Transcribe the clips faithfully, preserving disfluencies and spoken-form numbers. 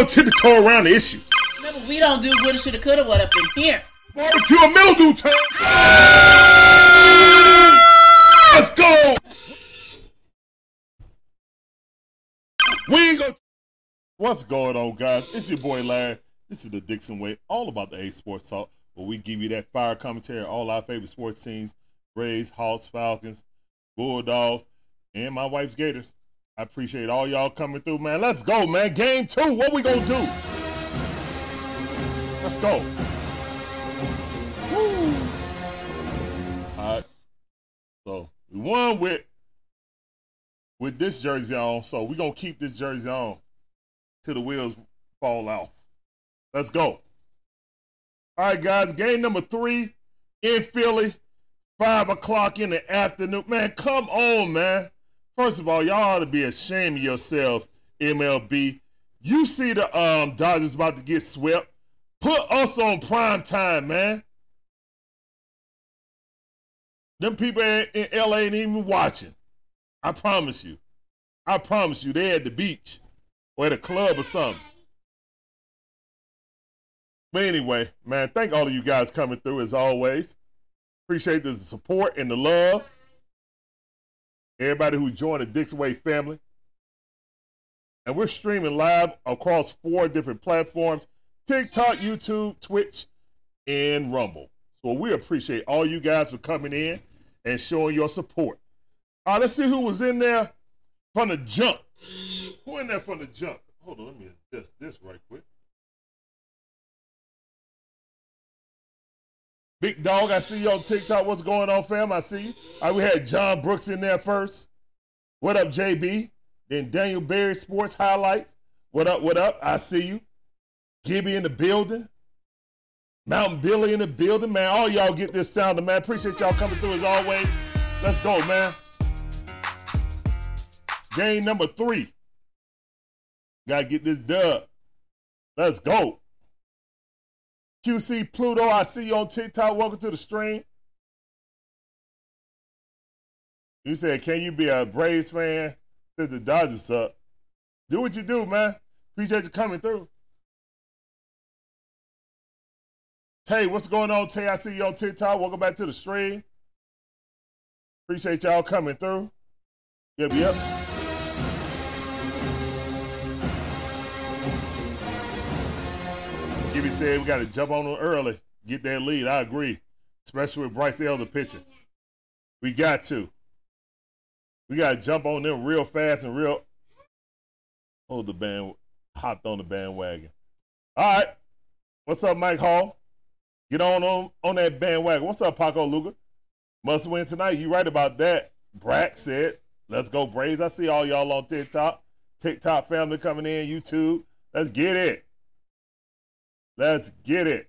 don't tiptoe around the issues. Remember, we don't do woulda, shoulda, coulda, what up in here. Barbecue and mildew time. Let's go. We ain't gonna. What's going on, guys? It's your boy Larry. This is the Dixon Way, all about the A-Sports Talk, where we give you that fire commentary on all our favorite sports teams: Braves, Hawks, Falcons, Bulldogs, and my wife's Gators. I appreciate all y'all coming through, man. Let's go, man. Game two. What we gonna do? Let's go. Woo. All right. So we won with with this jersey on. So we gonna keep this jersey on till the wheels fall off. Let's go. All right, guys. Game number three in Philly, five o'clock in the afternoon. Man, come on, man. First of all, y'all ought to be ashamed of yourselves, M L B. You see the um, Dodgers about to get swept. Put us on prime time, man. Them people in, in L A ain't even watching. I promise you. I promise you, they're at the beach or at a club or something. But anyway, man, thank all of you guys coming through as always. Appreciate the support and the love. Everybody who joined the Dixon Way family. And we're streaming live across four different platforms: TikTok, YouTube, Twitch, and Rumble. So we appreciate all you guys for coming in and showing your support. All right, let's see who was in there from the jump. Who in there from the jump? Hold on, let me adjust this right quick. Big Dog, I see you on TikTok. What's going on, fam? I see you. All right, we had John Brooks in there first. What up, J B? Then Daniel Berry, Sports Highlights. What up, what up? I see you. Gibby in the building. Mountain Billy in the building. Man, all y'all get this sounded, man. Appreciate y'all coming through as always. Let's go, man. Game number three. Gotta get this dub. Let's go. Q C Pluto, I see you on TikTok. Welcome to the stream. You said, can you be a Braves fan since the Dodgers up? Do what you do, man. Appreciate you coming through. Tay, what's going on, Tay? I see you on TikTok. Welcome back to the stream. Appreciate y'all coming through. Yep, yep. Gibby said we got to jump on them early, get that lead. I agree, especially with Bryce Elder pitching. We got to. We got to jump on them real fast and real. Oh, the band hopped on the bandwagon. All right. What's up, Mike Hall? Get on on, on that bandwagon. What's up, Paco Luca? Must win tonight. You right about that. Brack said, let's go, Braves. I see all y'all on TikTok. TikTok family coming in, YouTube. Let's get it. Let's get it.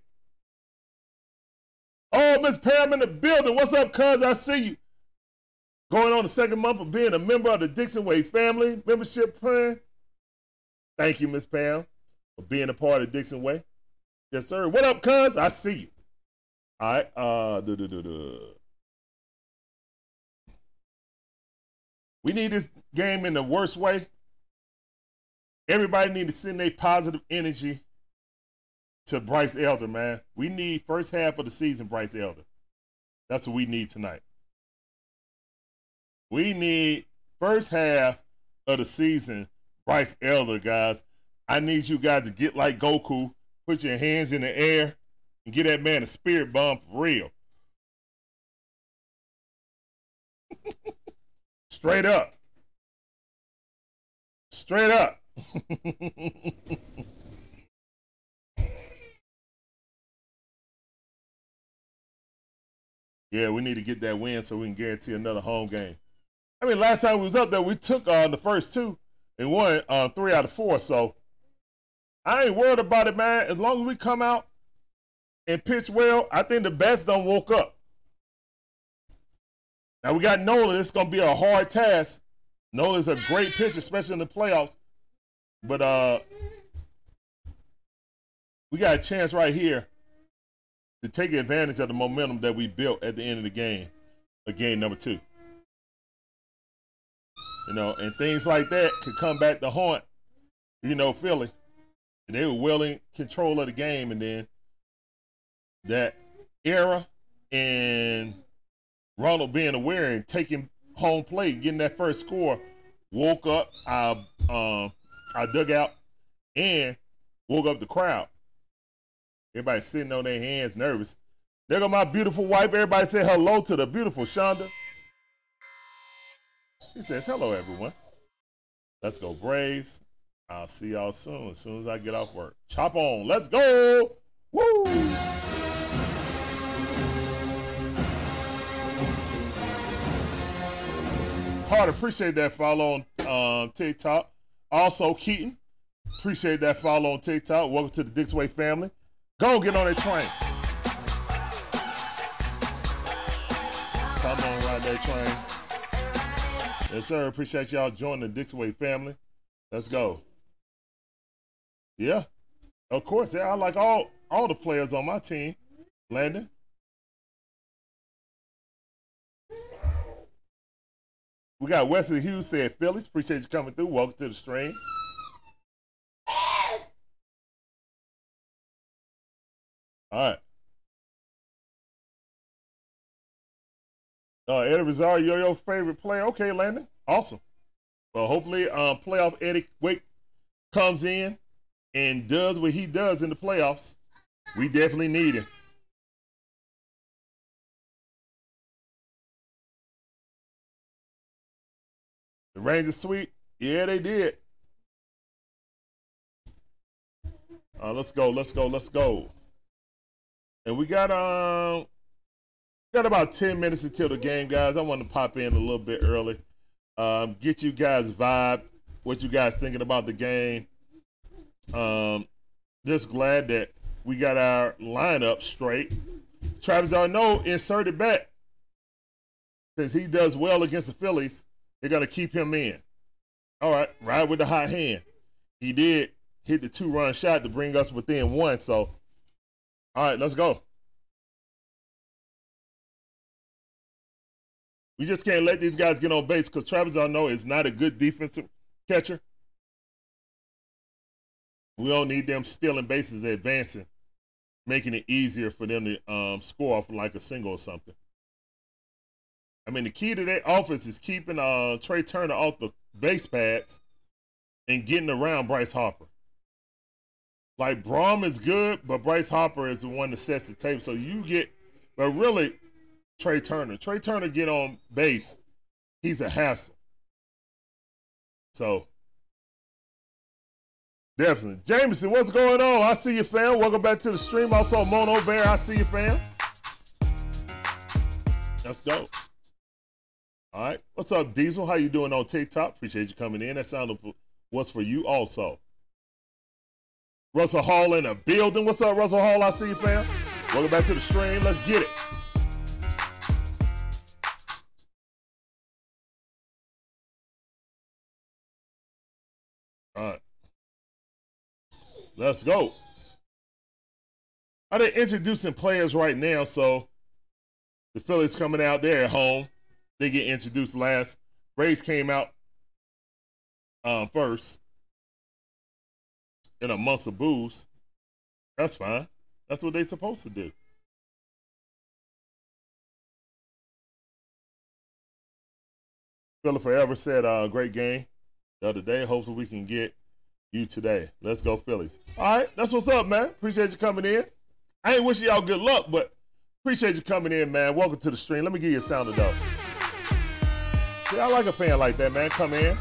Oh, Miss Pam in the building. What's up, cuz? I see you. Going on the second month of being a member of the Dixon Way family membership plan. Thank you, Miss Pam, for being a part of Dixon Way. Yes, sir. What up, cuz? I see you. All right. Uh, duh, duh, duh, duh. We need this game in the worst way. Everybody need to send their positive energy to Bryce Elder, man. We need first half of the season, Bryce Elder. That's what we need tonight. We need first half of the season, Bryce Elder, guys. I need you guys to get like Goku, put your hands in the air, and get that man a spirit bomb for real. Straight up. Straight up. Yeah, we need to get that win so we can guarantee another home game. I mean, last time we was up there, we took on uh, the first two and won uh, three out of four. So I ain't worried about it, man. As long as we come out and pitch well, I think the bats done woke up. Now, we got Nola. It's going to be a hard task. Nola's a great pitcher, especially in the playoffs. But uh, we got a chance right here to take advantage of the momentum that we built at the end of the game, of game number two. You know, and things like that could come back to haunt, you know, Philly. And they were well in control of the game. And then that error and Ronald being aware and taking home plate, getting that first score, woke up our, um, our dugout and woke up the crowd. Everybody sitting on their hands, nervous. There go my beautiful wife. Everybody say hello to the beautiful Shonda. She says, hello, everyone. Let's go, Braves. I'll see y'all soon, as soon as I get off work. Chop on. Let's go. Woo! Hard, appreciate that follow on um, TikTok. Also, Keaton, appreciate that follow on TikTok. Welcome to the Dixon Way family. Go get on that train. Come on, ride that train. Yes, sir. Appreciate y'all joining the Dixon Way family. Let's go. Yeah, of course. Yeah, I like all, all the players on my team. Landon. We got Wesley Hughes said, Phillies, appreciate you coming through. Welcome to the stream. All right. Uh, Eddie Rosario, you're your favorite player. Okay, Landon. Awesome. Well, hopefully um, playoff Eddie Wake comes in and does what he does in the playoffs. We definitely need him. The Rangers sweep. Yeah, they did. Uh, let's go, let's go, let's go. And we got um got about ten minutes until the game, guys. I want to pop in a little bit early, um, get you guys vibe, what you guys thinking about the game. Um, just glad that we got our lineup straight. Travis d'Arnaud inserted back because he does well against the Phillies. They're gonna keep him in. All right, ride with the hot hand. He did hit the two-run shot to bring us within one. So. All right, let's go. We just can't let these guys get on base because Travis d'Arnaud is not a good defensive catcher. We don't need them stealing bases and advancing, making it easier for them to um, score off like a single or something. I mean, the key to their offense is keeping uh, Trey Turner off the base pads and getting around Bryce Harper. Like, Braum is good, but Bryce Harper is the one that sets the table. So you get, but really, Trey Turner. Trey Turner get on base, he's a hassle. So, definitely. Jameson, what's going on? I see you, fam. Welcome back to the stream. Also, Mono Bear, I see you, fam. Let's go. All right. What's up, Diesel? How you doing on TikTok? Appreciate you coming in. That sound was for you also. Russell Hall in the building. What's up, Russell Hall? I see you, fam. Welcome back to the stream. Let's get it. All right. Let's go. I've been introducing players right now, so the Phillies coming out there at home. They get introduced last. Braves came out um, first. In a month of booze, that's fine. That's what they're supposed to do. Philly Forever said, uh, great game the other day. Hopefully we can get you today. Let's go, Phillies. All right, that's what's up, man. Appreciate you coming in. I ain't wishing y'all good luck, but appreciate you coming in, man. Welcome to the stream. Let me give you a sounder, though. See, I like a fan like that, man. Come in.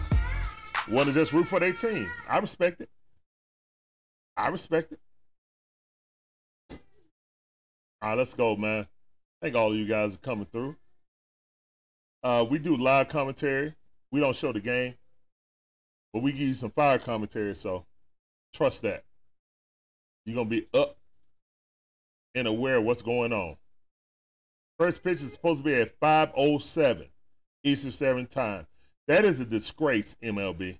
Want to just root for their team. I respect it. I respect it. All right, let's go, man. Thank all of you guys for coming through. Uh, we do live commentary. We don't show the game, but we give you some fire commentary, so trust that. You're going to be up and aware of what's going on. First pitch is supposed to be at five oh seven Eastern Standard Time. That is a disgrace, M L B.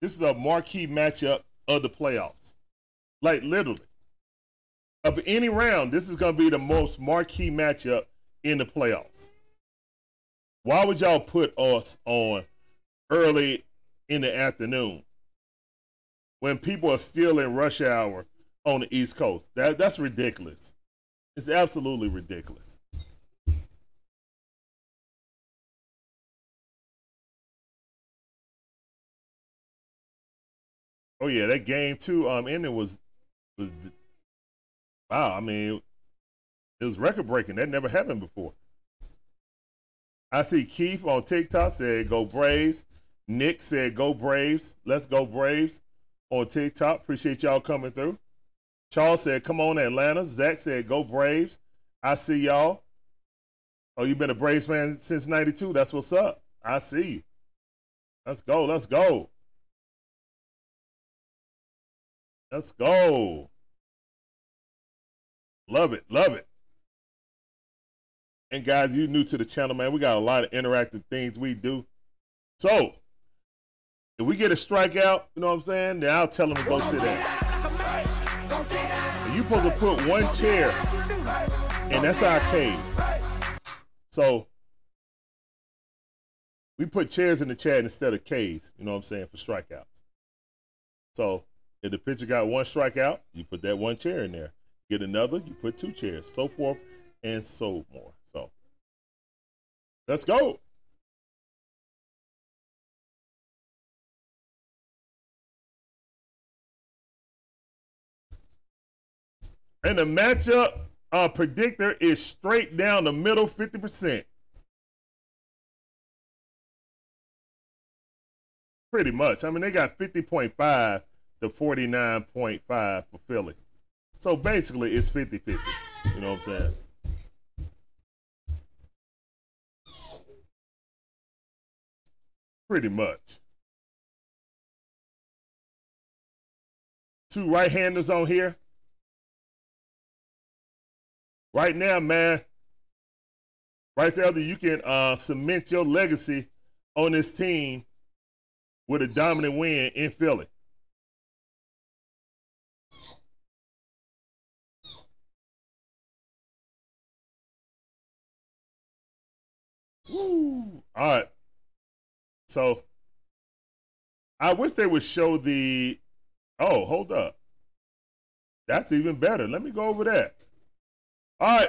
This is a marquee matchup of the playoffs. Like, literally. Of any round, this is going to be the most marquee matchup in the playoffs. Why would y'all put us on early in the afternoon? when people are still in rush hour on the East Coast. That that's ridiculous. It's absolutely ridiculous. Oh yeah, that game two um ending was was wow. I mean, it was record breaking. That never happened before. I see Keith on TikTok said, "Go Braves." Nick said, "Go Braves. Let's go Braves." On TikTok, appreciate y'all coming through. Charles said, "Come on, Atlanta." Zach said, "Go Braves. I see y'all." Oh, you've been a Braves fan since ninety-two. That's what's up. I see you. Let's go. Let's go. Let's go. Love it. Love it. And guys, you new to the channel, man. We got a lot of interactive things we do. So, if we get a strikeout, you know what I'm saying? Then I'll tell them to go sit down. You're supposed to put one chair, and that's our case. So, we put chairs in the chat instead of K's, you know what I'm saying, for strikeouts. So, if the pitcher got one strikeout, you put that one chair in there. Get another, you put two chairs, so forth and so more. So, let's go. And the matchup uh, predictor is straight down the middle, fifty percent. Pretty much. I mean, they got fifty point five to forty-nine point five for Philly. So basically, it's fifty fifty. You know what I'm saying? Pretty much. Two right-handers on here. Right now, man, Bryce Elder, you can uh, cement your legacy on this team with a dominant win in Philly. Woo. All right. So, I wish they would show the, oh, hold up. That's even better. Let me go over that. All right,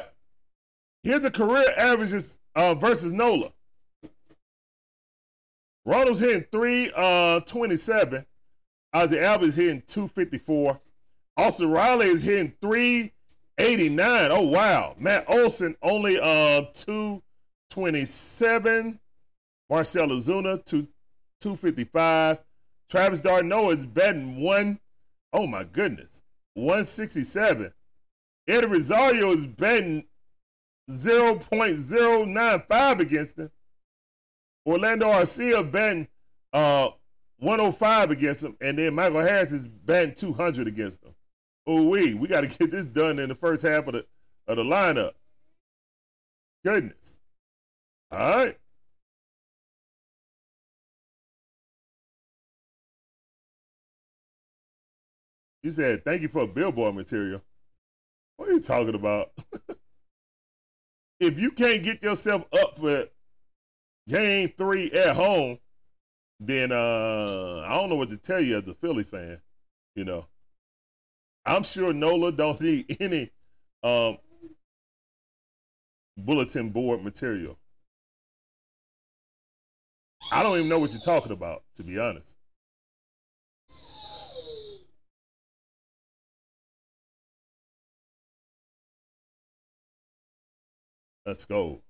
here's a career averages uh, versus Nola. Ronald's hitting three twenty-seven. Ozzie Albies hitting two fifty-four. Austin Riley is hitting three eighty-nine. Oh, wow. Matt Olson only uh, two twenty-seven. Marcell Ozuna, two fifty-five. Travis d'Arnaud is batting one. Oh, my goodness. one sixty-seven. Eddie Rosario is batting zero point zero nine five against him. Orlando Arcia batting uh, one oh five against him. And then Michael Harris is batting two hundred against him. Oh, we we got to get this done in the first half of the, of the lineup. Goodness. All right. You said, thank you for billboard material. What are you talking about? If you can't get yourself up for game three at home, then uh, I don't know what to tell you as a Philly fan. You know, I'm sure Nola don't need any um, bulletin board material. I don't even know what you're talking about, to be honest. Let's go.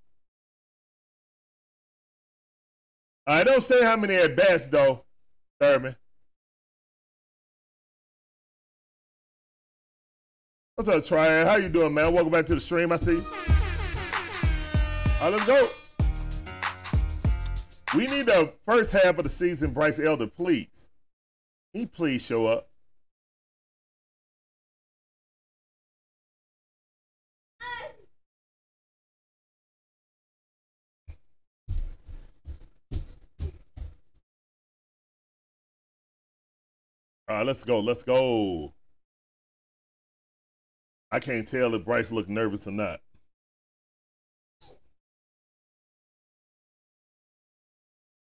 I don't say how many at bats though, Thurman. What's up, Triad? How you doing, man? Welcome back to the stream. I see you. All right, let's go. We need the first half of the season, Bryce Elder, please. Can you please show up? All right, let's go, let's go. I can't tell if Bryce looked nervous or not.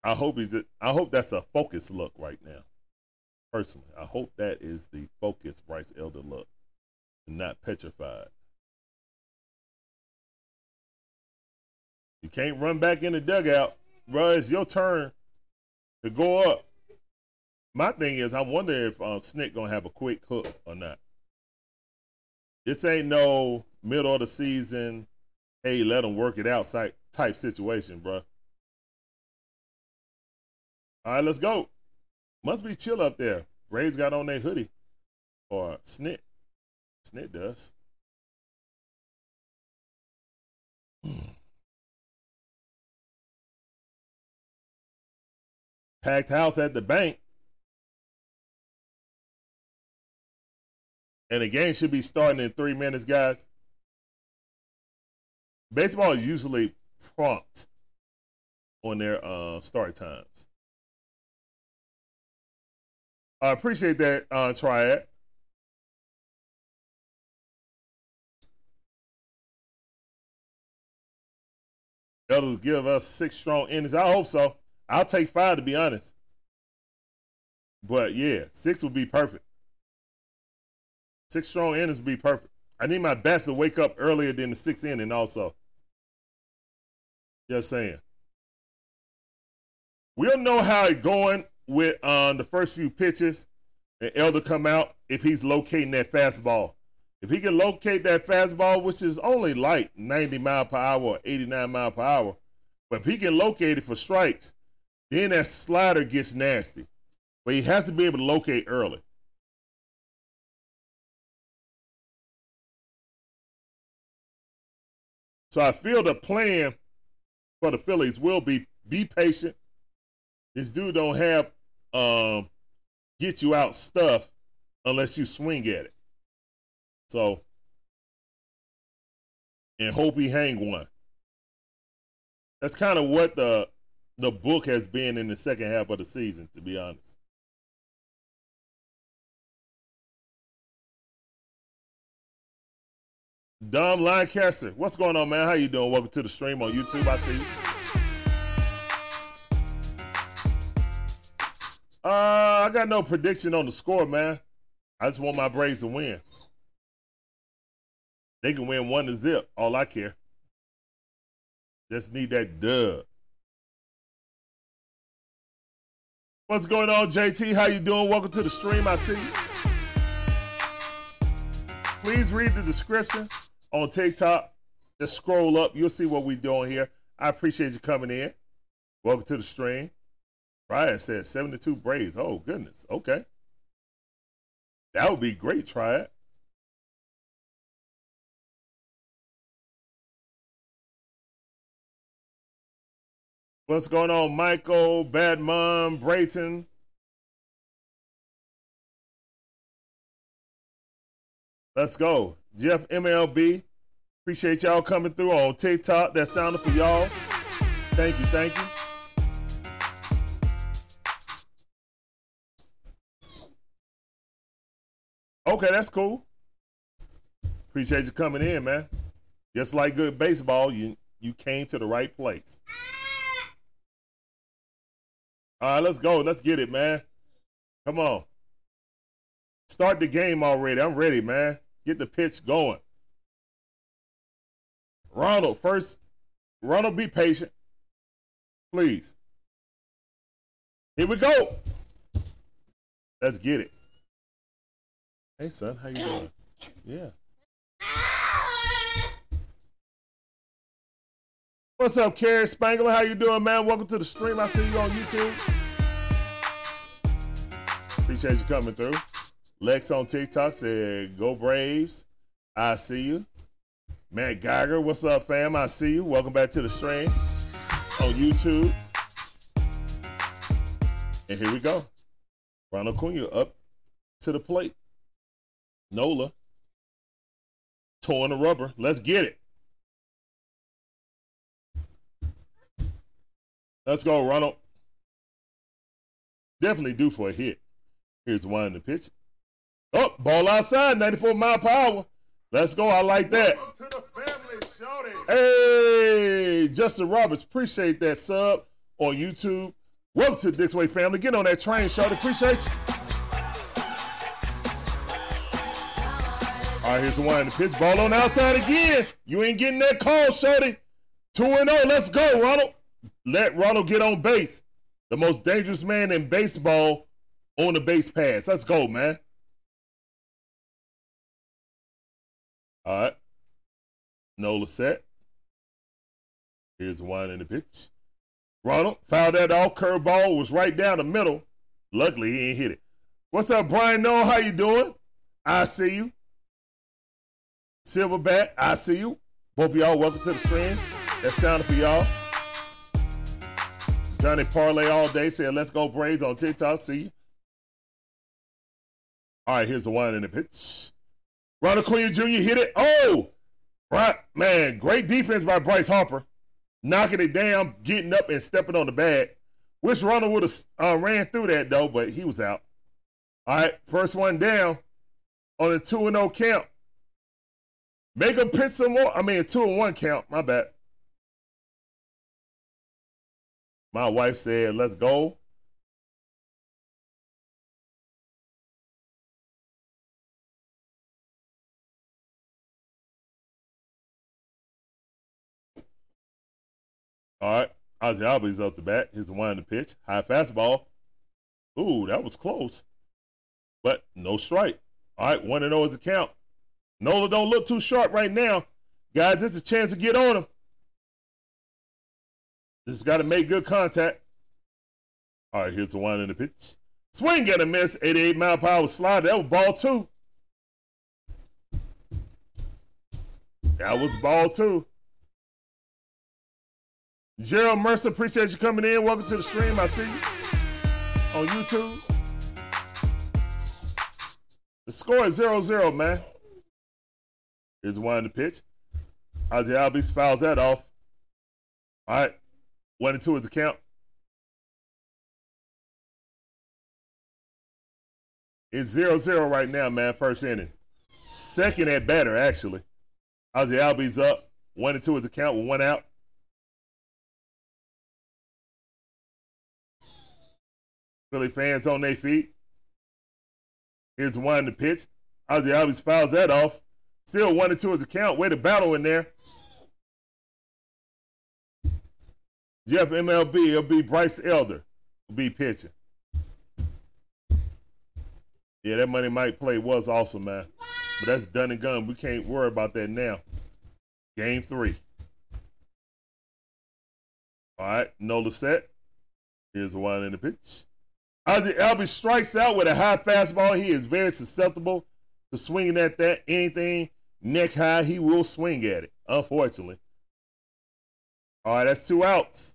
I hope he did. I hope that's a focused look right now. personally. I hope that is the focus Bryce Elder look, and not petrified. You can't run back in the dugout. Bro, it's your turn to go up. My thing is, I wonder if um, Snitker going to have a quick hook or not. This ain't no middle of the season, hey, let them work it out type situation, bro. All right, let's go. Must be chill up there. Braves got on their hoodie. Or Snit. Snit does. Packed house at the bank. And the game should be starting in three minutes, guys. Baseball is usually prompt on their uh, start times. I appreciate that, uh, Triad. That'll give us six strong innings. I hope so. I'll take five, to be honest. But, yeah, six would be perfect. Six strong innings would be perfect. I need my bats to wake up earlier than the sixth inning also. Just saying. We'll know how it's going with um, the first few pitches and Elder come out if he's locating that fastball. If he can locate that fastball, which is only like ninety mile per hour or eighty-nine mile per hour, but if he can locate it for strikes, then that slider gets nasty. But he has to be able to locate early. So I feel the plan for the Phillies will be be patient. This dude don't have um, get you out stuff unless you swing at it. So, and hope he hang one. That's kind of what the the book has been in the second half of the season, to be honest. Dom Lancaster, what's going on, man? How you doing? Welcome to the stream on YouTube. I see you. Uh, I got no prediction on the score, man. I just want my Braves to win. They can win one to zip. All I care. Just need that dub. What's going on, J T? How you doing? Welcome to the stream. I see you. Please read the description on TikTok. Just scroll up. You'll see what we're doing here. I appreciate you coming in. Welcome to the stream. Triad said seventy-two Braves. Oh, goodness. Okay. That would be great, Triad. What's going on, Michael, Bad Mom, Brayton? Let's go. Jeff M L B. Appreciate y'all coming through on TikTok. That sounded for y'all. Thank you, thank you. Okay, that's cool. Appreciate you coming in, man. Just like good baseball, you, you came to the right place. All right, let's go. Let's get it, man. Come on. Start the game already. I'm ready, man. Get the pitch going. Ronald, first, Ronald, be patient, please. Here we go. Let's get it. Hey, son, how you doing? Yeah. What's up, Carrie Spangler? How you doing, man? Welcome to the stream. I see you on YouTube. Appreciate you coming through. Lex on TikTok said, go Braves. I see you. Matt Geiger, what's up, fam? I see you. Welcome back to the stream on YouTube. And here we go. Ronald Acuña up to the plate. Nola towing the rubber. Let's get it. Let's go, Ronald. Definitely due for a hit. Here's the wind the pitch. Oh, ball outside, ninety-four mile per hour. Let's go. I like that. Welcome to the family, shorty. Hey, Justin Roberts, appreciate that sub on YouTube. Welcome to the Dixon Way family. Get on that train, shorty. Appreciate you. All right, here's the one. The pitch ball on the outside again. You ain't getting that call, shorty. two and oh. Let's go, Ronald. Let Ronald get on base. The most dangerous man in baseball on the base pass. Let's go, man. All right. Nola set. Here's one in the pitch. Ronald fouled that off. Curveball was right down the middle. Luckily, he ain't hit it. What's up, Brian Nola? How you doing? I see you. Silverback, I see you. Both of y'all, welcome to the stream. That sounded for y'all. Johnny Parlay all day said, let's go Braves on TikTok. See you. All right, here's the one in the pitch. Ronald Acuña Junior hit it. Oh! Right, man, great defense by Bryce Harper. Knocking it down, getting up, and stepping on the bag. Wish Ronald would have uh, ran through that, though, but he was out. All right, first one down on a two and oh count. Make him pitch some more. I mean, a two and one count. My bad. My wife said, let's go. All right. Ozzie Albies up the bat. Here's the one in the pitch. High fastball. Ooh, that was close. But no strike. All right, one and oh is the count. Nola don't look too sharp right now. Guys, this is a chance to get on him. Just got to make good contact. All right, here's the one in the pitch. Swing and a miss. eighty-eight mile per hour slider. That was ball two. That was ball two. Gerald Mercer, appreciate you coming in. Welcome to the stream. I see you on YouTube. The score is zero zero, man. Here's one in the pitch. Ozzie Albies fouls that off. All right. One and two is the count. It's zero zero right now, man. First inning. Second at batter, actually. Ozzie Albies up. One and two is the count with one out. Philly fans on their feet. Here's one in the pitch. Ozzie Albies fouls that off. Still one and two is the count. Way to battle in there. Jeff M L B, it'll be Bryce Elder. Will be pitching. Yeah, that Monday night play was awesome, man. But that's done and gone. We can't worry about that now. Game three. All right, Nola set. Here's the one in the pitch. Ozzie Albies strikes out with a high fastball. He is very susceptible to swinging at that. Anything neck high, he will swing at it, unfortunately. All right, that's two outs.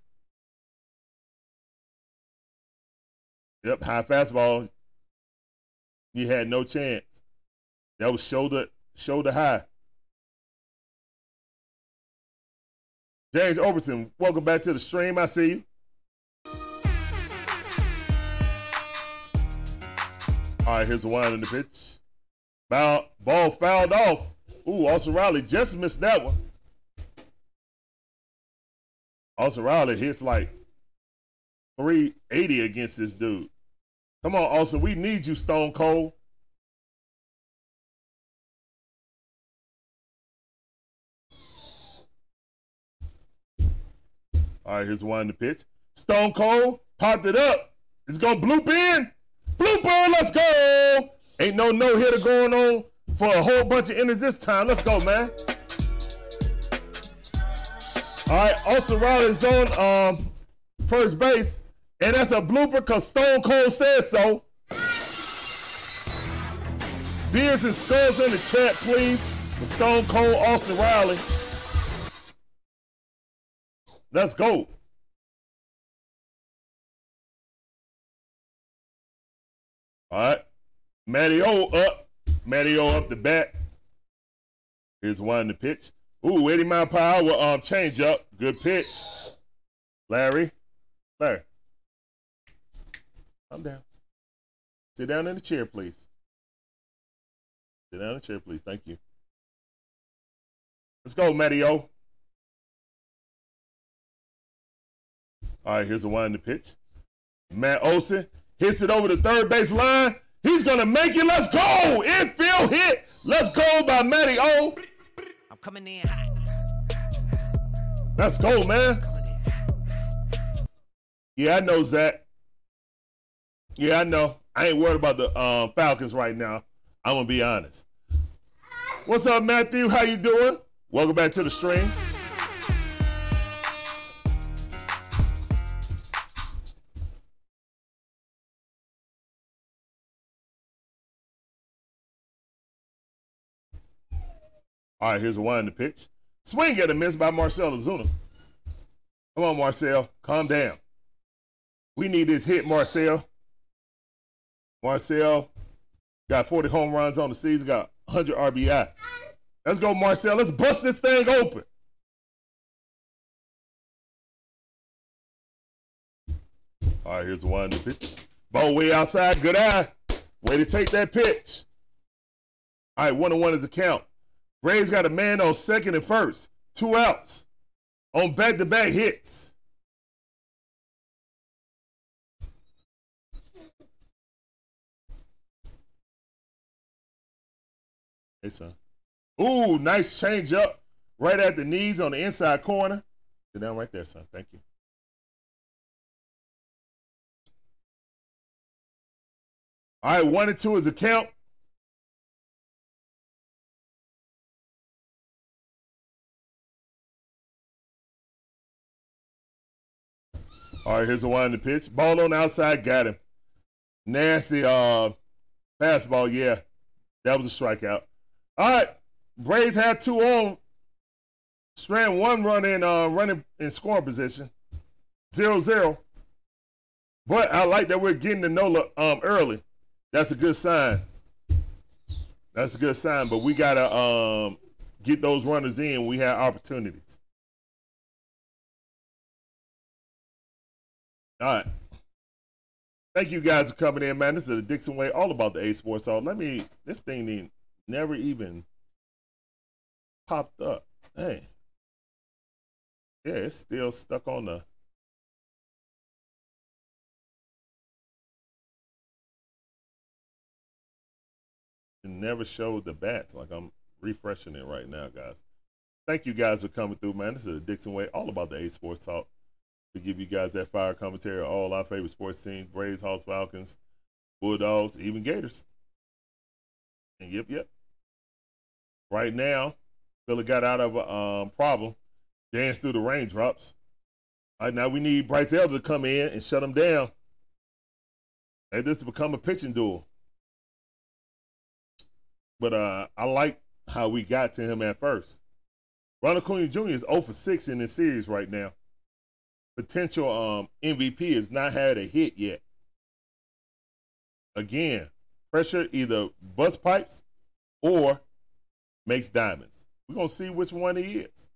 Yep, high fastball. He had no chance. That was shoulder, shoulder high. James Overton, welcome back to the stream. I see you. All right, here's the one in the pitch. Ball, ball fouled off. Ooh, Austin Riley just missed that one. Austin Riley hits like three eighty against this dude. Come on, Austin. We need you, Stone Cold. All right, here's one in the pitch. Stone Cold popped it up. It's going to bloop in. Bloop in, let's go. Ain't no no-hitter going on for a whole bunch of innings this time. Let's go, man. All right, Austin Riley's on um, first base, and that's a blooper because Stone Cold says so. Beers and skulls in the chat, please. For Stone Cold Austin Riley. Let's go. All right. Matty O up. Matty O up the bat. Here's one in the pitch. Ooh, eighty mile per hour um, change up. Good pitch. Larry. Larry. Calm down. Sit down in the chair, please. Sit down in the chair, please. Thank you. Let's go, Matty O. All right, here's the one in the pitch. Matt Olson hits it over the third base line. He's going to make it. Let's go. Infield hit. Let's go by Matty O. I'm coming in. Let's go, man. Yeah, I know, Zach. Yeah, I know. I ain't worried about the um, Falcons right now. I'm going to be honest. What's up, Matthew? How you doing? Welcome back to the stream. All right, here's a one in the pitch. Swing at a miss by Marcell Ozuna. Come on, Marcell. Calm down. We need this hit, Marcell. Marcell got forty home runs on the season, got one hundred R B I. Let's go, Marcell. Let's bust this thing open. All right, here's one in the pitch. Ball way outside. Good eye. Way to take that pitch. All right, one and one is the count. Braves got a man on second and first. Two outs on back-to-back hits. Hey, son. Ooh, nice change up right at the knees on the inside corner. Sit down right there, son. Thank you. All right, one and two is a count. All right, here's a wind the pitch. Ball on the outside, got him. Nasty uh, fastball, yeah. That was a strikeout. All right, Braves had two on. Strand one run in, uh, running in scoring position. zero zero. But I like that we're getting to Nola um, early. That's a good sign. That's a good sign, but we got to um, get those runners in when we have opportunities. All right. Thank you guys for coming in, man. This is the Dixon Way, all about the A-Sports Talk. Let me, this thing need, never even popped up. Hey. Yeah, it's still stuck on the. It never showed the bats. Like, I'm refreshing it right now, guys. Thank you guys for coming through, man. This is the Dixon Way, all about the A-Sports Talk. To give you guys that fire commentary on all our favorite sports teams, Braves, Hawks, Falcons, Bulldogs, even Gators. And yep, yep. Right now, Philly got out of a um, problem, danced through the raindrops. All right, now we need Bryce Elder to come in and shut him down. And this to become a pitching duel. But uh, I like how we got to him at first. Ronald Acuña Junior is zero for six in this series right now. Potential um, M V P has not had a hit yet. Again, pressure either bust pipes or makes diamonds. We're going to see which one he is.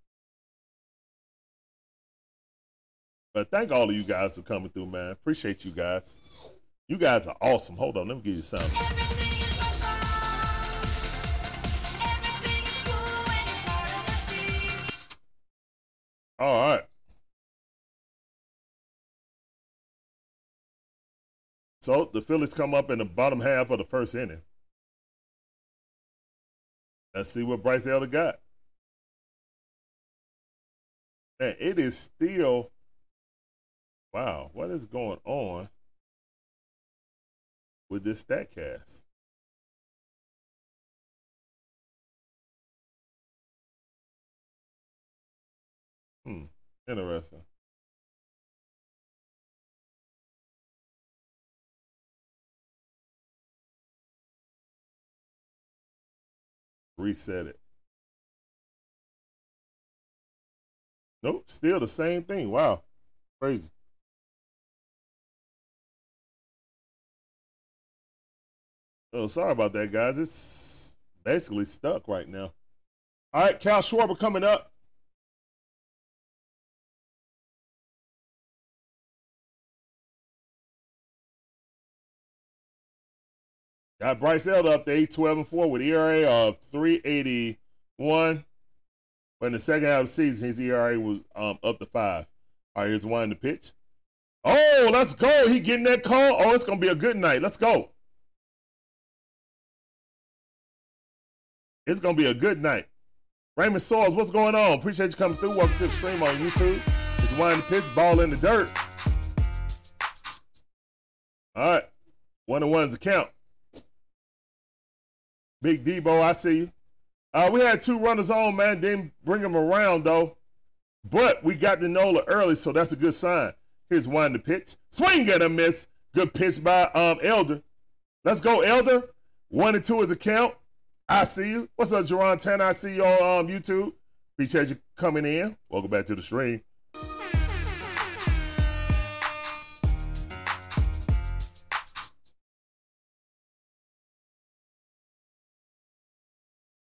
But thank all of you guys for coming through, man. Appreciate you guys. You guys are awesome. Hold on, let me give you something. Everything is awesome. Everything is cool when you're part of the team. All right. So the Phillies come up in the bottom half of the first inning. Let's see what Bryce Elder got. Man, it is still, wow, what is going on with this Statcast? Hmm, interesting. Reset it. Nope, still the same thing. Wow, crazy. Oh, sorry about that, guys. It's basically stuck right now. All right, Kyle Schwarber coming up. Got Bryce Elder up to eight twelve and four with E R A of three eighty-one. But in the second half of the season, his E R A was um, up to five. All right, here's one in the pitch. Oh, let's go. He getting that call. Oh, it's going to be a good night. Let's go. It's going to be a good night. Raymond Soares, what's going on? Appreciate you coming through. Welcome to the stream on YouTube. It's Wine the Pitch, Ball in the Dirt. All right. One-on-ones account. Big Debo, I see you. Uh, we had two runners on, man. Didn't bring them around, though. But we got to Nola early, so that's a good sign. Here's Wine the Pitch. Swing and a miss. Good pitch by um, Elder. Let's go, Elder. One and two is a count. I see you. What's up, Jerron Tanner? I see you on um, YouTube. Appreciate you coming in. Welcome back to the stream.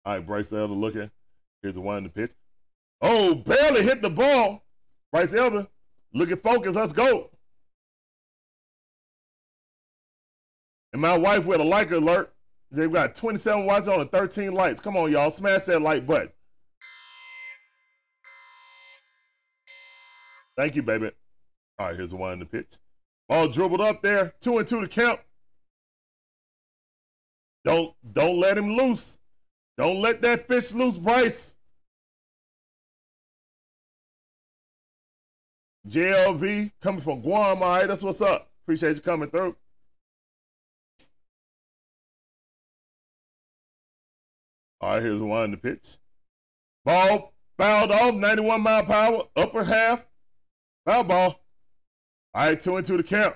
All right, Bryce Elder looking. Here's the one in the pitch. Oh, barely hit the ball. Bryce Elder, look at focus. Let's go. And my wife with a like alert. They've got twenty-seven watches on and thirteen likes. Come on, y'all. Smash that like button. Thank you, baby. All right, here's the one in the pitch. Ball dribbled up there. Two and two to count. Don't, don't let him loose. Don't let that fish loose, Bryce. J L V coming from Guam. All right, that's what's up. Appreciate you coming through. All right, here's one in the pitch. Ball fouled off, ninety-one mile per hour, upper half. Foul ball. All right, two and two to count.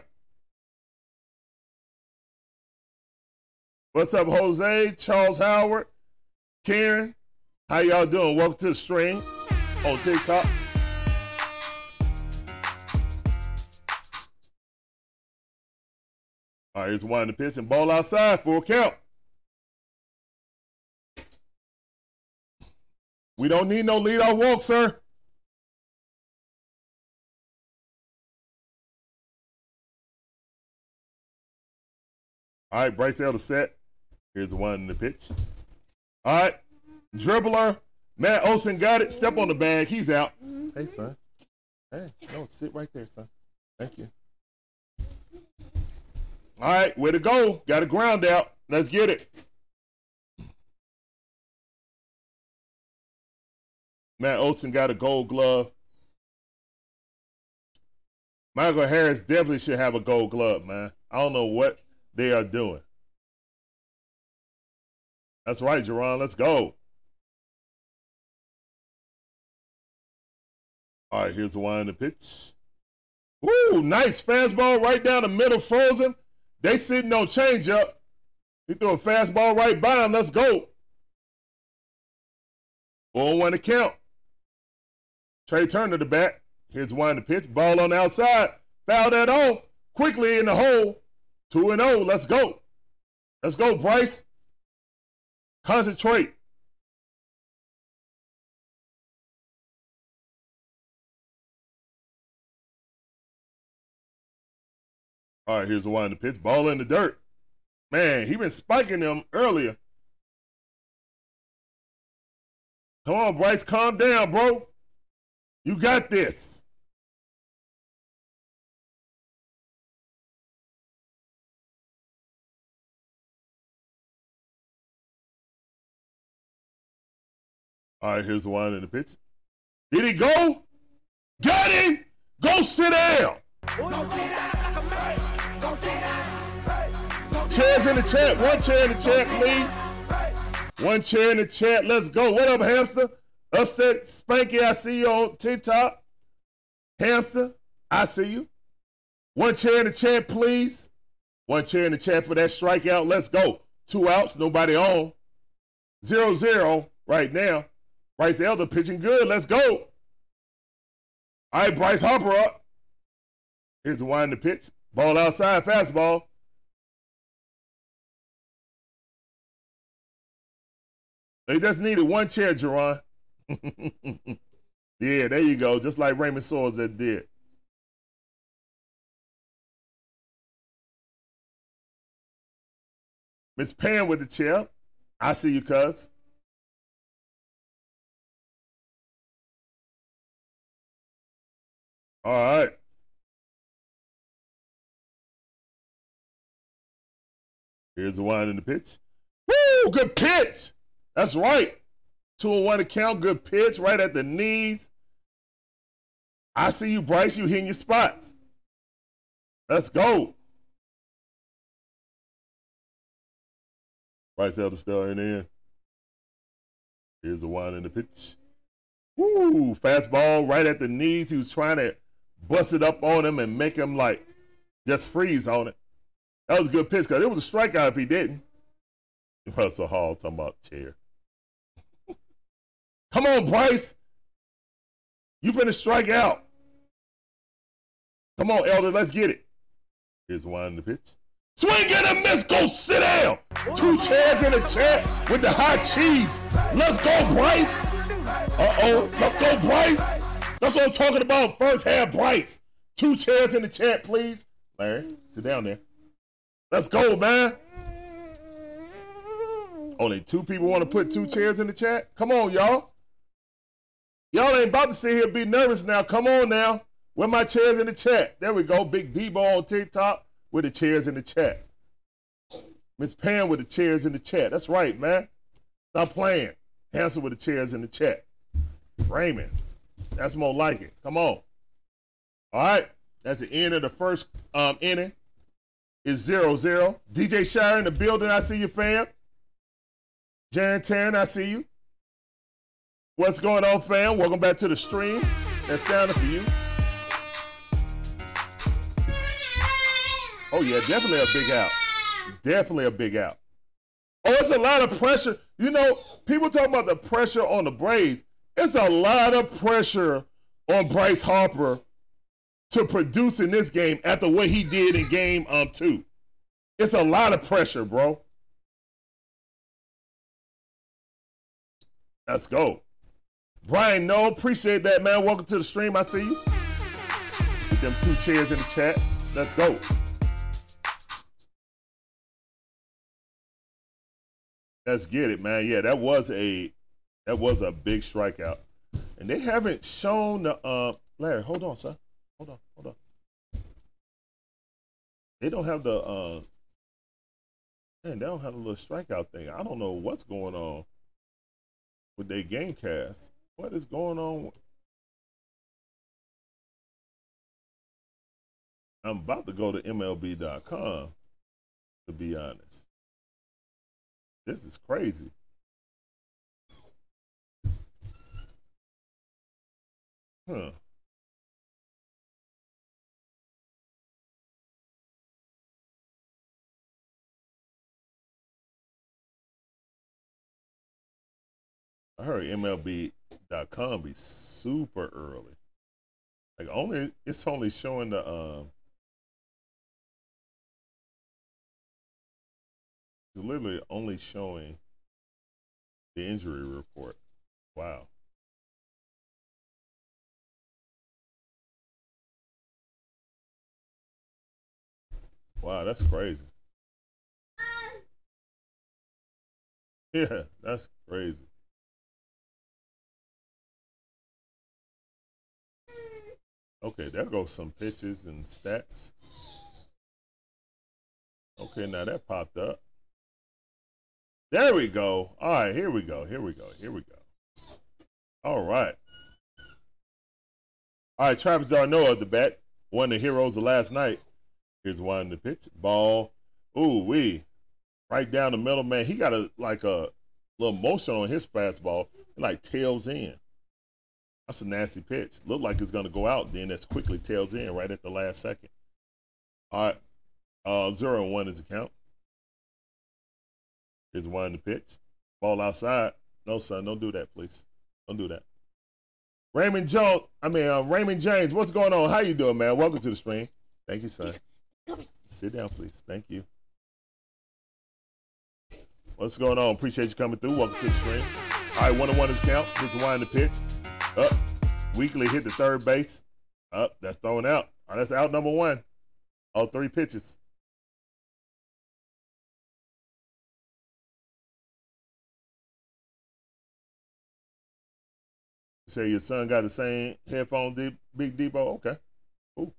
What's up, Jose, Charles Howard? Karen, how y'all doing? Welcome to the stream on TikTok. All right, here's one in the pitch and ball outside, full count. We don't need no leadoff walk, sir. All right, Bryce Elder set. Here's one in the pitch. All right, dribbler, Matt Olson got it. Step on the bag, he's out. Hey, son. Hey, no, sit right there, son. Thank you. All right, way to go. Got a ground out. Let's get it. Matt Olson got a gold glove. Michael Harris definitely should have a gold glove, man. I don't know what they are doing. That's right, Jerron. Let's go. All right, here's the one in the pitch. Woo, nice fastball right down the middle, frozen. They sitting on changeup. He threw a fastball right by him. Let's go. four one to count. Trey Turner to bat. Here's one in the pitch. Ball on the outside. Foul that off. Quickly in the hole. two and oh. Let's go. Let's go, Bryce. Concentrate. All right, here's the one in the pitch. Ball in the dirt. Man, he been spiking them earlier. Come on, Bryce, calm down, bro. You got this. All right, here's the one in the pitch. Did he go? Got him! Go sit down! Go sit down! Hey. Go sit down! Hey. Go sit Chairs down. In the chat. One chair in the chat, please. Hey. One chair in the chat. Let's go. What up, Hamster? Upset Spanky, I see you on TikTok. Hamster, I see you. One chair in the chat, please. One chair in the chat for that strikeout. Let's go. Two outs, nobody on. Zero, zero right now. Bryce Elder pitching good. Let's go. All right, Bryce Harper up. Here's the wind the pitch. Ball outside, fastball. They just needed one chair, Jerron. Yeah, there you go. Just like Raymond Soares that did. Miss Pan with the chair. I see you, cuz. All right. Here's the wind in the pitch. Woo! Good pitch. That's right. Two and one account, good pitch, right at the knees. I see you, Bryce. You hitting your spots. Let's go. Bryce Elder still in there. Here's the wind in the pitch. Woo! Fastball right at the knees. He was trying to bust it up on him and make him like just freeze on it. That was a good pitch because it was a strikeout if he didn't. Russell Hall talking about chair. Come on, Bryce. You finna strike out. Come on, Elder. Let's get it. Here's one in the pitch. Swing and a miss. Go sit down. Two chairs in a chair with the hot cheese. Let's go, Bryce. Uh-oh. Let's go, Bryce. That's what I'm talking about. First half, Bryce. Two chairs in the chat, please. Larry, sit down there. Let's go, man. Only two people want to put two chairs in the chat? Come on, y'all. Y'all ain't about to sit here and be nervous now. Come on now. Where my chairs in the chat? There we go. Big Debo on TikTok with the chairs in the chat. Miss Pam with the chairs in the chat. That's right, man. Stop playing. Hansel with the chairs in the chat. Raymond. That's more like it. Come on. All right. That's the end of the first um, inning. It's zero zero. D J Shire in the building. I see you, fam. Jan Taryn, I see you. What's going on, fam? Welcome back to the stream. That sounded for you. Oh, yeah, definitely a big out. Definitely a big out. Oh, it's a lot of pressure. You know, people talking about the pressure on the Braves. It's a lot of pressure on Bryce Harper to produce in this game after what he did in game um, two. It's a lot of pressure, bro. Let's go. Brian, no, appreciate that, man. Welcome to the stream. I see you. Get them two chairs in the chat. Let's go. Let's get it, man. Yeah, that was a that was a big strikeout. And they haven't shown the uh Larry, hold on, son. Hold on, hold on. They don't have the uh man, they don't have the little strikeout thing. I don't know what's going on with their game cast. What is going on? I'm about to go to M L B dot com, to be honest. This is crazy. Huh. I heard M L B dot com be super early. Like only, it's only showing the um. It's literally only showing the injury report. Wow. Wow, that's crazy. Yeah, that's crazy. Okay, there goes some pitches and stats. Okay, now that popped up. There we go. All right, here we go, here we go, here we go. All right. All right, Travis d'Arnaud at the bat. One of the heroes of last night. Here's one in the pitch. Ball. Ooh-wee. Right down the middle, man. He got a like a little motion on his fastball. It like tails in. That's a nasty pitch. Looked like it's going to go out, then that's quickly tails in right at the last second. All right, uh, zero and one is the count. Here's one in the pitch. Ball outside. No, son, don't do that, please. Don't do that. Raymond Jones, I mean, uh, Raymond James, what's going on? How you doing, man? Welcome to the stream. Thank you, son. Sit down, please. Thank you. What's going on? Appreciate you coming through. Welcome to the stream. All right, one and one is the count. Here's one in the pitch. Up, Weekly hit the third base. Up, that's thrown out. All right, that's out number one. All three pitches. You say your son got the same headphone, D Big Debo? Okay. Cool.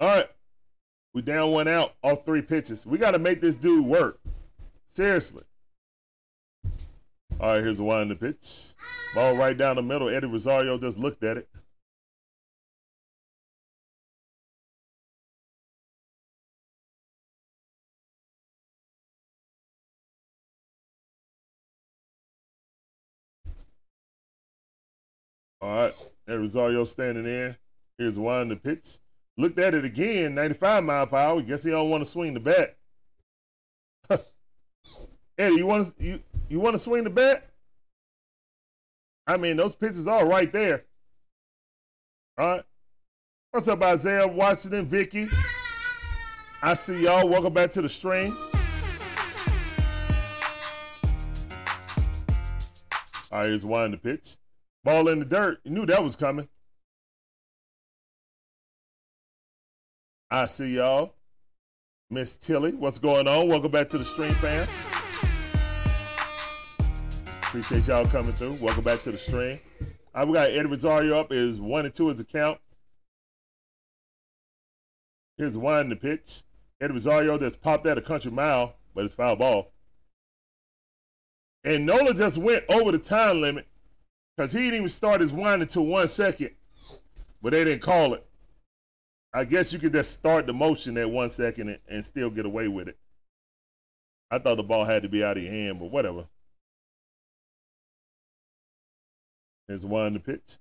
All right. We down one out off three pitches. We got to make this dude work. Seriously. All right, here's a wind up pitch. Ball right down the middle. Eddie Rosario just looked at it. All right, Eddie Rosario standing there. Here's a wind up pitch. Looked at it again, ninety-five mile per hour. Guess he don't want to swing the bat. Eddie, you want to you you want to swing the bat? I mean, those pitches are right there. All right. What's up, Isaiah, Washington, Vicky? I see y'all. Welcome back to the stream. All right, here's winding the pitch. Ball in the dirt. You knew that was coming. I see y'all. Miss Tilly, what's going on? Welcome back to the stream, fam. Appreciate y'all coming through. Welcome back to the stream. All right, we got Eddie Rosario up. Is one and two is the count. Here's one in the pitch. Eddie Rosario just popped at a country mile, but it's foul ball. And Nola just went over the time limit because he didn't even start his wind until one second, but they didn't call it. I guess you could just start the motion at one second and, and still get away with it. I thought the ball had to be out of your hand, but whatever. There's one in the pitch.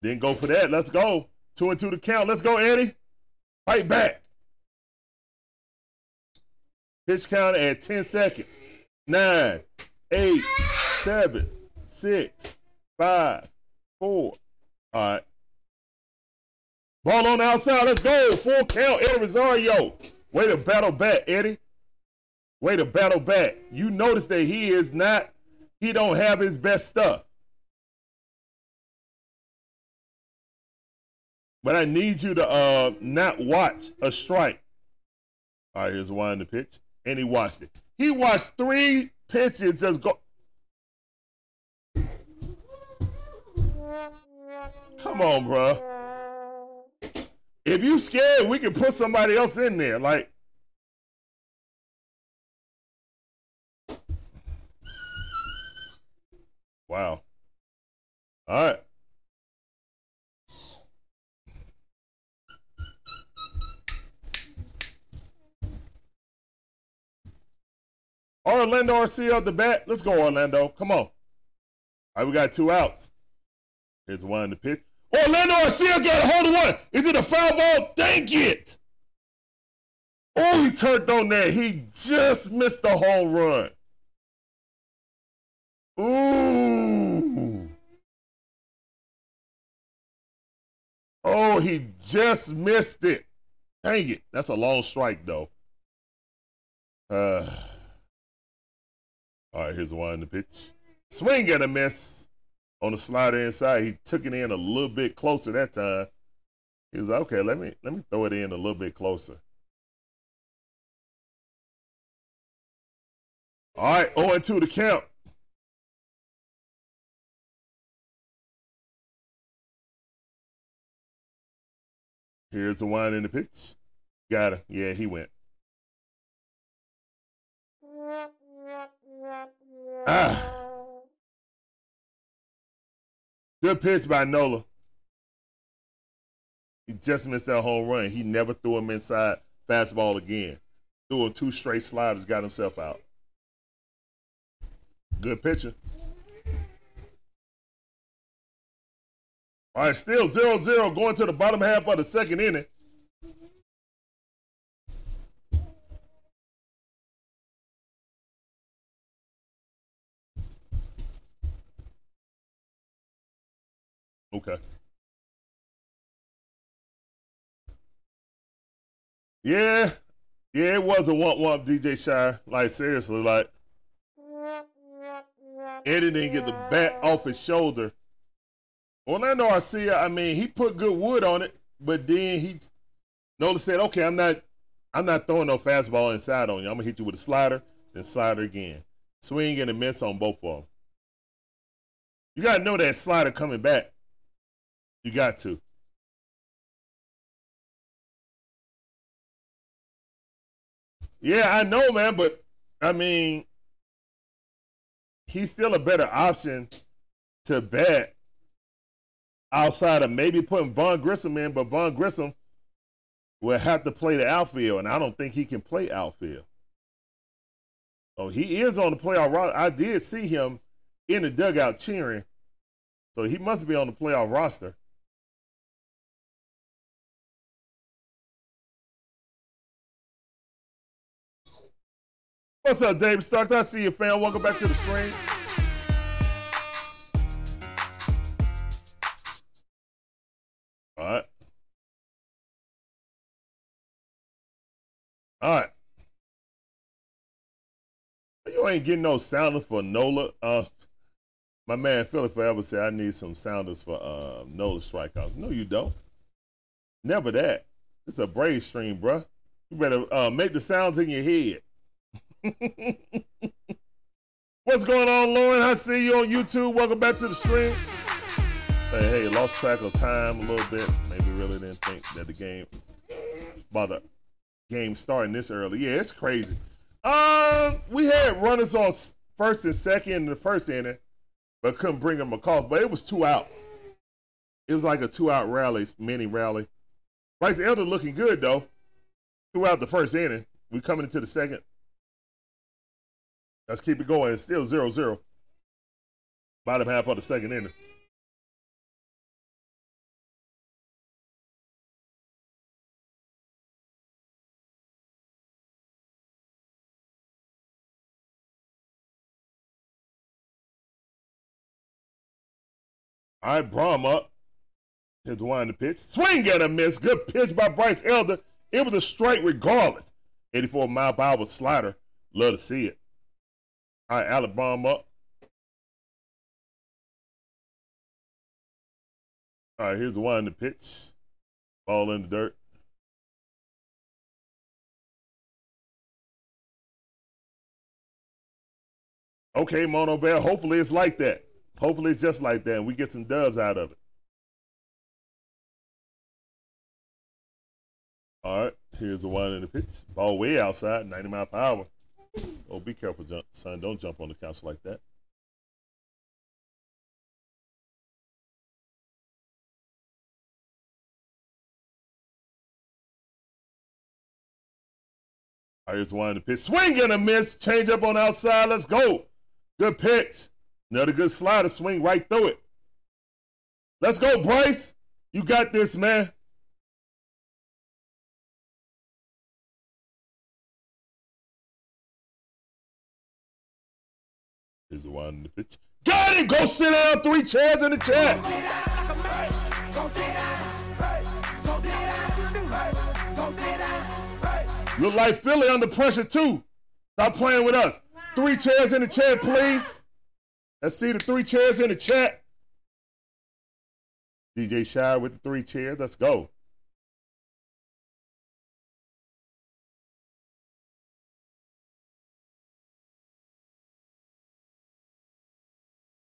Didn't go for that. Let's go. Two and two to count. Let's go, Eddie. Fight back. Pitch count at ten seconds. Nine, eight, seven, six, five, four. All right. Ball on the outside. Let's go. Full count. Eddie Rosario. Way to battle back, Eddie. Way to battle back. You notice that he is not, he don't have his best stuff. But I need you to uh, not watch a strike. All right, here's one in the pitch. And he watched it. He watched three pitches just go. Come on, bro. If you scared, we can put somebody else in there. Like. Wow. All right. Orlando Arcia out the bat. Let's go, Orlando. Come on. All right, we got two outs. Here's one in the pitch. Orlando Arcia got a hold of one. Is it a foul ball? Dang it. Oh, he turned on that. He just missed the home run. Ooh. Oh, he just missed it. Dang it. That's a long strike, though. Uh... All right, here's one in the pitch. Swing and a miss on the slider inside. He took it in a little bit closer that time. He was like, okay, let me, let me throw it in a little bit closer. All right, oh and two to count. Here's the one in the pitch. Got him. Yeah, he went. Ah. Good pitch by Nola. He just missed that home run. He never threw him inside fastball again. Threw him two straight sliders, got himself out. Good pitcher. All right, still zero zero going to the bottom half of the second inning. Okay. Yeah. Yeah, it was a womp-womp, D J Shire. Like, seriously, like. Eddie didn't get the bat off his shoulder. Orlando Arcia, I mean, he put good wood on it, but then he Nola said, okay, I'm not I'm not throwing no fastball inside on you. I'm going to hit you with a slider, then slider again. Swing and a miss on both of them. You got to know that slider coming back. You got to. Yeah, I know, man, but I mean, he's still a better option to bat outside of maybe putting Vaughn Grissom in, but Vaughn Grissom will have to play the outfield, and I don't think he can play outfield. Oh, he is on the playoff roster. I did see him in the dugout cheering, so he must be on the playoff roster. What's up, Dave Stark? I see you, fam. Welcome back to the stream. All right. All right. You ain't getting no sounders for Nola. Uh, my man Philly Forever said, I need some sounders for uh, Nola strikeouts. No, you don't. Never that. It's a Brave stream, bruh. You better uh, make the sounds in your head. What's going on, Lauren? I see you on YouTube. Welcome back to the stream. Hey, hey, lost track of time a little bit. Maybe really didn't think that the game, about the game starting this early. Yeah, it's crazy. Um, we had runners on first and second in the first inning, but couldn't bring them across. But it was two outs. It was like a two-out rally, mini rally. Bryce Elder looking good though throughout the first inning. We coming into the second. Let's keep it going. It's still zero zero. Bottom half of the second inning. All right, Braum up. Here's Dwayne the pitch. Swing and a miss. Good pitch by Bryce Elder. It was a strike regardless. eighty-four mile per hour slider. Love to see it. All right, Alec Braum up. All right, here's Dwayne the pitch. Ball in the dirt. Okay, Mono Bear. Hopefully it's like that. Hopefully it's just like that and we get some dubs out of it. All right, here's the one in the pitch. Ball way outside, ninety mile per hour. Oh, be careful, son. Don't jump on the couch like that. All right, here's the one in the pitch. Swing and a miss. Change up on the outside. Let's go. Good pitch. Another good slider, swing right through it. Let's go, Bryce. You got this, man. Here's the one in the pitch. Got it! Go sit down. Three chairs in the chair. Look like Philly under pressure, too. Stop playing with us. Three chairs in the chair, please. Let's see the three chairs in the chat. D J Shire with the three chairs. Let's go.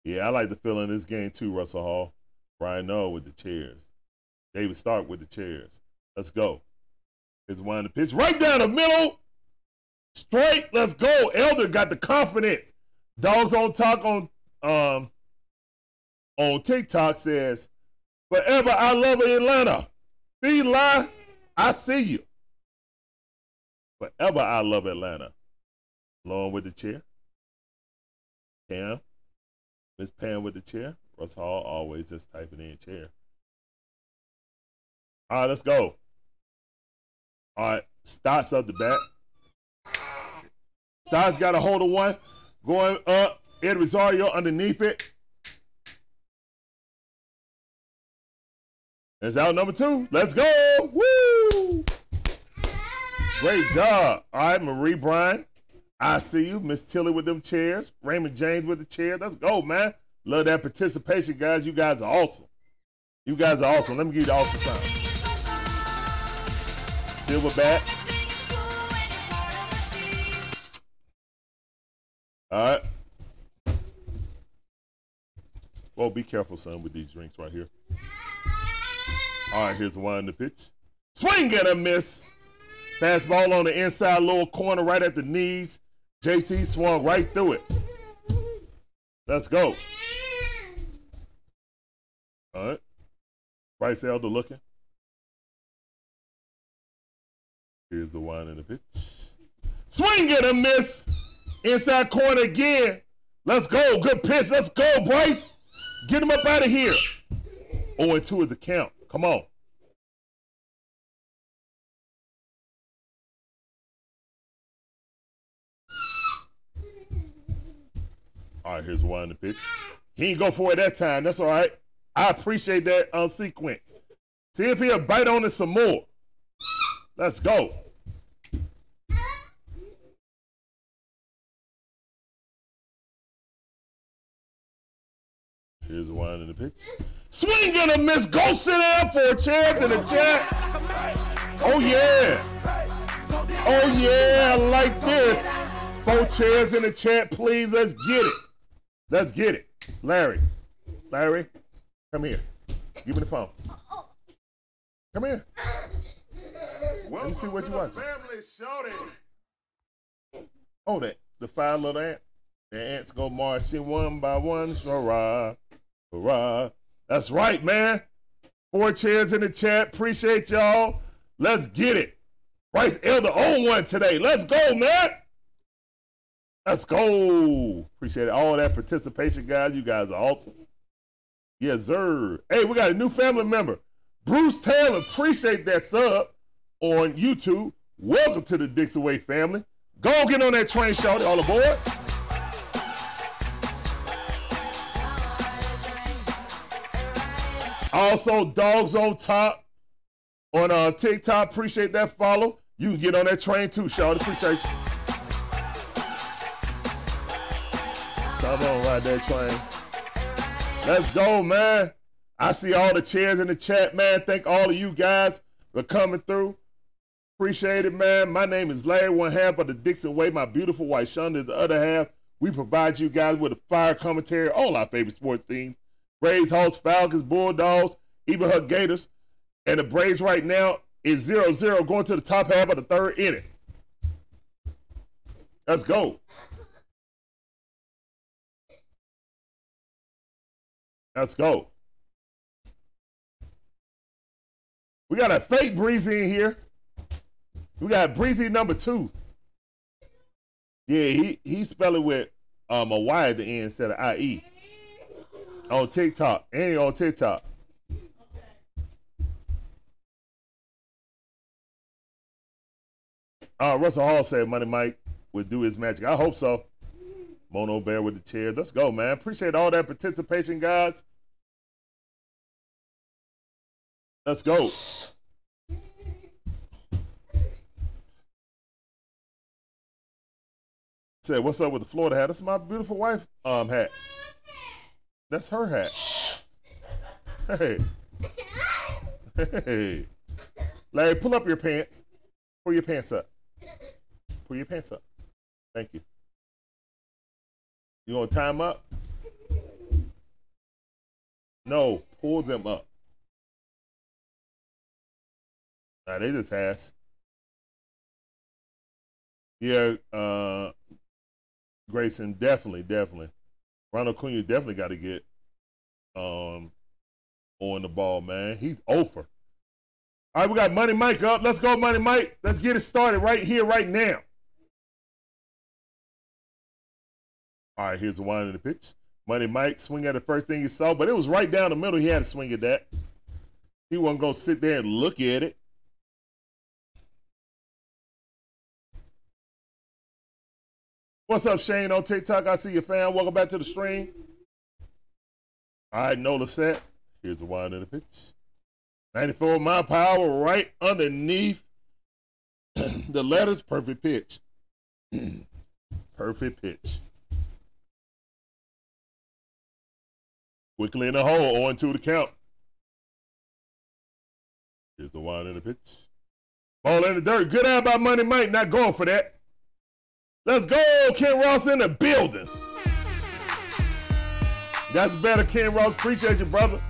Yeah, I like the feeling in this game too, Russell Hall. Brian Noah with the chairs. David Stark with the chairs. Let's go. Here's one in the pitch. Right down the middle. Straight. Let's go. Elder got the confidence. Dogs on Talk on um on TikTok says, forever I love Atlanta. B-Line, I see you. Forever I love Atlanta. Lauren with the chair. Pam. Miss Pam with the chair. Russ Hall always just typing in chair. All right, let's go. All right, Stotts up the bat. Stotts got a hold of one. Going up, Eddie Rosario underneath it. That's out number two. Let's go. Woo! Great job. All right, Marie Bryan. I see you. Miss Tilly with them chairs. Raymond James with the chair. Let's go, man. Love that participation, guys. You guys are awesome. You guys are awesome. Let me give you the awesome sign. Silverback. All right. Well, be careful, son, with these drinks right here. All right, here's one in the pitch. Swing and a miss. Fastball on the inside lower corner right at the knees. J T swung right through it. Let's go. All right. Bryce Elder looking. Here's the wind and the pitch. Swing and a miss. Inside corner again. Let's go. Good pitch. Let's go, Bryce. Get him up out of here. oh and two is the count. Come on. All right, here's the wind and the pitch. He ain't go for it that time. That's all right. I appreciate that uh, sequence. See if he'll bite on it some more. Let's go. Here's the wind in the pitch. Swing and a miss. Go sit down for a chance in the chat. Oh, yeah. Oh, yeah. I like this. Four chairs in the chat, please. Let's get it. Let's get it. Larry. Larry, come here. Give me the phone. Come here. Let me see what you watching. Oh, that the five little ants. The ants go marching one by one. Hurrah, hurrah. That's right, man. Four chairs in the chat. Appreciate y'all. Let's get it. Bryce Elder on one today. Let's go, man. Let's go. Appreciate all that participation, guys. You guys are awesome. Yes, sir. Hey, we got a new family member. Bruce Taylor. Appreciate that sub on YouTube. Welcome to the Dixon Way family. Go get on that train, shorty. All aboard. Also, Dogs on Top on uh, TikTok. Appreciate that follow. You can get on that train too, shorty. Appreciate you. Come on, ride that train. Let's go, man. I see all the chairs in the chat, man. Thank all of you guys for coming through. Appreciate it, man. My name is Larry, one half of the Dixon Way. My beautiful wife, Shonda, is the other half. We provide you guys with a fire commentary on all our favorite sports teams. Braves, Hawks, Falcons, Bulldogs, even her Gators. And the Braves right now is zero zero going to the top half of the third inning. Let's go. Let's go. We got a fake Breezy in here. We got Breezy number two. Yeah, he, he spelled it with um, a Y at the end instead of I E. On TikTok. And he on TikTok. Okay. Uh, Russell Hall said Money Mike would do his magic. I hope so. Mono Bear with the chair. Let's go, man. Appreciate all that participation, guys. Let's go. Said, what's up with the Florida hat? That's my beautiful wife um hat. That's her hat. Hey. Hey. Larry, pull up your pants. Pull your pants up. Pull your pants up. Thank you. You gonna tie them up? No, pull them up. Nah, they just ass. Yeah, uh, Grayson, definitely, definitely. Ronald Acuña definitely got to get um, on the ball, man. He's over. All right, we got Money Mike up. Let's go, Money Mike. Let's get it started right here, right now. All right, here's the wind of the pitch. Money Mike swing at the first thing he saw, but it was right down the middle. He had to swing at that. He wasn't going to sit there and look at it. What's up, Shane on TikTok? I see you, fam. Welcome back to the stream. All right, Nola set. Here's the wind of the pitch. ninety-four mile per hour right underneath the letters. Perfect pitch. Perfect pitch. Quickly in the hole, oh and two to count. Here's the wind of the pitch. Ball in the dirt. Good eye by Money Mike. Not going for that. Let's go, Ken Ross in the building. That's better, Ken Ross. Appreciate you, brother.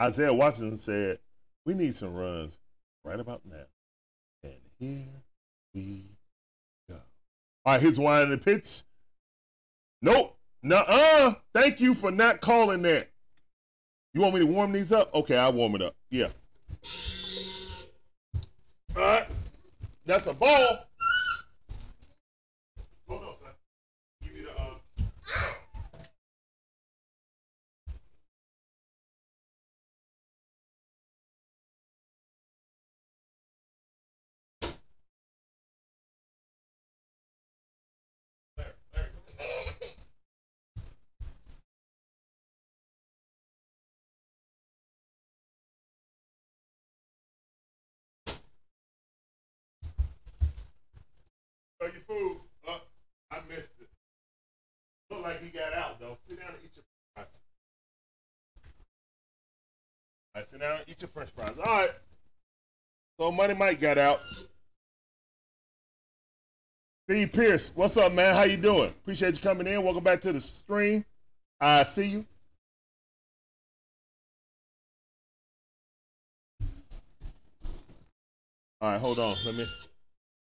Isaiah Washington said, we need some runs right about now. And Here we go. All right, here's one of the pitch. Nope. Nuh-uh. Thank you for not calling that. You want me to warm these up? Okay, I'll warm it up. Yeah. All right. That's a ball. Hold on, son. Give me the, uh... Your food. Oh, I missed it. Look like he got out though. Sit down and eat your french fries. All right, sit down and eat your french fries. All right. So Money Mike got out. Steve Pierce, what's up, man? How you doing? Appreciate you coming in. Welcome back to the stream. I see you. All right, hold on. Let me.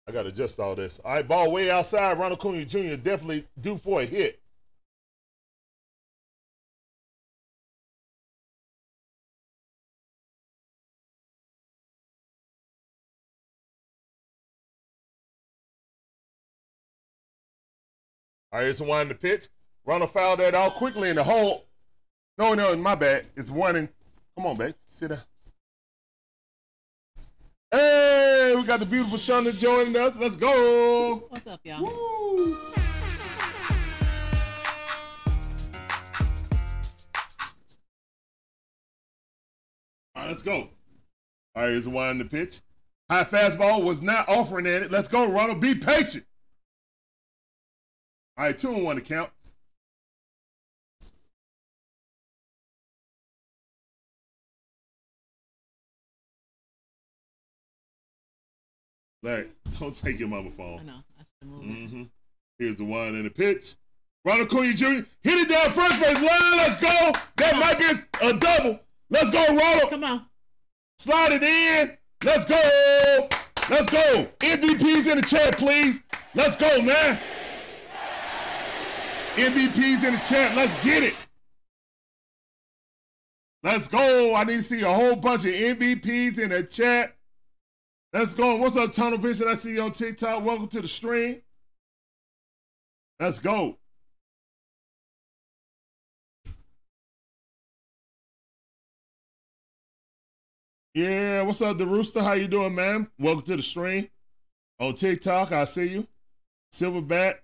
I got to adjust all this. All right, ball way outside. Ronald Acuña Junior definitely due for a hit. All right, here's the one in the pitch. Ronald fouled that out quickly in the hole. No, no, my bad. It's one and... Come on, babe. Sit down. Hey, we got the beautiful Shonda joining us. Let's go. What's up, y'all? Woo. All right, let's go. All right, here's the one in the pitch. High fastball was not offering at it. Let's go, Ronald. Be patient. All right, two and one to count. Larry, don't take your mama phone. I know. I should move. Mm-hmm. Here's the one in the pitch. Ronald Acuña Junior Hit it down first base line. Let's go. That might be a double. Let's go, Ronald. Come on. Slide it in. Let's go. Let's go. M V Ps in the chat, please. Let's go, man. M V Ps in the chat. Let's get it. Let's go. I need to see a whole bunch of M V Ps in the chat. Let's go. What's up, Tunnel Vision? I see you on TikTok. Welcome to the stream. Let's go. Yeah, what's up, the Rooster? How you doing, man? Welcome to the stream. On TikTok, I see you. Silverback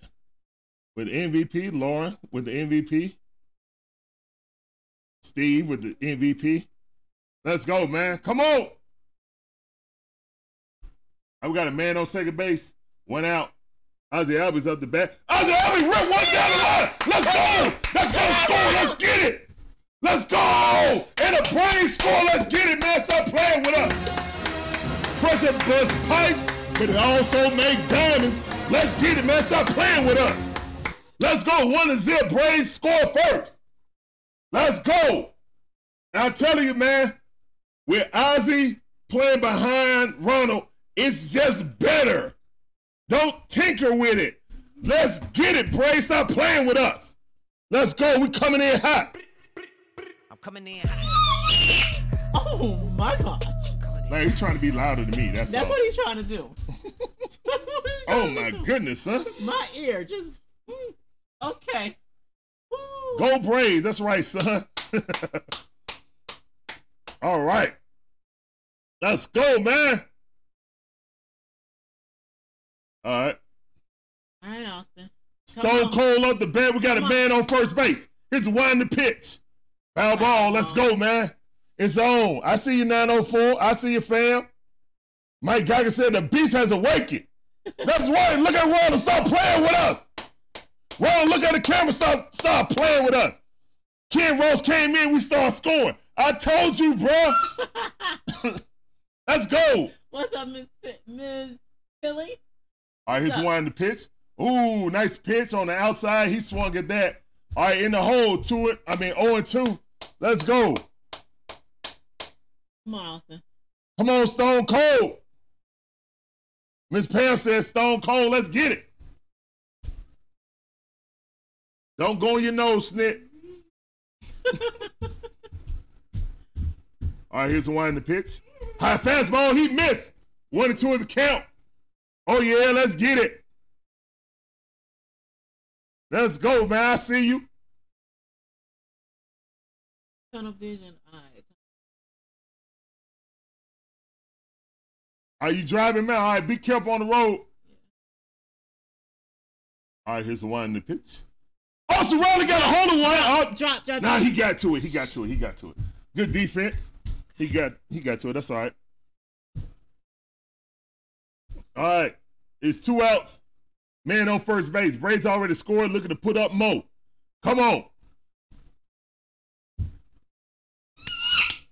with M V P. Lauren with the M V P. Steve with the M V P. Let's go, man. Come on. We got a man on second base. One out. Ozzie Albies up the bat. Ozzie Albies, rip one down the line. Let's go. Let's go score. Let's get it. Let's go. And a Braves score. Let's get it, man. Stop playing with us. Pressure bust pipes, but it also make diamonds. Let's get it, man. Stop playing with us. Let's go. One to zero. Braves score first. Let's go. And I'm telling you, man, with Ozzie playing behind Ronald, it's just better. Don't tinker with it. Let's get it, Bray. Stop playing with us. Let's go. We coming in hot. I'm coming in hot. Oh, my gosh. Like, he's trying to be louder than me. That's, That's what he's trying to do. Oh, my goodness, huh? My ear just, okay. Woo. Go Braves. That's right, son. All right. Let's go, man. All right. All right, Austin. Come Stone on. Cold up the bat. We got Come a man on. on first base. Here's the wind the pitch. Foul ball. Let's go, man. It's on. I see you, nine oh four. I see you, fam. Mike Geiger said the beast has awakened. That's right. Look at Ronald. Stop playing with us. Ronald, look at the camera. Stop, stop playing with us. Ken Rose came in. We start scoring. I told you, bro. Let's go. What's up, Miz Miz Philly? All right, here's one in the pitch. Ooh, nice pitch on the outside. He swung at that. All right, in the hole, two it. I mean, oh and two. Let's go. Come on, Austin. Come on, Stone Cold. Miss Pam says, Stone Cold, let's get it. Don't go in your nose, Snit. All right, here's the one in the pitch. High fastball, he missed. One and two is the count. Oh, yeah, let's get it. Let's go, man. I see you. Tunnel vision eyes. Are you driving, man? All right, be careful on the road. Yeah. All right, here's the one in the pitch. Oh, so Riley got a hold of one. Drop, oh. drop, drop. Nah, he got to it. He got to it. He got to it. Good defense. He got he got to it. That's all right. All right. It's two outs. Man on first base. Braves already scored. Looking to put up Mo. Come on.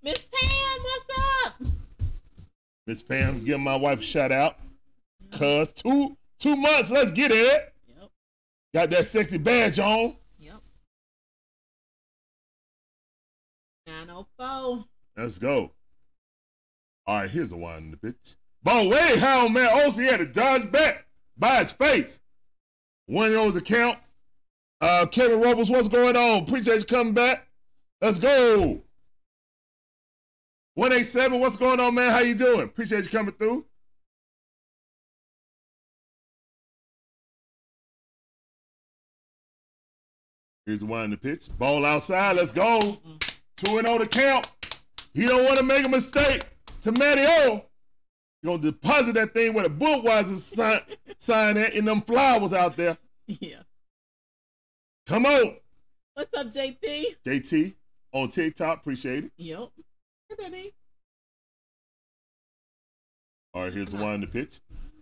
Miss Pam, what's up? Miss Pam, give my wife a shout out. Cuz two two months. Let's get it. Yep. Got that sexy badge on. Yep. nine oh four. Let's go. All right, here's the one in the pitch. But wait, how man? Ozzie had to dodge back by his face. One of those account. Uh, Kevin Robles, what's going on? Appreciate you coming back. Let's go. one eighty-seven, what's going on, man? How you doing? Appreciate you coming through. Here's the one in the pitch. Ball outside. Let's go. Mm-hmm. two and oh to count. He don't want to make a mistake. Tomato, you're going to deposit that thing with a Budweiser sign, sign at, and them flowers out there. Yeah. Come on. What's up, J T? J T on TikTok. Appreciate it. Yep. Hey, baby. All right, here's the one in the pitch.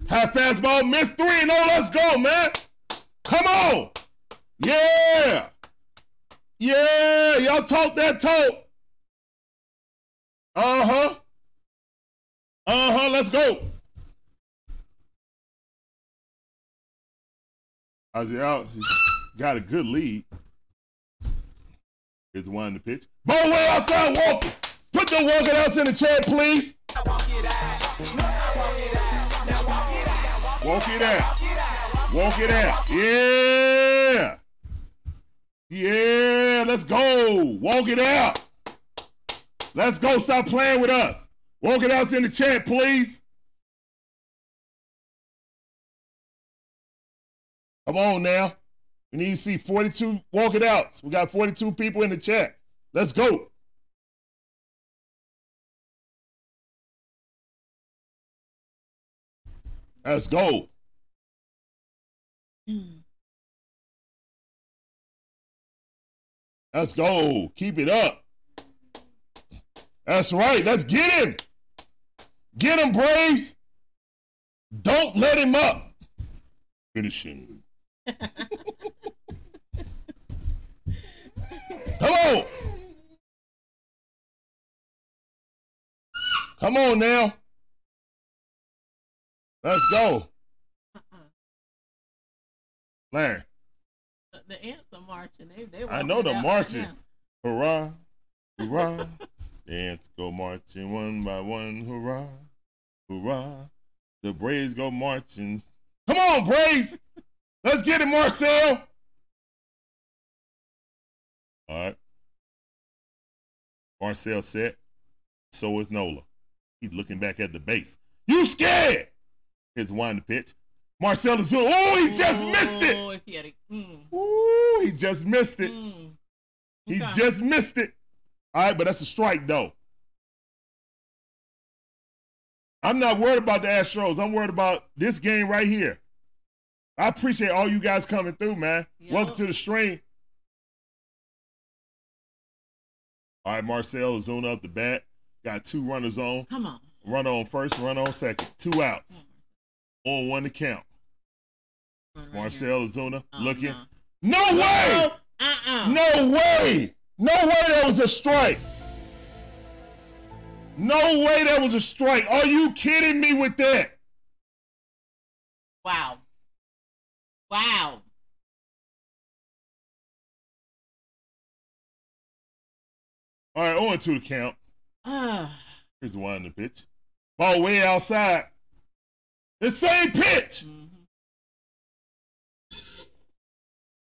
High fastball, missed three and oh, let's go, man. Come on. Yeah. Yeah. Y'all talk that talk. Uh-huh. Uh-huh, let's go. Ozzie out. Got a good lead. Here's one in the pitch. Ball way outside, Walker. Put the Walker outs in the chat, please. Walk it out. Walk it out. Walk it out. Yeah. Yeah, let's go. Walk it out. Let's go. Stop playing with us. Walk it out in the chat, please. Come on now. We need to see forty-two walk it outs. We got forty-two people in the chat. Let's go. Let's go. Let's go. Keep it up. That's right. Let's get him. Get him, Braves. Don't let him up. Finish him. Come on. Come on now. Let's go. Uh-uh. Larry. The ants are marching. They, they I know they're marching. Hurrah. Hurrah. The ants go marching one by one. Hurrah, hurrah. The Braves go marching. Come on, Braves. Let's get it, Marcell. All right. Marcell set. So is Nola. He's looking back at the base. You scared. Here's one to pitch. Marcell is doing. Oh, he just Ooh, missed it. He a, mm. Ooh, he just missed it. Mm. Okay. He just missed it. All right, but that's a strike, though. I'm not worried about the Astros. I'm worried about this game right here. I appreciate all you guys coming through, man. Yep. Welcome to the stream. All right, Marcell Ozuna up the bat. Got two runners on. Come on. Runner on first, runner on second. Two outs. On one to count. Right Marcell Ozuna oh, looking. No, no way! Uh-uh. No way! No way that was a strike. No way that was a strike. Are you kidding me with that? Wow. Wow. All right, oh and two to count. Uh. Here's the one in the pitch. Ball way outside. The same pitch.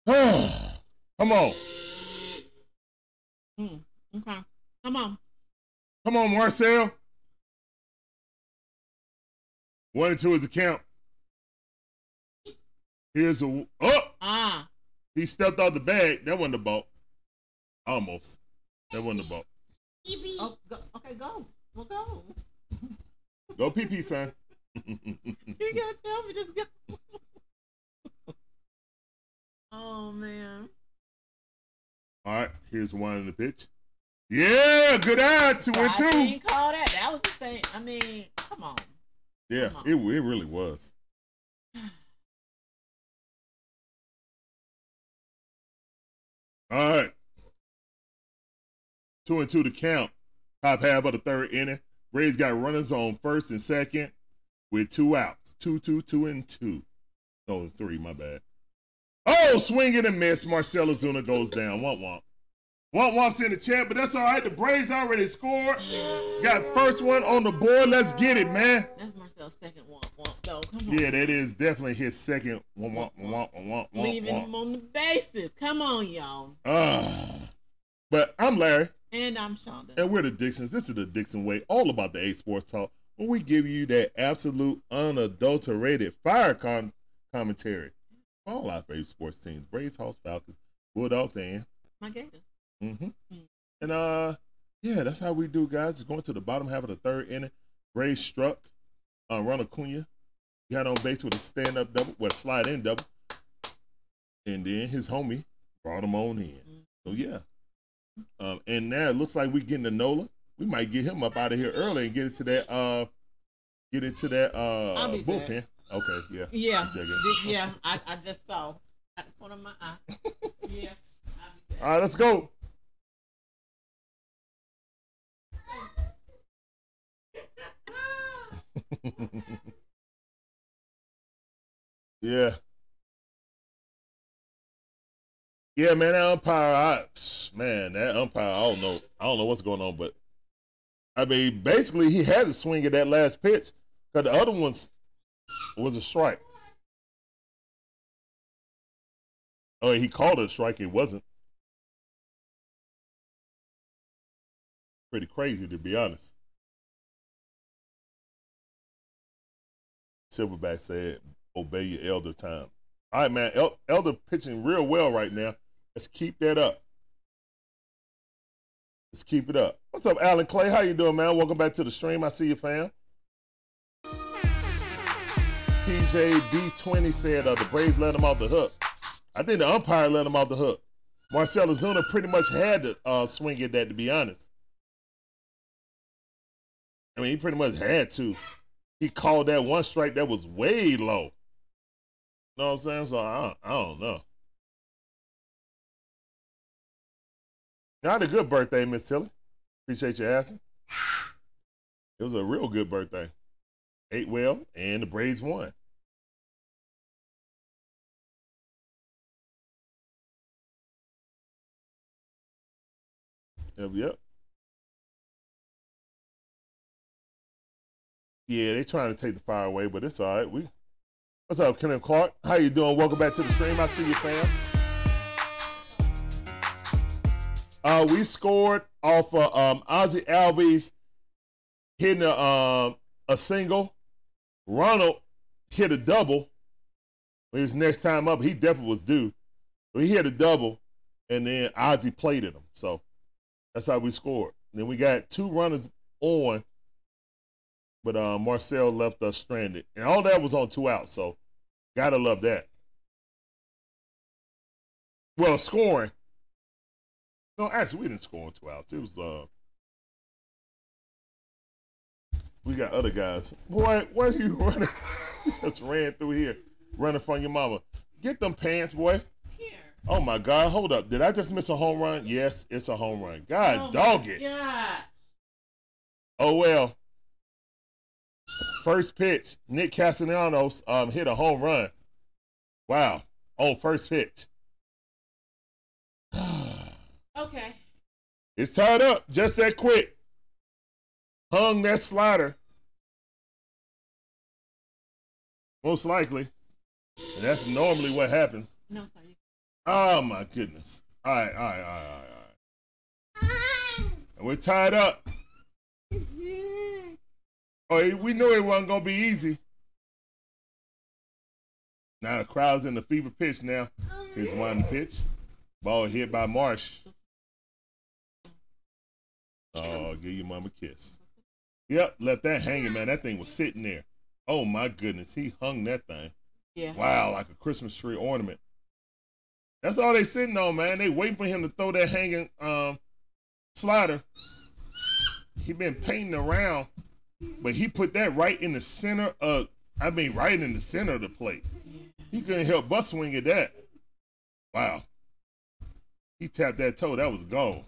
Mm-hmm. Come on. Mm, okay. Come on. Come on, Marcell. One and two is the count. Here's a oh. Ah. He stepped out the bag. That wasn't the ball. Almost. That wasn't the ball. Oh, go, okay, go. Well, go. Go pee pee, son. You gotta tell me, just go. Oh man. All right, here's one in the pitch. Yeah, good eye, two and two. I didn't call that. That was the thing. I mean, come on. Yeah, come on. It it really was. All right. Two and two to count. Top half of the third inning. Braves got runners on first and second with two outs. Two, two, two, and two. No, three, my bad. Oh, swing and a miss. Marcell Ozuna goes down. Womp womp. Womp womp's in the chat, but that's all right. The Braves already scored. Got first one on the board. Let's get it, man. That's Marcell's second womp womp, though. Come on. Yeah, that is definitely his second womp womp womp womp womp. Leaving him on the bases. Come on, y'all. Uh, but I'm Larry. And I'm Shonda. And we're the Dixons. This is the Dixon Way, all about the A-Sports Talk, when we give you that absolute unadulterated fire com commentary. All our favorite sports teams, Braves, Hawks, Falcons, Bulldogs, and my Gators. Mm-hmm. Mm-hmm. And, uh, yeah, that's how we do, guys. It's going to the bottom half of the third inning. Braves struck. Uh, Ronald Acuña got on base with a stand-up double, with a slide-in double. And then his homie brought him on in. Mm-hmm. So, yeah. Um, and now it looks like we're getting to Nola. We might get him up out of here early and get into that uh get into that uh bullpen. Okay, yeah. Yeah. Yeah, I, I just saw. I put on my eye. Yeah. All right, let's go. Yeah. Yeah, man, that umpire, I, man, that umpire, I don't know. I don't know what's going on, but, I mean, basically, he had to swing at that last pitch because the other ones was a strike. Oh, he called it a strike. It wasn't. Pretty crazy, to be honest. Silverback said, obey your elder time. All right, man, El Elder pitching real well right now. Let's keep that up. Let's keep it up. What's up, Alan Clay? How you doing, man? Welcome back to the stream. I see you, fam. P J B twenty said uh, the Braves let him off the hook. I think the umpire let him off the hook. Marcell Ozuna pretty much had to uh, swing at that, to be honest. I mean, he pretty much had to. He called that one strike that was way low. You know what I'm saying? So I don't, I don't know. Not a good birthday, Miss Tilly. Appreciate you asking. It was a real good birthday. Ate well, and the Braves won. Yep, yep. Yeah, they're trying to take the fire away, but it's all right. We. What's up, Kenan Clark? How you doing? Welcome back to the stream. I see you, fam. Uh, we scored off of um, Ozzie Albies hitting a, um, a single. Ronald hit a double. His next time up, he definitely was due. But he hit a double, and then Ozzie played at him. So that's how we scored. And then we got two runners on, but uh, Marcell left us stranded. And all that was on two outs, so gotta love that. Well, scoring. No, actually, we didn't score on two outs. It was, uh, we got other guys. Boy, what are you running? You just ran through here, running from your mama. Get them pants, boy. Here. Oh, my God. Hold up. Did I just miss a home run? Yes, it's a home run. God, oh dog it. Yeah. Oh, well. First pitch, Nick Castellanos um, hit a home run. Wow. On first pitch. Okay. It's tied up just that quick. Hung that slider. Most likely. And that's normally what happens. No, sorry. Oh, my goodness. All right, all right, all right, all right. And we're tied up. Oh, we knew it wasn't going to be easy. Now the crowd's in the fever pitch now. Here's one pitch. Ball hit by Marsh. Oh, give your mama a kiss. Yep, left that hanging, man. That thing was sitting there. Oh, my goodness. He hung that thing. Yeah. Wow, like a Christmas tree ornament. That's all they sitting on, man. They waiting for him to throw that hanging um, slider. He been painting around, but he put that right in the center of, I mean, right in the center of the plate. He couldn't help but swing at that. Wow. He tapped that toe. That was gone.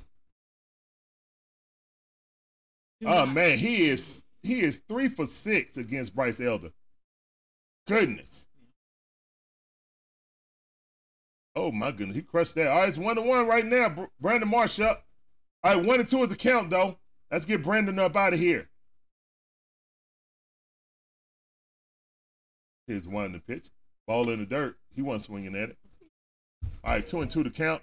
Oh, man, he is he is three for six against Bryce Elder. Goodness. Oh, my goodness. He crushed that. All right, it's one to one right now. Brandon Marsh up. All right, one and two is the count, though. Let's get Brandon up out of here. Here's one to pitch. Ball in the dirt. He wasn't swinging at it. All right, two and two to count.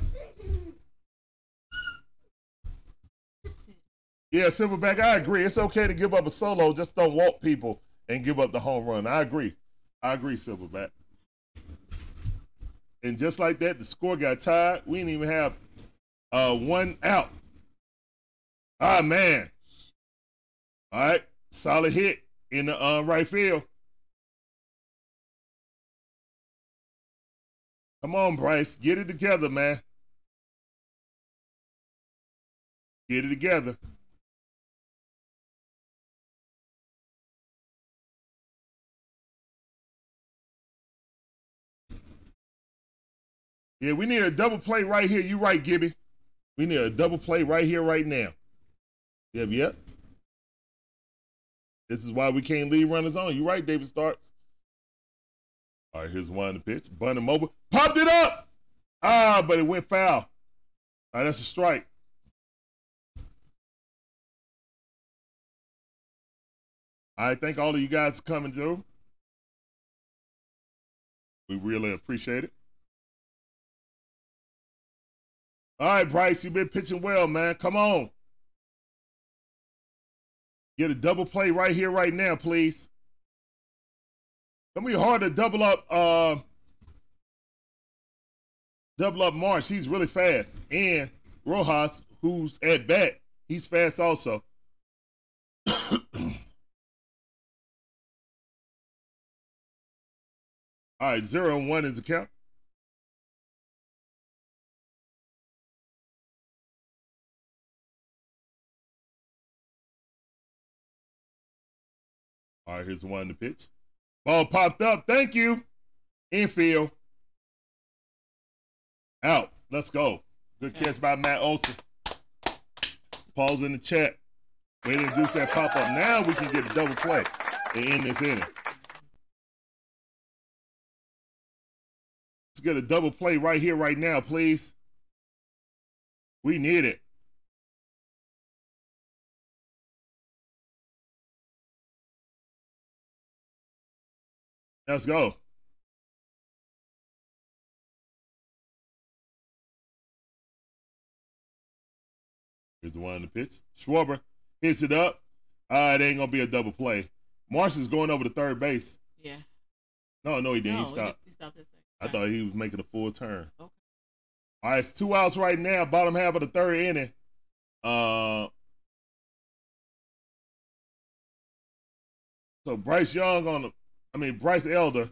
Yeah, Silverback, I agree. It's okay to give up a solo. Just don't walk people and give up the home run. I agree. I agree, Silverback. And just like that, the score got tied. We didn't even have uh, one out. Ah, man. All right, solid hit in the uh, right field. Come on, Bryce. Get it together, man. Get it together. Yeah, we need a double play right here. You right, Gibby. We need a double play right here, right now. Yep, yep. This is why we can't leave runners on. You right, David Starks. All right, here's one to pitch. Bunt him over. Popped it up! Ah, but it went foul. All right, that's a strike. All right, thank all of you guys for coming through. We really appreciate it. All right, Bryce, you've been pitching well, man. Come on. Get a double play right here, right now, please. It's going to be hard to double up uh, double up Marsh. He's really fast. And Rojas, who's at bat, he's fast also. All right, zero and one is the count. All right, here's one to pitch. Ball popped up. Thank you. Infield. Out. Let's go. Good catch by Matt Olson. Pause in the chat. Way to induce that pop up. Now we can get a double play and end this inning. Let's get a double play right here, right now, please. We need it. Let's go. Here's the one on the pitch. Schwarber hits it up. Uh, it ain't going to be a double play. Marsh is going over to third base. Yeah. No, no, he didn't. No, he stopped. He stopped his thing. I right. thought he was making a full turn. Okay. All right, it's two outs right now. Bottom half of the third inning. Uh, so Bryce Young on the I mean, Bryce Elder,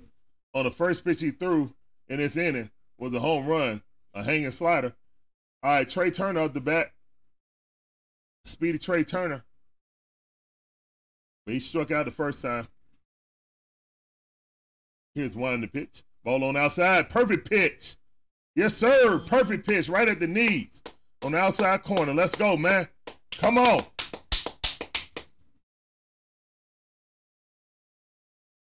on the first pitch he threw in this inning, was a home run, a hanging slider. All right, Trey Turner up the bat. Speedy Trey Turner. But he struck out the first time. Here's one in the pitch. Ball on the outside. Perfect pitch. Yes, sir. Perfect pitch right at the knees on the outside corner. Let's go, man. Come on.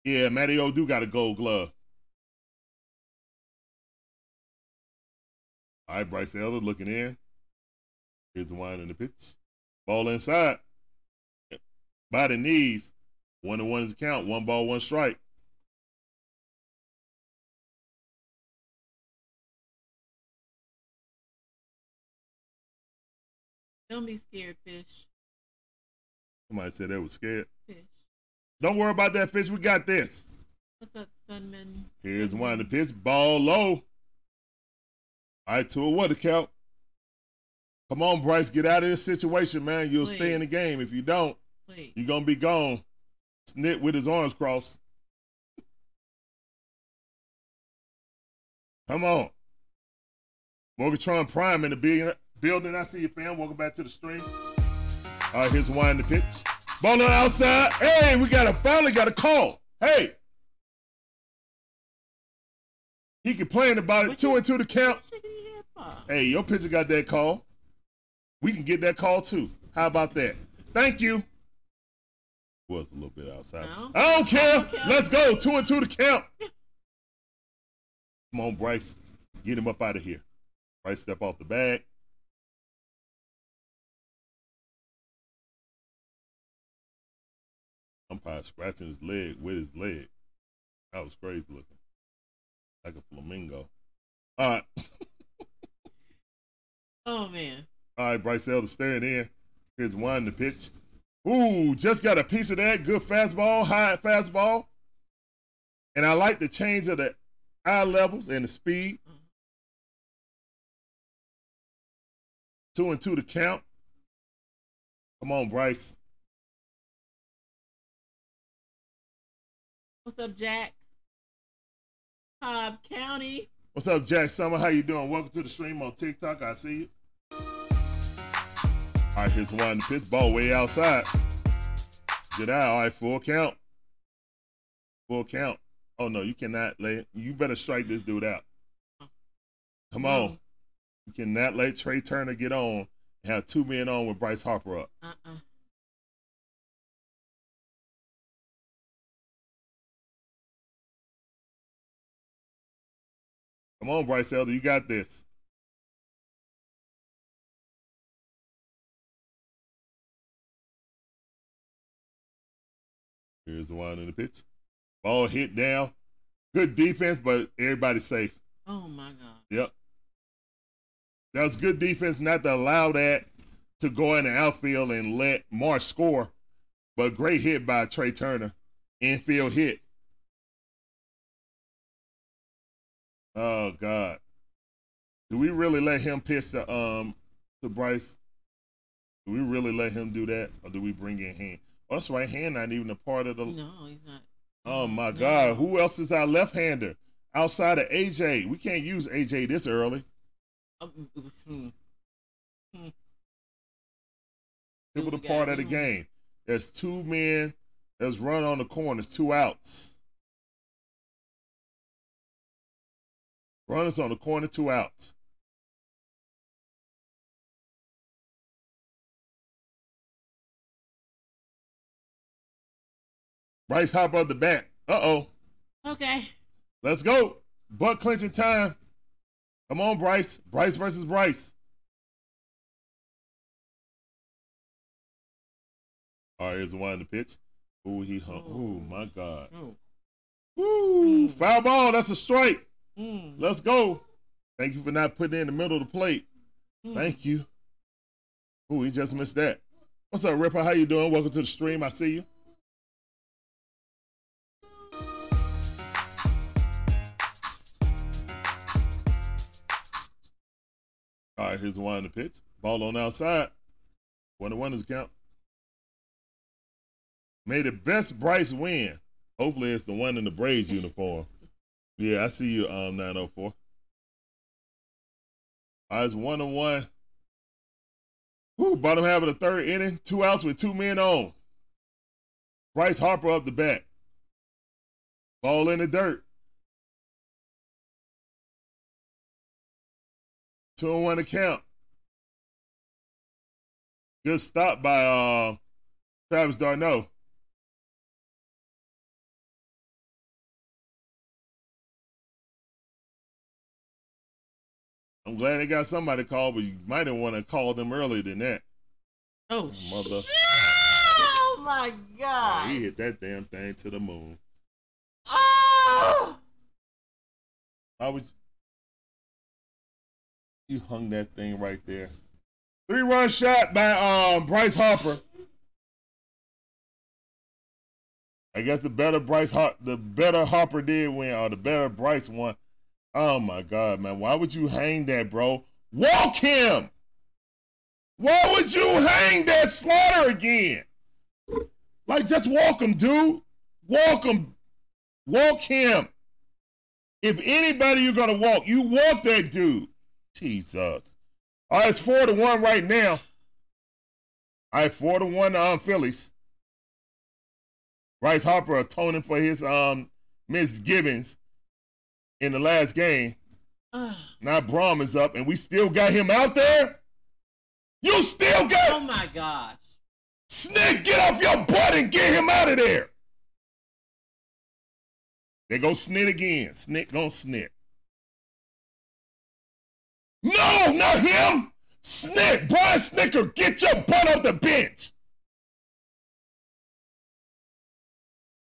Yeah, Matty O'Du got a gold glove. All right, Bryce Elder looking in. Here's the wind in the pitch. Ball inside. By the knees. One to one is the count. One ball, one strike. Don't be scared, fish. Somebody said they were scared. Fish. Don't worry about that, fish. We got this. What's up, Sunman? Here's one of the pitch. Ball low. All right, to a water count. Come on, Bryce. Get out of this situation, man. You'll Please. stay in the game. If you don't, Please. you're going to be gone. Snit with his arms crossed. Come on. Morgatron Prime in the building. I see you, fam. Welcome back to the stream. All right, here's Wine the pitch. Ball on the outside. Hey, we got a, finally got a call. Hey. He complained about it. Two and two to count. Hey, your pitcher got that call. We can get that call, too. How about that? Thank you. Was a little bit outside. No. I don't care. I don't care. Let's go. Two and two to count. Come on, Bryce. Get him up out of here. Bryce, step off the bag. Umpire scratching his leg with his leg. That was crazy looking. Like a flamingo. All right. Oh, man. All right, Bryce Elder staring in. Here's one, the pitch. Ooh, just got a piece of that. Good fastball, high fastball. And I like the change of the eye levels and the speed. Mm-hmm. Two and two to count. Come on, Bryce. What's up, Jack? Cobb County. What's up, Jack Summer? How you doing? Welcome to the stream on TikTok. I see you. All right, here's one. The pitch, ball way outside. Good eye. All right, full count. Full count. Oh, no, you cannot lay it. You better strike this dude out. Come no. on. You cannot let Trey Turner get on and have two men on with Bryce Harper up. Uh-uh. Come on, Bryce Elder. You got this. Here's the one in the pitch. Ball hit down. Good defense, but everybody's safe. Oh, my God. Yep. That was good defense not to allow that to go in the outfield and let Marsh score. But great hit by Trey Turner. Infield hit. Oh, God. Do we really let him pitch to, um, to Bryce? Do we really let him do that? Or do we bring in hand? Oh, that's right. Hand not even a part of the... No, he's not. Oh, my no. God. Who else is our left-hander outside of A J? We can't use A J this early. People the part of the game. There's two men that's run on the corners, two outs. Runners on the corner, two outs. Bryce Harper up the bat. Uh-oh. Okay. Let's go. Butt clinching time. Come on, Bryce. Bryce versus Bryce. All right, here's the one in the pitch. Ooh, he hung. Ooh, my God. Ooh, foul ball. That's a strike. Mm. Let's go. Thank you for not putting it in the middle of the plate. Mm. Thank you. Ooh, he just missed that. What's up, Ripper? How you doing? Welcome to the stream. I see you. All right, here's the one in the pitch. Ball on the outside. one to one is count. May the best Bryce win. Hopefully it's the one in the Braves uniform. Yeah, I see you, um, nine oh four. All right, it's one to one. Woo, bottom half of the third inning. Two outs with two men on. Bryce Harper up the bat. Ball in the dirt. two and one to count. Good stop by uh, Travis d'Arnaud. I'm glad they got somebody called, but you might have want to call them earlier than that. Oh, mother! Oh my God! Oh, he hit that damn thing to the moon. Oh! Why would you, you hung that thing right there? Three-run shot by um, Bryce Harper. I guess the better Bryce Har the better Harper did win, or the better Bryce won. Oh my God, man! Why would you hang that, bro? Walk him! Why would you hang that Slaughter again? Like, just walk him, dude. Walk him. Walk him. If anybody you're gonna walk, you walk that dude. Jesus. All right, it's four to one right now. All right, four to one um, Phillies. Bryce Harper atoning for his um misgivings in the last game. Now Braum is up, and we still got him out there. You still got. Oh my gosh. Snick, get off your butt and get him out of there. They go Snit again. Snit gon' Snit. No, not him. Snit, Brian Snitker, get your butt off the bench.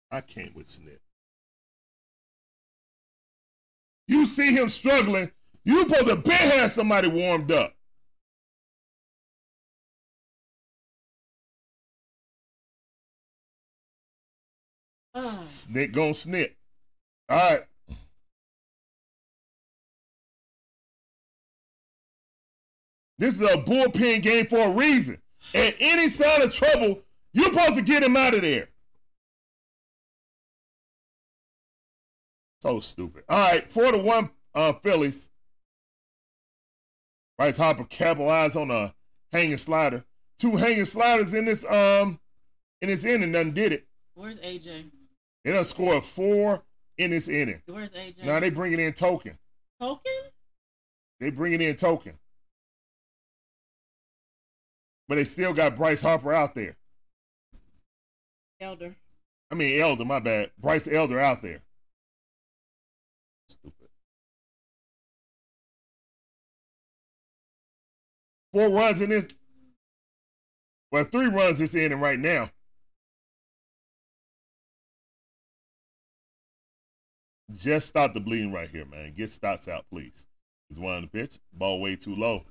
I can't with Snit. You see him struggling. You supposed to be had somebody warmed up. Uh. Snit gon' Snit. All right. This is a bullpen game for a reason. At any sign of trouble, you're supposed to get him out of there. So stupid. All right, four to one uh, Phillies. Bryce Harper capitalized on a hanging slider. Two hanging sliders in this um in this inning. Nothing did it. Where's A J? They done scored four in this inning. Where's A J? Now they bringing in Token. Token? They bringing in Token. But they still got Bryce Harper out there. Elder. I mean Elder, my bad. Bryce Elder out there. Stupid. Four runs in this. Well, three runs this inning right now. Just stop the bleeding right here, man. Get stops out, please. It's one on the pitch. Ball way too low.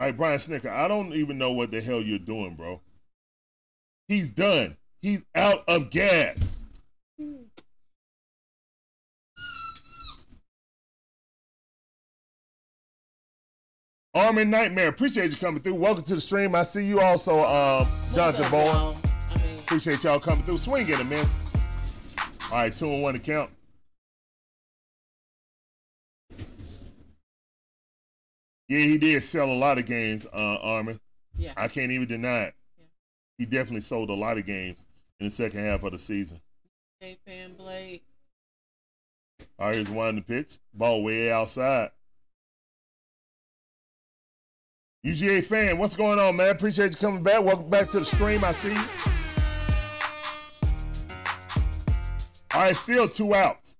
All right, Brian Snitker, I don't even know what the hell you're doing, bro. He's done. He's out of gas. Armin Nightmare, appreciate you coming through. Welcome to the stream. I see you also, um, Jonathan Bowen. I mean, appreciate y'all coming through. Swing and a miss. All right, two and one to count. Yeah, he did sell a lot of games, uh, Armin. Yeah. I can't even deny it. Yeah. He definitely sold a lot of games in the second half of the season. Hey, Fan Blade. All right, here's one to pitch. Ball way outside. U G A Fan, what's going on, man? Appreciate you coming back. Welcome back to the stream. I see you. All right, still two outs.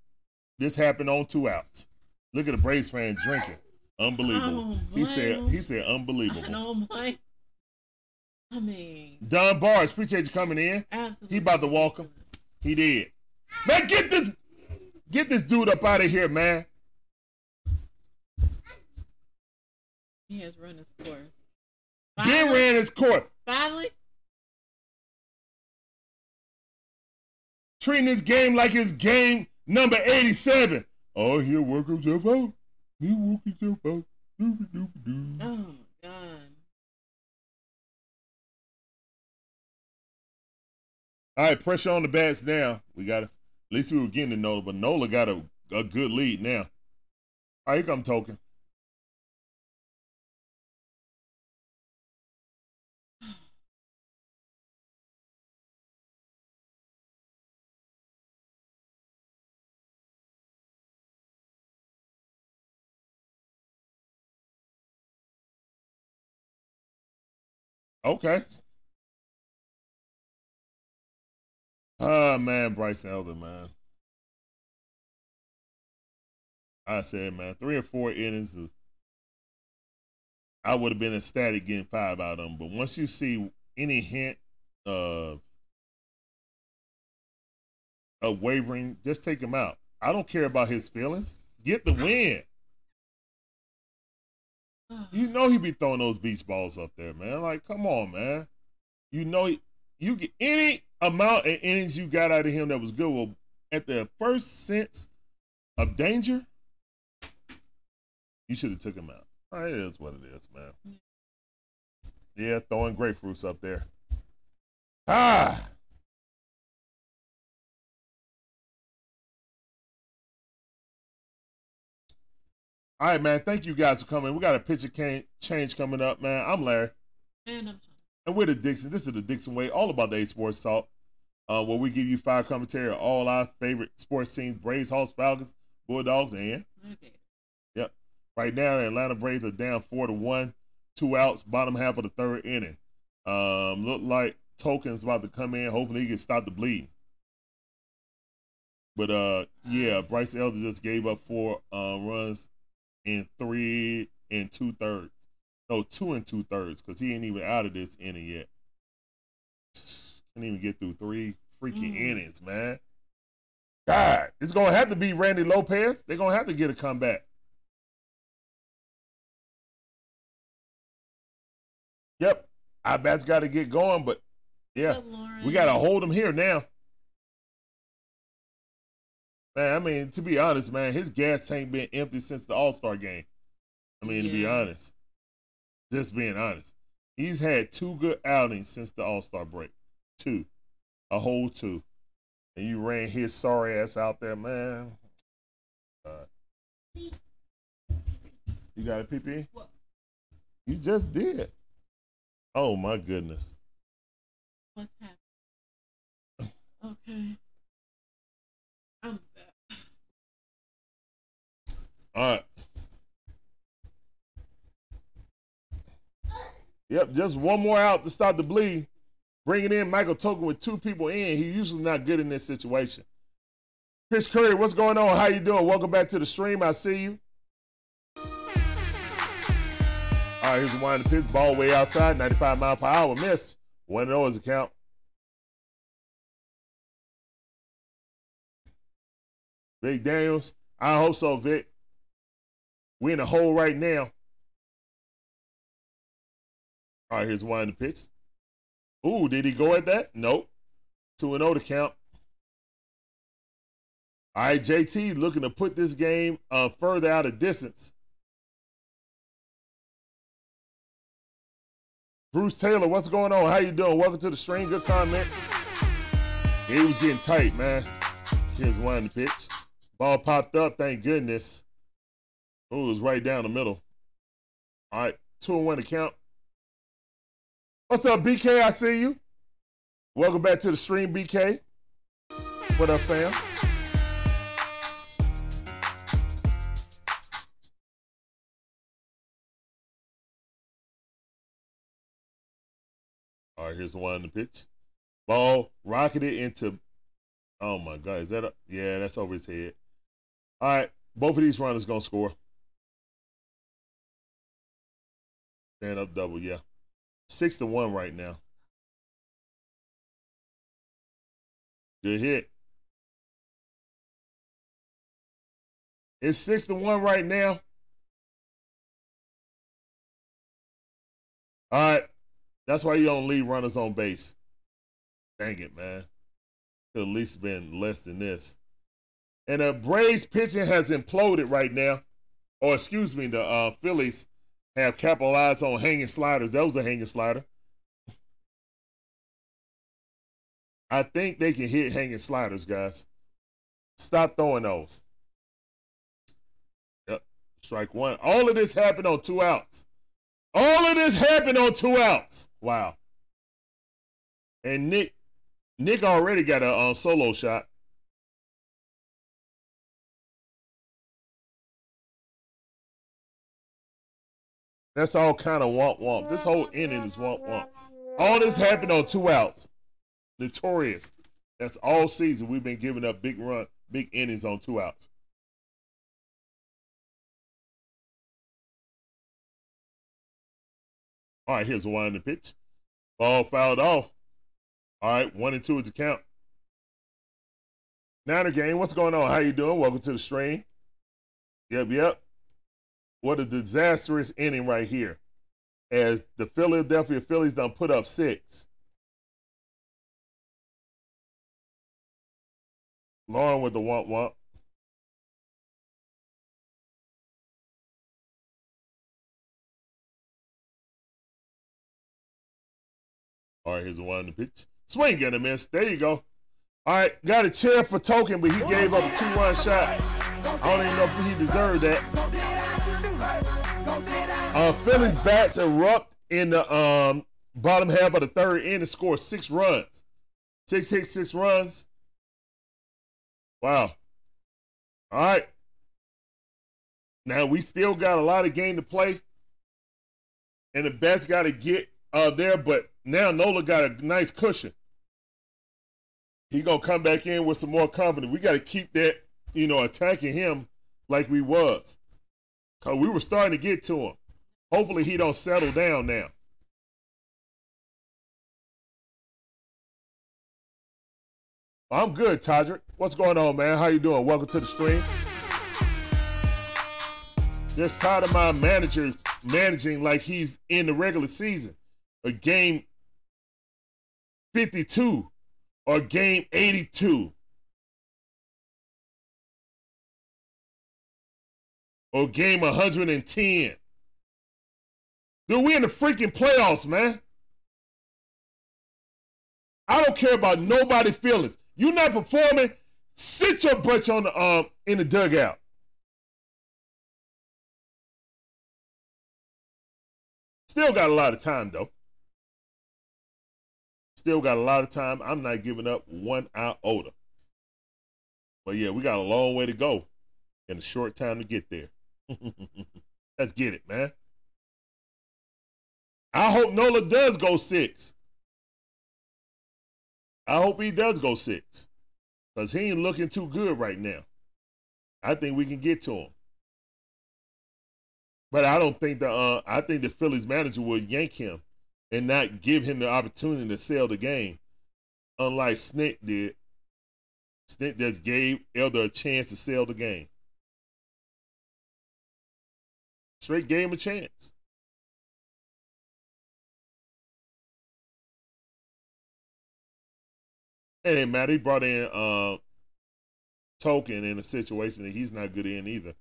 This happened on two outs. Look at the Braves fan drinking. Unbelievable. He said, he said unbelievable. I don't blame. I mean. Don Barnes, appreciate you coming in. Absolutely. He about to walk him. He did. Man, get this, get this dude up out of here, man. He has run his course. He ran his course. Finally? Treating this game like it's game number eighty-seven. Oh, he'll work himself out. He'll work himself out. Doop, doop, doop. Oh, God. All right, pressure on the bats now. We got to, at least we were getting to Nola, but Nola got a, a good lead now. All right, here comes Token. Okay. Oh, man, Bryce Elder, man. I said, man, three or four innings, of, I would have been ecstatic getting five out of them. But once you see any hint of, of wavering, just take him out. I don't care about his feelings. Get the win. You know he be throwing those beach balls up there, man. Like, come on, man. You know he, you get any amount of innings you got out of him that was good. Well, at the first sense of danger, you should have took him out. All right, it is what it is, man. Yeah, throwing grapefruits up there. Ah. All right, man. Thank you guys for coming. We got a pitcher change coming up, man. I'm Larry. And I'm John. And we're the Dixon. This is the Dixon Way, all about the A-Sports Talk, uh, where we give you five commentary on all our favorite sports teams, Braves, Hawks, Falcons, Bulldogs, and... Okay. Yep. Right now, the Atlanta Braves are down four to one, two outs, bottom half of the third inning. Um, look like Token's about to come in. Hopefully, he can stop the bleed. But, uh, yeah, Bryce Elder just gave up four uh, runs in three and two thirds. No, two and two thirds, because he ain't even out of this inning yet. Can't even get through three freaking mm. innings, man. God, it's gonna have to be Randy Lopez. They're gonna have to get a comeback. Yep, our bats got to get going, but yeah, oh, we gotta hold him here now. Man, I mean, to be honest, man, his gas tank been empty since the All-Star game. I mean, yeah. to be honest. Just being honest. He's had two good outings since the All-Star break. Two. A whole two. And you ran his sorry ass out there, man. Uh, you got a pee-pee? What? You just did. Oh, my goodness. What's happening? Okay. I'm All right. Yep, just one more out to stop the bleed. Bringing in Michael Token with two people in. He's usually not good in this situation. Chris Curry, what's going on? How you doing? Welcome back to the stream. I see you. All right, here's the wind of pitch. Ball way outside, ninety-five mile per hour. Miss. one oh is the count. Vic Daniels. I hope so, Vic. We're in a hole right now. All right, here's winding the pitch. Ooh, did he go at that? Nope. two and oh to count. All right, J T looking to put this game uh, further out of distance. Bruce Taylor, what's going on? How you doing? Welcome to the stream. Good comment. It was getting tight, man. Here's winding the pitch. Ball popped up, thank goodness. Oh, it was right down the middle. All right, two and one to count. What's up, B K? I see you. Welcome back to the stream, B K. What up, fam? All right, here's the one on the pitch. Ball rocketed into, oh my God, is that a, yeah, that's over his head. All right, both of these runners gonna score. Stand up double, yeah. Six to one right now. Good hit. It's six to one right now. All right. That's why you don't leave runners on base. Dang it, man. Could at least been less than this. And the Braves pitching has imploded right now. Or excuse me, the uh, Phillies have capitalized on hanging sliders. That was a hanging slider. I think they can hit hanging sliders, guys. Stop throwing those. Yep, strike one. All of this happened on two outs. All of this happened on two outs. Wow. And Nick, Nick already got a uh, solo shot. That's all kind of womp womp. This whole inning is womp womp. All this happened on two outs. Notorious. That's all season. We've been giving up big run, big innings on two outs. All right, here's a winding pitch. Ball fouled off. All right, one and two is the count. Niner game, what's going on? How you doing? Welcome to the stream. Yep, yep. What a disastrous inning right here, as the Philadelphia Phillies done put up six. Lauren with the womp womp. All right, here's the one in the pitch. Swing and a miss. There you go. All right, got a cheer for Token, but he gave up a two-run shot. I don't even know if he deserved that. Uh, Phillies bats erupt in the um, bottom half of the third inning and score six runs. Six hits, six runs. Wow. All right. Now, we still got a lot of game to play, and the bats got to get uh, there, but now Nola got a nice cushion. He going to come back in with some more confidence. We got to keep that, you know, attacking him like we was. Because we were starting to get to him. Hopefully he don't settle down now. I'm good, Todrick. What's going on, man? How you doing? Welcome to the stream. Just tired of my manager managing like he's in the regular season. A game fifty-two or game eighty-two. Or game one hundred ten. Dude, we in the freaking playoffs, man. I don't care about nobody's feelings. You're not performing, sit your butch on the um in the dugout. Still got a lot of time, though. Still got a lot of time. I'm not giving up one iota. But yeah, we got a long way to go in a short time to get there. Let's get it, man. I hope Nola does go six. I hope he does go six. Because he ain't looking too good right now. I think we can get to him. But I don't think the uh, I think the Phillies manager will yank him and not give him the opportunity to sell the game, unlike Snitker did. Snitker just gave Elder a chance to sell the game. Straight gave him a chance. It didn't matter. He brought in uh, Token in a situation that he's not good in either.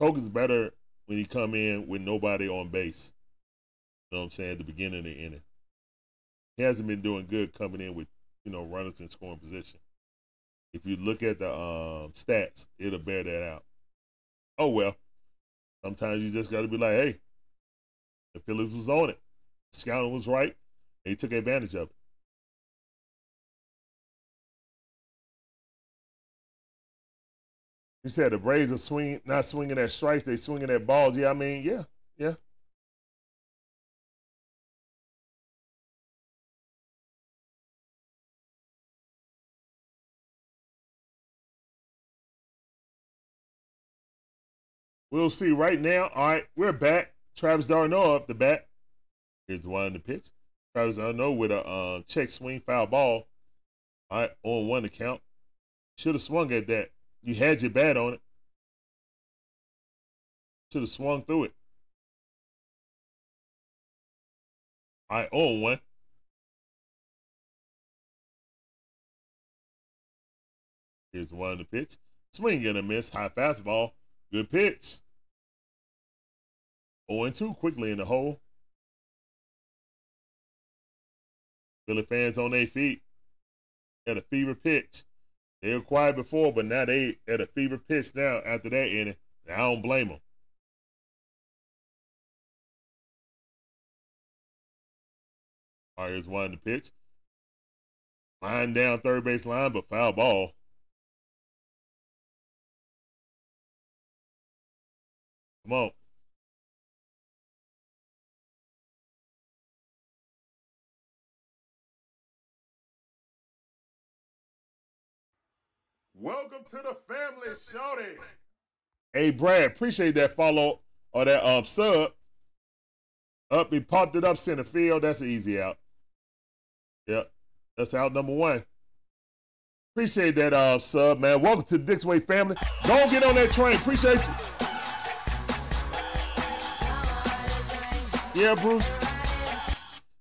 Token's better when you come in with nobody on base. You know what I'm saying? At the beginning of the inning. He hasn't been doing good coming in with, you know, runners in scoring position. If you look at the um, stats, it'll bear that out. Oh, well. Sometimes you just got to be like, hey, the Phillies was on it. Scouting was right. And he took advantage of it. You said the Braves are swing, not swinging at strikes, they swinging at balls. Yeah, I mean, yeah, yeah. We'll see right now. All right, we're back. Travis d'Arnaud up the bat. Here's one in the pitch. Travis d'Arnaud with a uh, check swing, foul ball. All right, on one account. Should have swung at that. You had your bat on it. Should have swung through it. All right, own one. Here's one of the pitch. Swing and a miss. High fastball. Good pitch. oh and two quickly in the hole. Philly fans on their feet. At a fever pitch. They were quiet before, but now they at a fever pitch now after that inning. I don't blame them. All right, here's one in the pitch. Line down third base line, but foul ball. Come on. Welcome to the family, shorty. Hey, Brad, appreciate that follow or that um, sub. Up, he popped it up center field. That's an easy out. Yep, that's out number one. Appreciate that um, sub, man. Welcome to the Dixon Way family. Don't get on that train. Appreciate you. Yeah, Bruce.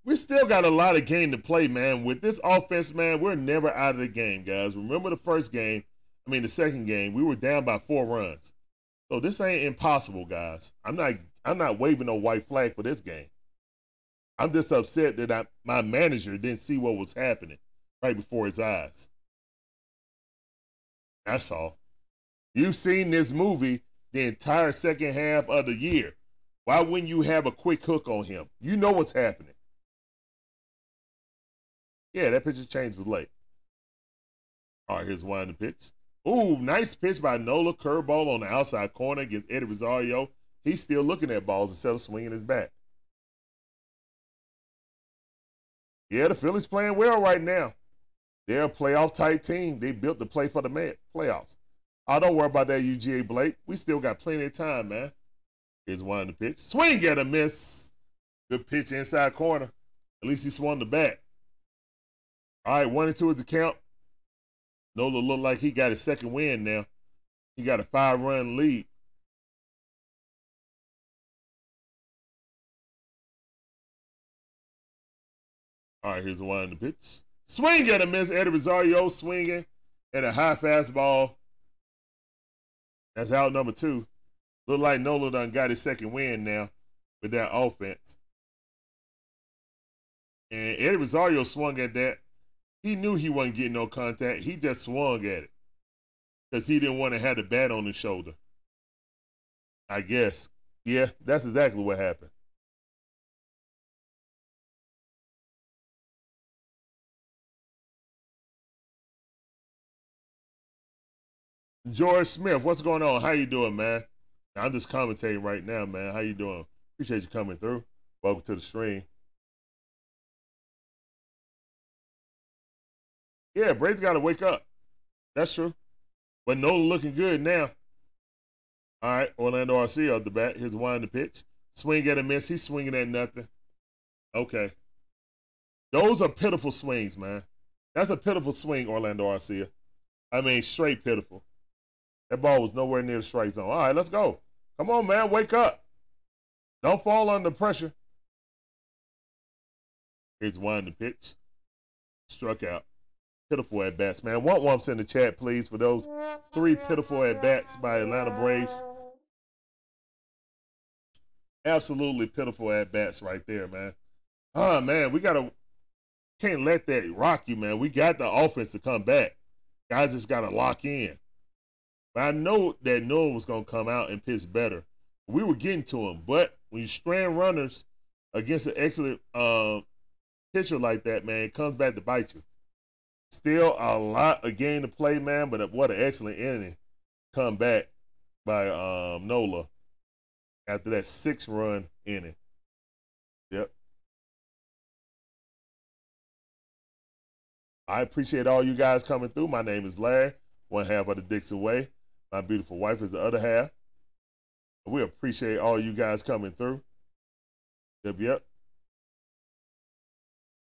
We still got a lot of game to play, man. With this offense, man, we're never out of the game, guys. Remember the first game, I mean the second game, we were down by four runs. So this ain't impossible, guys. I'm not I'm not waving no white flag for this game. I'm just upset that I, my manager didn't see what was happening right before his eyes. That's all. You've seen this movie the entire second half of the year. Why wouldn't you have a quick hook on him? You know what's happening. Yeah, that pitcher change was late. All right, here's one of the pitch. Ooh, nice pitch by Nola. Curveball on the outside corner gets Eddie Rosario. He's still looking at balls instead of swinging his bat. Yeah, the Phillies playing well right now. They're a playoff-type team. They built the play for the man, playoffs. Oh, don't worry about that, U G A Blake. We still got plenty of time, man. Here's one of the pitch. Swing at a miss. Good pitch inside corner. At least he swung the bat. All right, one and two is the count. Nola looked like he got his second win now. He got a five-run lead. All right, here's one in the pitch. Swing at a miss. Eddie Rosario swinging at a high fastball. That's out number two. Look like Nola done got his second win now with that offense. And Eddie Rosario swung at that. He knew he wasn't getting no contact. He just swung at it because he didn't want to have the bat on his shoulder. I guess. Yeah, that's exactly what happened. George Smith, what's going on? How you doing, man? I'm just commentating right now, man. How you doing? Appreciate you coming through. Welcome to the stream. Yeah, Braves got to wake up. That's true. But Nola looking good now. All right, Orlando Arcia up the bat. Here's one to pitch. Swing at a miss. He's swinging at nothing. Okay. Those are pitiful swings, man. That's a pitiful swing, Orlando Arcia. I mean, straight pitiful. That ball was nowhere near the strike zone. All right, let's go. Come on, man. Wake up. Don't fall under pressure. Here's one to pitch. Struck out. Pitiful at-bats, man. Want wumps in the chat, please, for those three pitiful at-bats by Atlanta Braves. Absolutely pitiful at-bats right there, man. Ah, man, we got to – can't let that rock you, man. We got the offense to come back. Guys just got to lock in. But I know that Nola was going to come out and pitch better. We were getting to him. But when you strand runners against an excellent uh, pitcher like that, man, it comes back to bite you. Still a lot of game to play, man, but what an excellent inning come back by um, Nola after that six-run inning. Yep. I appreciate all you guys coming through. My name is Larry, one half of the Dixon Way. My beautiful wife is the other half. We appreciate all you guys coming through. Yep, yep.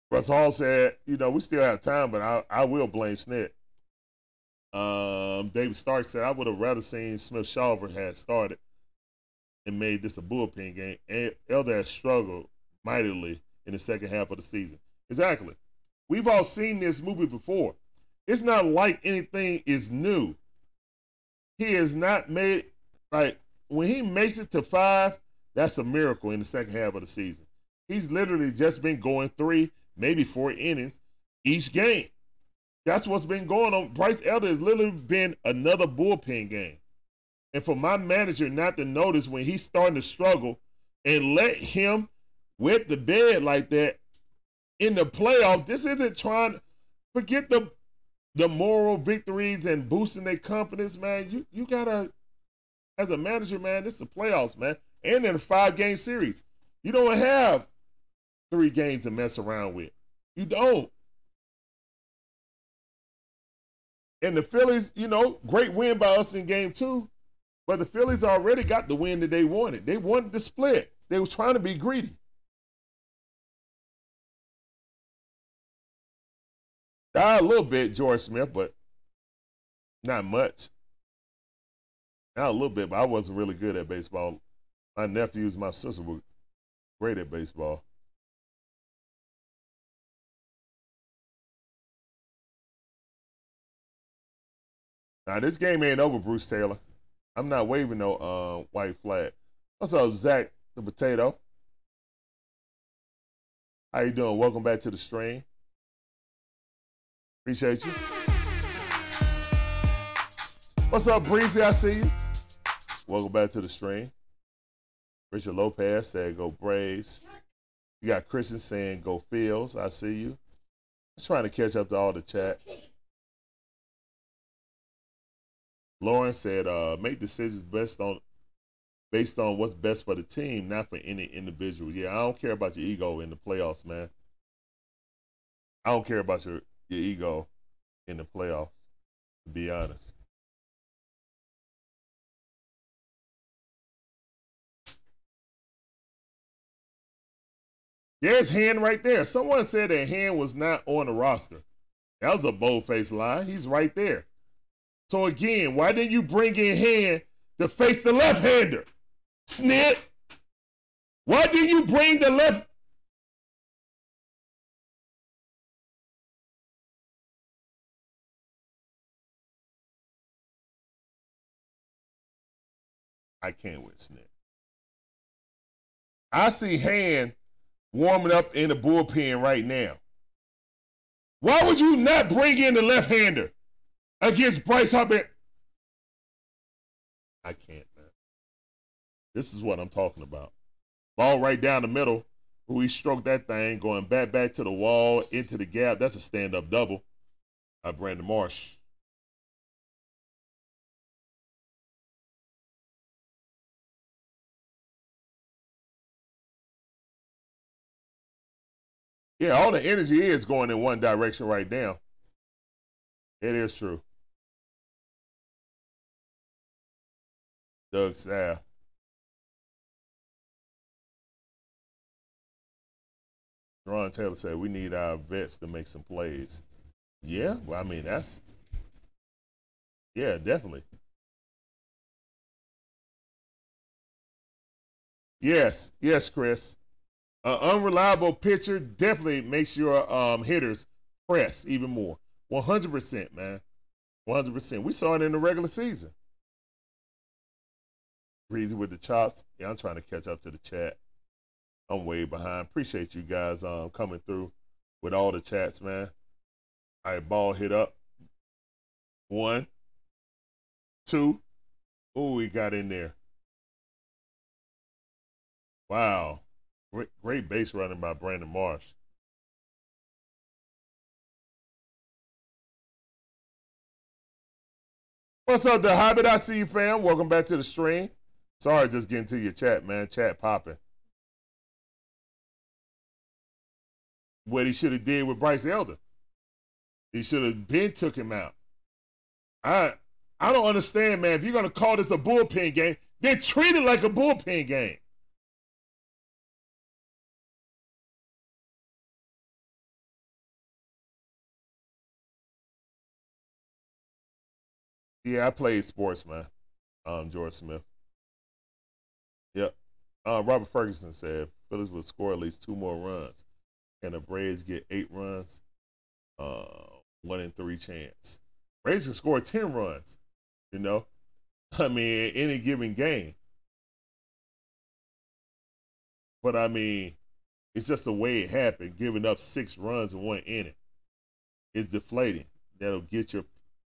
Russ Hall said, you know, we still have time, but I, I will blame Snit. Um, David Stark said, I would have rather seen Smith-Shawver had started and made this a bullpen game. Elder has struggled mightily in the second half of the season. Exactly. We've all seen this movie before. It's not like anything is new. He has not made, like, when he makes it to five, that's a miracle in the second half of the season. He's literally just been going three, maybe four innings each game. That's what's been going on. Bryce Elder has literally been another bullpen game. And for my manager not to notice when he's starting to struggle and let him wet the bed like that in the playoff, this isn't trying to forget the, the moral victories and boosting their confidence, man. You, you got to, as a manager, man, this is the playoffs, man. And in a five-game series, you don't have three games to mess around with. You don't. And the Phillies, you know, great win by us in game two, but the Phillies already got the win that they wanted. They wanted the split. They were trying to be greedy. Died a little bit, George Smith, but not much. Not a little bit, but I wasn't really good at baseball. My nephews, my sister were Great at baseball. Now, this game ain't over, Bruce Taylor. I'm not waving no uh, white flag. What's up, Zach the Potato? How you doing? Welcome back to the stream. Appreciate you. What's up, Breezy? I see you. Welcome back to the stream. Richard Lopez said, go Braves. You got Christian saying, go Phils. I see you. Just trying to catch up to all the chat. Lauren said, uh, make decisions best on, based on what's best for the team, not for any individual. Yeah, I don't care about your ego in the playoffs, man. I don't care about your, your ego in the playoffs, to be honest. There's Hand right there. Someone said that Hand was not on the roster. That was a bold-faced lie. He's right there. So again, why didn't you bring in Hand to face the left-hander? Snit. Why didn't you bring the left? I can't with Snit. I see Hand warming up in the bullpen right now. Why would you not bring in the left-hander against Bryce Harper? I can't, man. This is what I'm talking about. Ball right down the middle. Who he stroked that thing, going back, back to the wall, into the gap. That's a stand-up double by Brandon Marsh. Yeah, all the energy is going in one direction right now. It is true. Doug Sav. Ron Taylor said, we need our vets to make some plays. Yeah, well, I mean, that's... Yeah, definitely. Yes, yes, Chris. An unreliable pitcher definitely makes your um, hitters press even more. one hundred percent, man. one hundred percent. We saw it in the regular season. Breezy with the chops. Yeah, I'm trying to catch up to the chat. I'm way behind. Appreciate you guys um, coming through with all the chats, man. All right, ball hit up. One. Two. Ooh, we got in there. Wow. Great, great base running by Brandon Marsh. What's up, The Hobbit? I see you, fam. Welcome back to the stream. Sorry, just getting to your chat, man. Chat popping. What he should have did with Bryce Elder. He should have been took him out. I, I don't understand, man. If you're going to call this a bullpen game, then treat it like a bullpen game. Yeah, I played sports, man. Um, George Smith. Yep. Uh, Robert Ferguson said Phillies will score at least two more runs. Can the Braves get eight runs? Uh, one in three chance. Braves can score ten runs. You know, I mean, any given game. But I mean, it's just the way it happened. Giving up six runs in one inning is deflating. That'll get your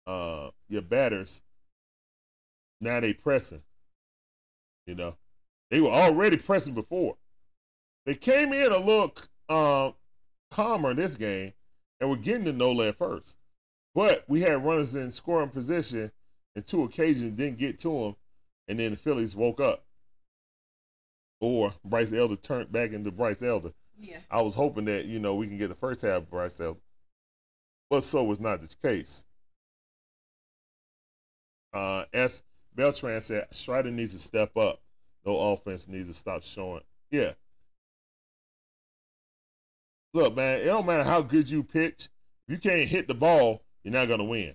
Uh, your batters, now they pressing. You know, they were already pressing before. They came in a little uh, calmer in this game and were getting to Nola at first. But we had runners in scoring position and two occasions didn't get to them, and then the Phillies woke up. Or Bryce Elder turned back into Bryce Elder. Yeah. I was hoping that, you know, we can get the first half of Bryce Elder. But so was not the case. Uh, S. Beltran said, Strider needs to step up. No offense needs to stop showing. Yeah. Look, man, it don't matter how good you pitch. If you can't hit the ball, you're not going to win.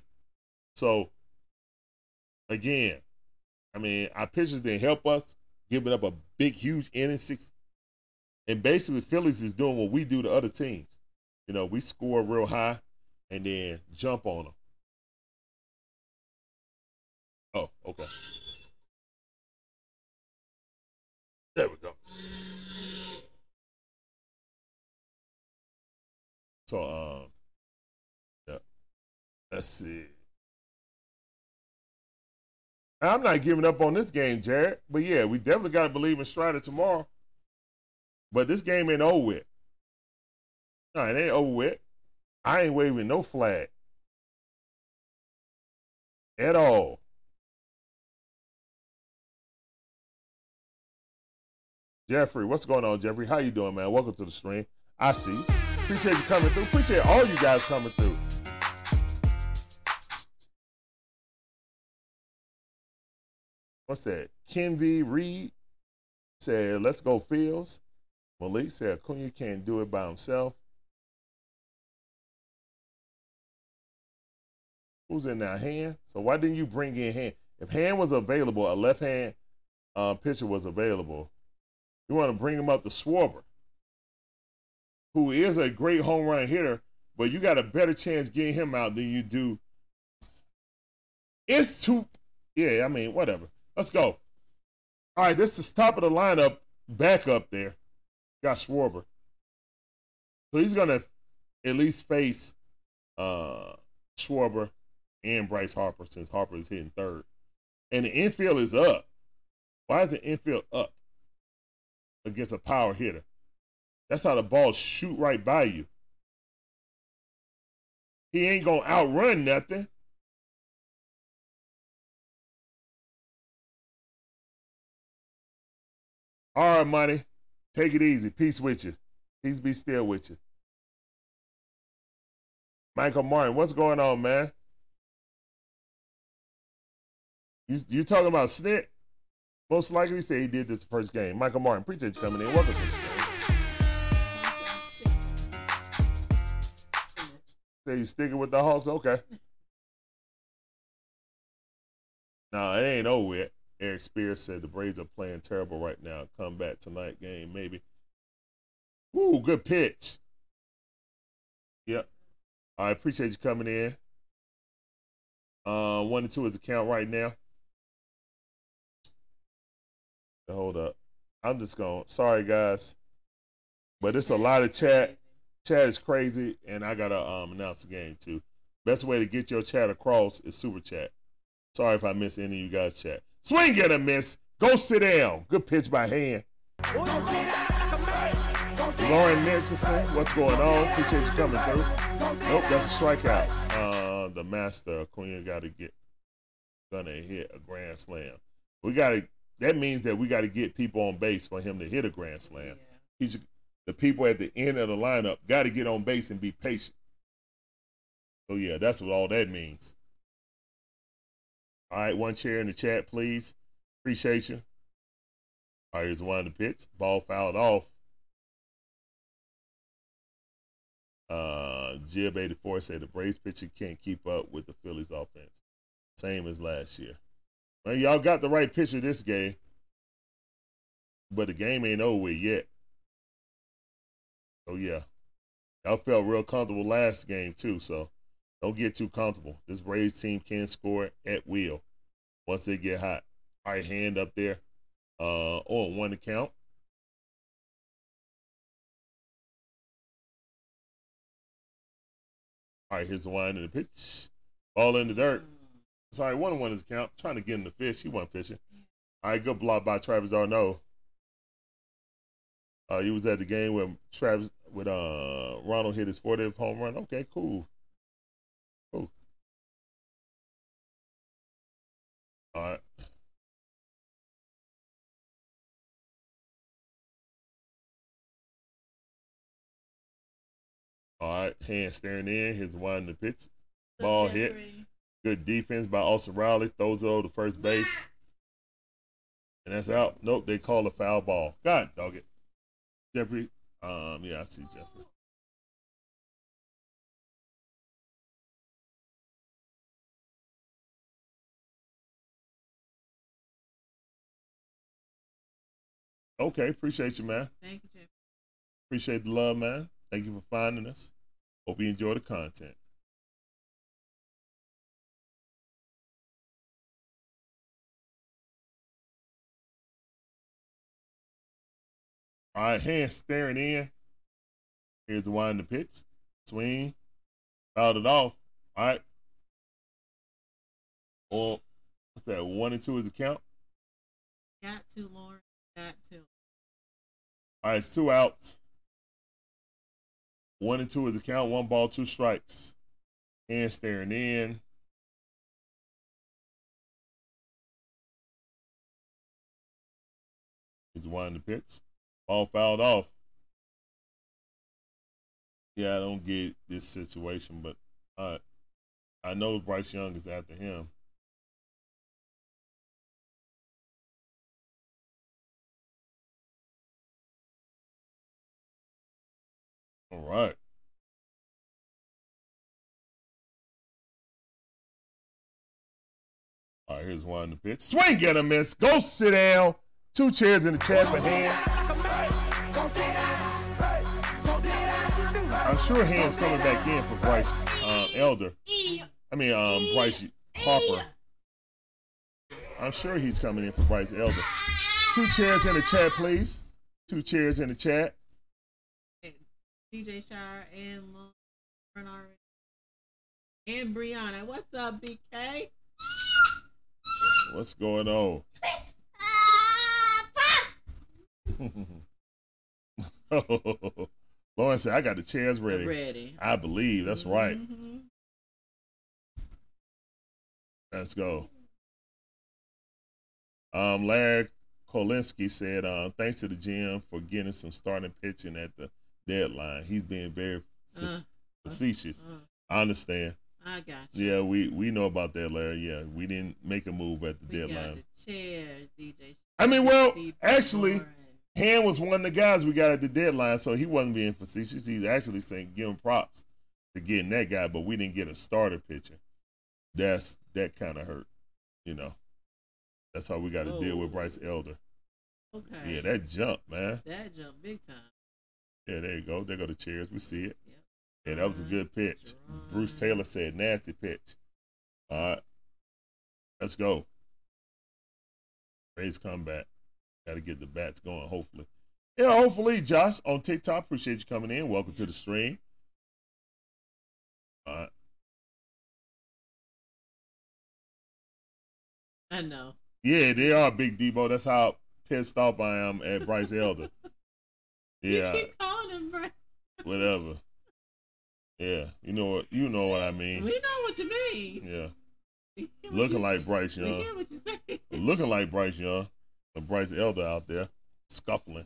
So, again, I mean, our pitchers didn't help us, giving up a big, huge inning, six, And basically, Phillies is doing what we do to other teams. You know, we score real high and then jump on them. Oh, okay. There we go. So, um, yeah. Let's see. I'm not giving up on this game, Jared. But, yeah, we definitely got to believe in Strider tomorrow. But this game ain't over with. No, it ain't over with. I ain't waving no flag. At all. Jeffrey, what's going on, Jeffrey? How you doing, man? Welcome to the stream. I see you. Appreciate you coming through. Appreciate all you guys coming through. What's that? Kenvy Reed said, let's go Fields. Malik said, Acuña can't do it by himself. Who's in now? Hand? So why didn't you bring in Hand? If Hand was available, a left-hand uh, pitcher was available, you want to bring him up to Schwarber, who is a great home run hitter, but you got a better chance getting him out than you do. It's too... Yeah, I mean, whatever. Let's go. All right, this is top of the lineup. Back up there. Got Schwarber. So he's going to at least face uh, Schwarber and Bryce Harper, since Harper is hitting third. And the infield is up. Why is the infield up against a power hitter? That's how the ball shoot right by you. He ain't going to outrun nothing. All right, money. Take it easy. Peace with you. Peace be still with you. Michael Martin, what's going on, man? You, you talking about Snit? Most likely say he did this first game. Michael Martin, appreciate you coming in. Welcome to this game. Say you sticking with the Hawks? Okay. Nah, it ain't over yet. Eric Spears said the Braves are playing terrible right now. Come back tonight game, maybe. Woo, good pitch. Yep. I appreciate you coming in. Uh, one and two is the count right now. Hold up. I'm just going. Sorry, guys. But it's a lot of chat. Chat is crazy, and I got to um, announce the game, too. Best way to get your chat across is super chat. Sorry if I miss any of you guys' chat. Swing and a miss. Go sit down. Good pitch by Hand. Lauren Nicholson, what's going on? Appreciate you coming through. Nope, that's a strikeout. Uh, the master Acuña got to get gonna hit a grand slam. We got to. That means that we got to get people on base for him to hit a grand slam. Yeah. He's the people at the end of the lineup got to get on base and be patient. So yeah, that's what all that means. All right, one chair in the chat, please. Appreciate you. All right, here's one of the pitch. Ball fouled off. Uh, Jib eighty-four said the Braves pitcher can't keep up with the Phillies offense. Same as last year. Well, y'all got the right pitcher this game, but the game ain't over yet. So, yeah. Y'all felt real comfortable last game, too, so. Don't get too comfortable. This Braves team can score at will once they get hot. All right, Hand up there. Uh, oh, one to count. All right, here's the wind of the pitch. Ball in the dirt. Sorry, one to one is the count. Trying to get him to fish. He wasn't fishing. All right, good block by Travis d'Arnaud. Uh, he was at the game where Travis, with uh, Ronald hit his fortieth home run. Okay, cool. Oh. All right. All right. Hand staring in. Here's one the pitch. Ball hit. Good defense by Austin Riley. Throws it over to first base. And that's out. Nope. They call a foul ball. God dog it. Jeffrey. Um. Yeah, I see Jeffrey. Okay, appreciate you, man. Thank you, Jeff. Appreciate the love, man. Thank you for finding us. Hope you enjoy the content. All right, hands staring in. Here's the wind the pitch. Swing. Fouled it off. All right. Or what's that? One and two is the count. Got two, Lauren. Got two. All right, it's two outs. One and two is the count. One ball, two strikes. Hands staring in. Here's the wind the pitch. Ball fouled off. Yeah, I don't get this situation, but uh, I know Bryce Young is after him. All right. All right, here's one in the pitch. Swing and a miss. Go sit down. Two chairs in the chat for hand. I'm sure hands coming back in for Bryce um, Elder. I mean, um, Bryce Harper. I'm sure he's coming in for Bryce Elder. Two chairs in the chat, please. Two chairs in the chat. D J Shire and Lauren and Brianna. What's up, B K? What's going on? Oh. Lauren said, I got the chairs ready. ready. I believe. That's right. Mm-hmm. Let's go. Um, Larry Kolinsky said, uh, thanks to the G M for getting some starting pitching at the deadline. He's being very uh, facetious. Uh, uh, I understand. I got you. Yeah, we, we know about that, Larry. Yeah, we didn't make a move at the we deadline. Got the chairs, D J. I mean, well, D J actually... Lauren. Han was one of the guys we got at the deadline, so he wasn't being facetious. He's actually saying give him props to getting that guy, but we didn't get a starter pitcher. That's that kind of hurt, you know. That's how we got to deal with Bryce Elder. Okay. Yeah, that jump, man. That jump, big time. Yeah, there you go. There go the chairs. We see it. Yep. Yeah, that was a good pitch. Right. Bruce Taylor said nasty pitch. All right, let's go. Rays comeback. Got to get the bats going, hopefully. Yeah, hopefully, Josh, on TikTok. Appreciate you coming in. Welcome to the stream. All right. I know. Yeah, they are, Big Debo. That's how pissed off I am at Bryce Elder. Yeah. You keep calling him, Bryce. Whatever. Yeah, you know what you know what I mean. We know what you mean. Yeah. Looking like Bryce Young. We hear what you say. Looking like Bryce Young. Bryce Elder out there scuffling.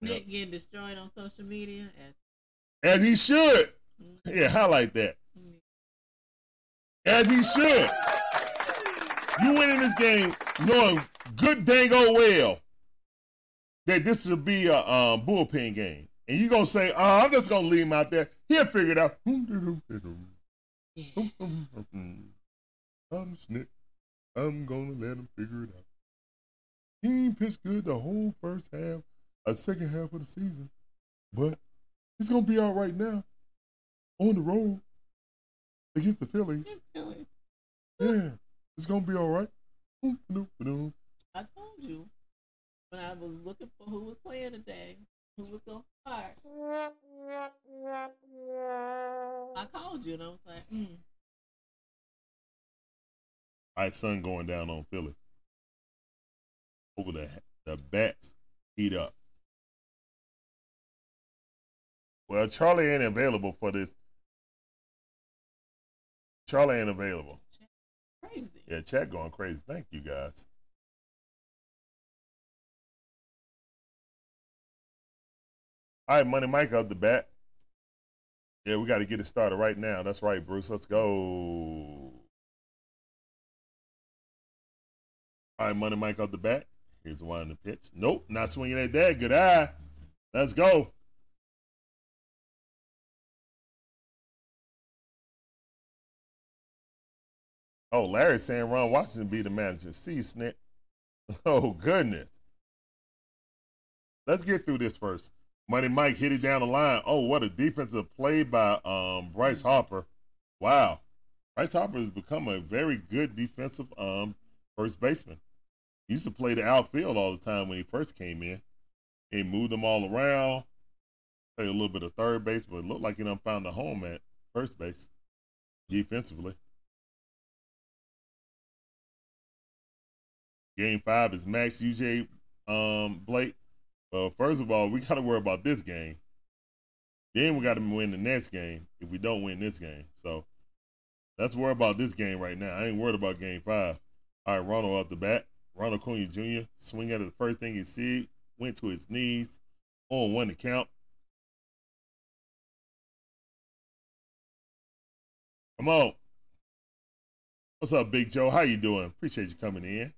Nick yep. getting destroyed on social media. As, as he should. Mm-hmm. Yeah, highlight that. Mm-hmm. As he should. You win in this game knowing good dang old well that this will be a um, bullpen game. And you're going to say, oh, I'm just going to leave him out there. He'll figure it out. Yeah. I'm Snitker. I'm going to let him figure it out. He ain't pitched good the whole first half, a second half of the season. But he's going to be all right now on the road against the Phillies. Yeah, it's going to be all right. I told you when I was looking for who was playing today. Who was gonna start? I called you and I was like, mm. All right, sun going down on Philly. Over the the bats heat up. Well, Charlie ain't available for this. Charlie ain't available. Chat crazy. Yeah, chat going crazy. Thank you guys. All right, Money Mike up the bat. Yeah, we got to get it started right now. That's right, Bruce. Let's go. All right, Money Mike up the bat. Here's the one in the pitch. Nope, not swinging at that. Good eye. Let's go. Oh, Larry's saying Ron Washington be the manager. See, Snit. Oh, goodness. Let's get through this first. Money Mike hit it down the line. Oh, what a defensive play by um, Bryce Harper. Wow. Bryce Harper has become a very good defensive um, first baseman. He used to play the outfield all the time when he first came in. He moved them all around. Played a little bit of third base, but it looked like he done found a home at first base defensively. Game five is Max U J um, Blake. Well, first of all, we got to worry about this game. Then we got to win the next game if we don't win this game. So let's worry about this game right now. I ain't worried about game five. All right, Ronald out the bat. Ronald Acuña Junior Swing at it, the first thing he see. Went to his knees. On one to count. Come on. What's up, Big Joe? How you doing? Appreciate you coming in.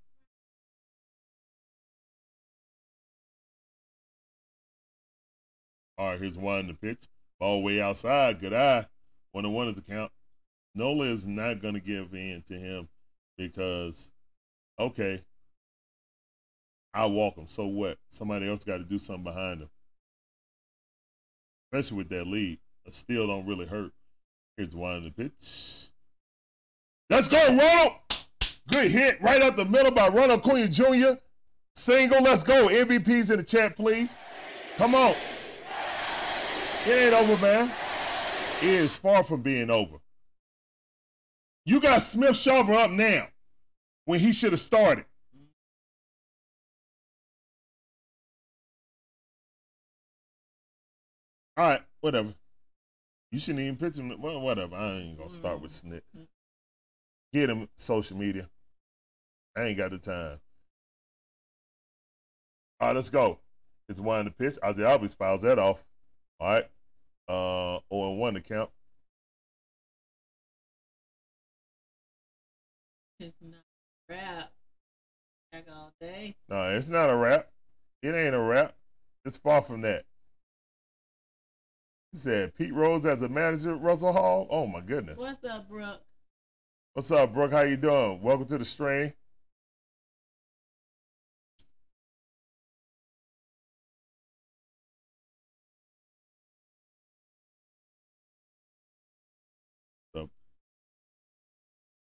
All right, here's one in the pitch. Ball way outside. Good eye. one and one is the count. Nola is not going to give in to him because, okay, I walk him. So what? Somebody else got to do something behind him. Especially with that lead. I still don't really hurt. Here's one in the pitch. Let's go, Ronald. Good hit right up the middle by Ronald Acuña Junior Single. Let's go. M V Ps in the chat, please. Come on. It ain't over, man. It is far from being over. You got Smith Shawver up now when he should have started. All right, whatever. You shouldn't even pitch him. Well, whatever. I ain't going to start with Snit. Get him social media. I ain't got the time. All right, let's go. It's one to pitch. Ozzie Albies fouls that off. All right. Uh, oh and one to count. It's not a wrap. Back all day. No, it's not a wrap. It ain't a wrap. It's far from that. You said Pete Rose as a manager, Russell Hall? Oh, my goodness. What's up, Brooke? What's up, Brooke? How you doing? Welcome to the stream.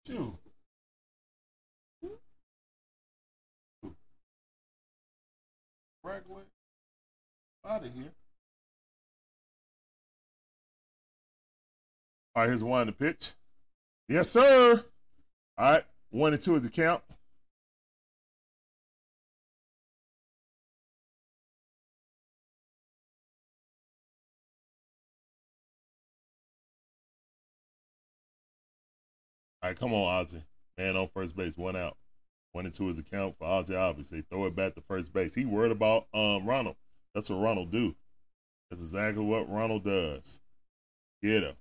Shoot. Regular out of here. All right, here's one to pitch. Yes, sir. All right, one and two is the count. All right, come on, Ozzie. Man on first base, one out. One and two is the count for Ozzie Albies. They throw it back to first base. He worried about um, Ronald. That's what Ronald do. That's exactly what Ronald does. Get him.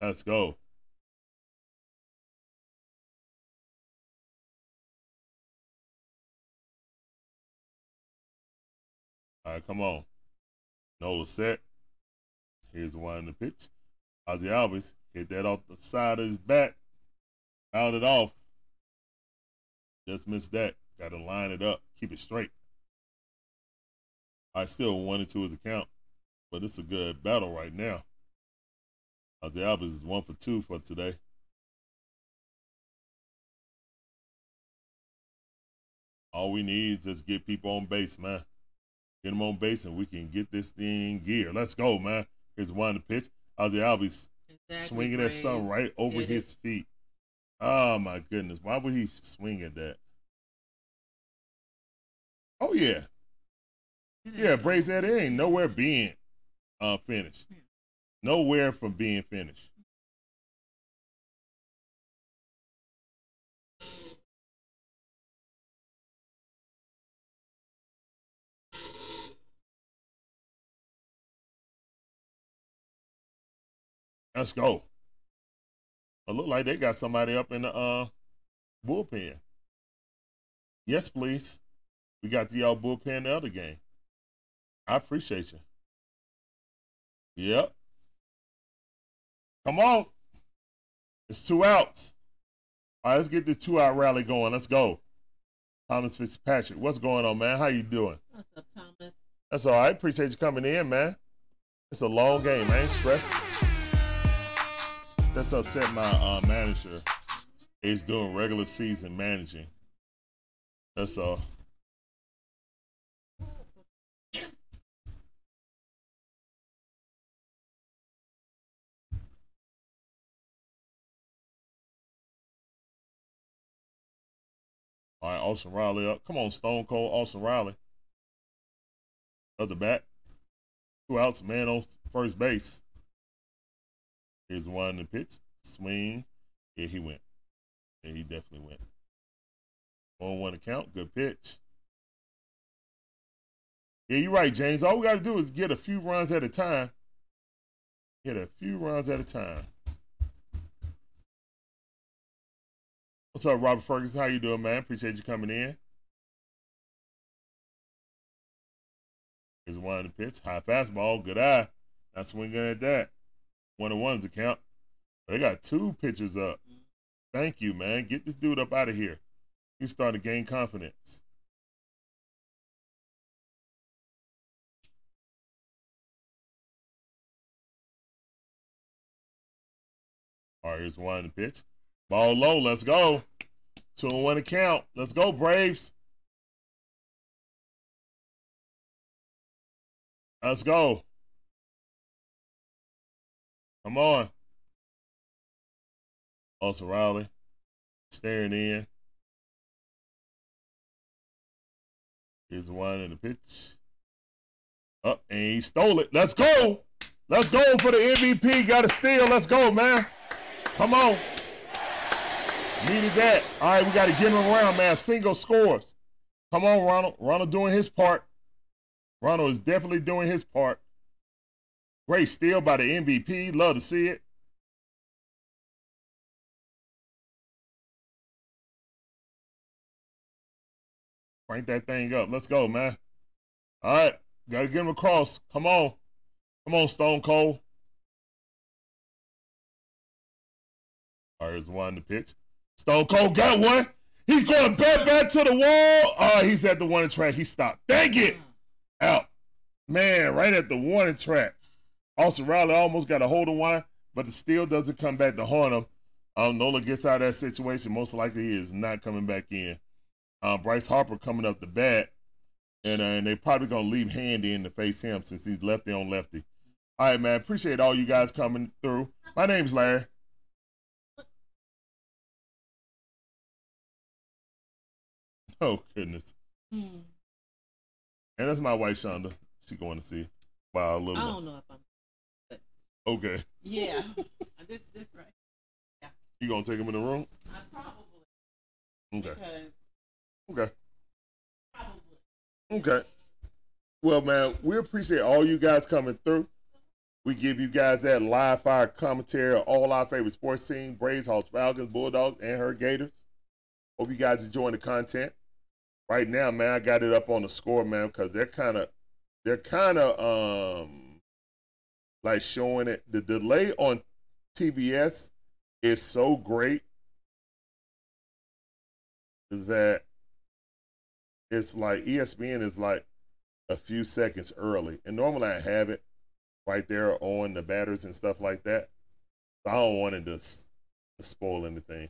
Let's go. All right, come on. Nola set. Here's one in the pitch. Ozzie Albies. Hit that off the side of his bat. Fouled it off. Just missed that. Got to line it up. Keep it straight. I still wanted to his account, but it's a good battle right now. Ozzie Albies is one for two for today. All we need is just get people on base, man. Get them on base and we can get this thing in gear. Let's go, man. Here's one to pitch. Ozzie Albies. Exactly. Swinging that sun right over it his is. feet. Oh, my goodness. Why would he swing at that? Oh, yeah. Yeah, Braves said it ain't nowhere being uh, finished. Yeah. Nowhere from being finished. Let's go. It look like they got somebody up in the uh, bullpen. Yes, please. We got the y'all bullpen the other game. I appreciate you. Yep. Come on. It's two outs. All right, let's get this two-out rally going. Let's go. Thomas Fitzpatrick, what's going on, man? How you doing? What's up, Thomas? That's all right. Appreciate you coming in, man. It's a long game. I ain't stressed. That's upset my uh, manager. He's doing regular season managing. That's all. All right, Austin Riley up. Come on, Stone Cold Austin Riley. Other back. Two outs, man on first base. Here's one in the pitch. Swing. Yeah, he went. Yeah, he definitely went. one one to count. Good pitch. Yeah, you're right, James. All we got to do is get a few runs at a time. Get a few runs at a time. What's up, Robert Ferguson? How you doing, man? Appreciate you coming in. Here's one of the pitch. High fastball. Good eye. Not swinging at that. One and one's the count. They got two pitchers up. Thank you, man. Get this dude up out of here. He's starting to gain confidence. All right, here's one of the pitch. Ball low, let's go. Two and one to count. Let's go, Braves. Let's go. Come on. Also Riley, staring in. Here's one in the pitch. Up, and he stole it. Let's go. Let's go for the M V P. Got a steal. Let's go, man. Come on. Needed that. All right, we got to get him around, man. Single scores. Come on, Ronald. Ronald doing his part. Ronald is definitely doing his part. Great steal by the M V P. Love to see it. Crank that thing up. Let's go, man. All right, got to get him across. Come on. Come on, Stone Cold. All right, here's one to pitch. Stone Cold got one. He's going back, back to the wall. Oh, he's at the warning track. He stopped. Dang it. Out. Man, right at the warning track. Austin Riley almost got a hold of one, but the steal doesn't come back to haunt him. Um, Nola gets out of that situation. Most likely he is not coming back in. Um, Bryce Harper coming up the bat, and, uh, and they're probably going to leave Handy in to face him since he's lefty on lefty. All right, man. Appreciate all you guys coming through. My name's Larry. Oh, goodness. Mm. And that's my wife, Shonda. She going to see. Wow, a little I don't bit. know if I'm. But... Okay. Yeah. I did this right. Yeah. You going to take him in the room? I probably. Okay. Because... Okay. Probably. Okay. Well, man, we appreciate all you guys coming through. We give you guys that live fire commentary of all our favorite sports teams, Braves, Hawks, Falcons, Bulldogs, and her Gators. Hope you guys enjoying the content. Right now, man, I got it up on the score, man, because they're kind of, they're kind of, um, like showing it. The delay on T B S is so great that it's like E S P N is like a few seconds early. And normally I have it right there on the batters and stuff like that. So I don't want it to, to spoil anything.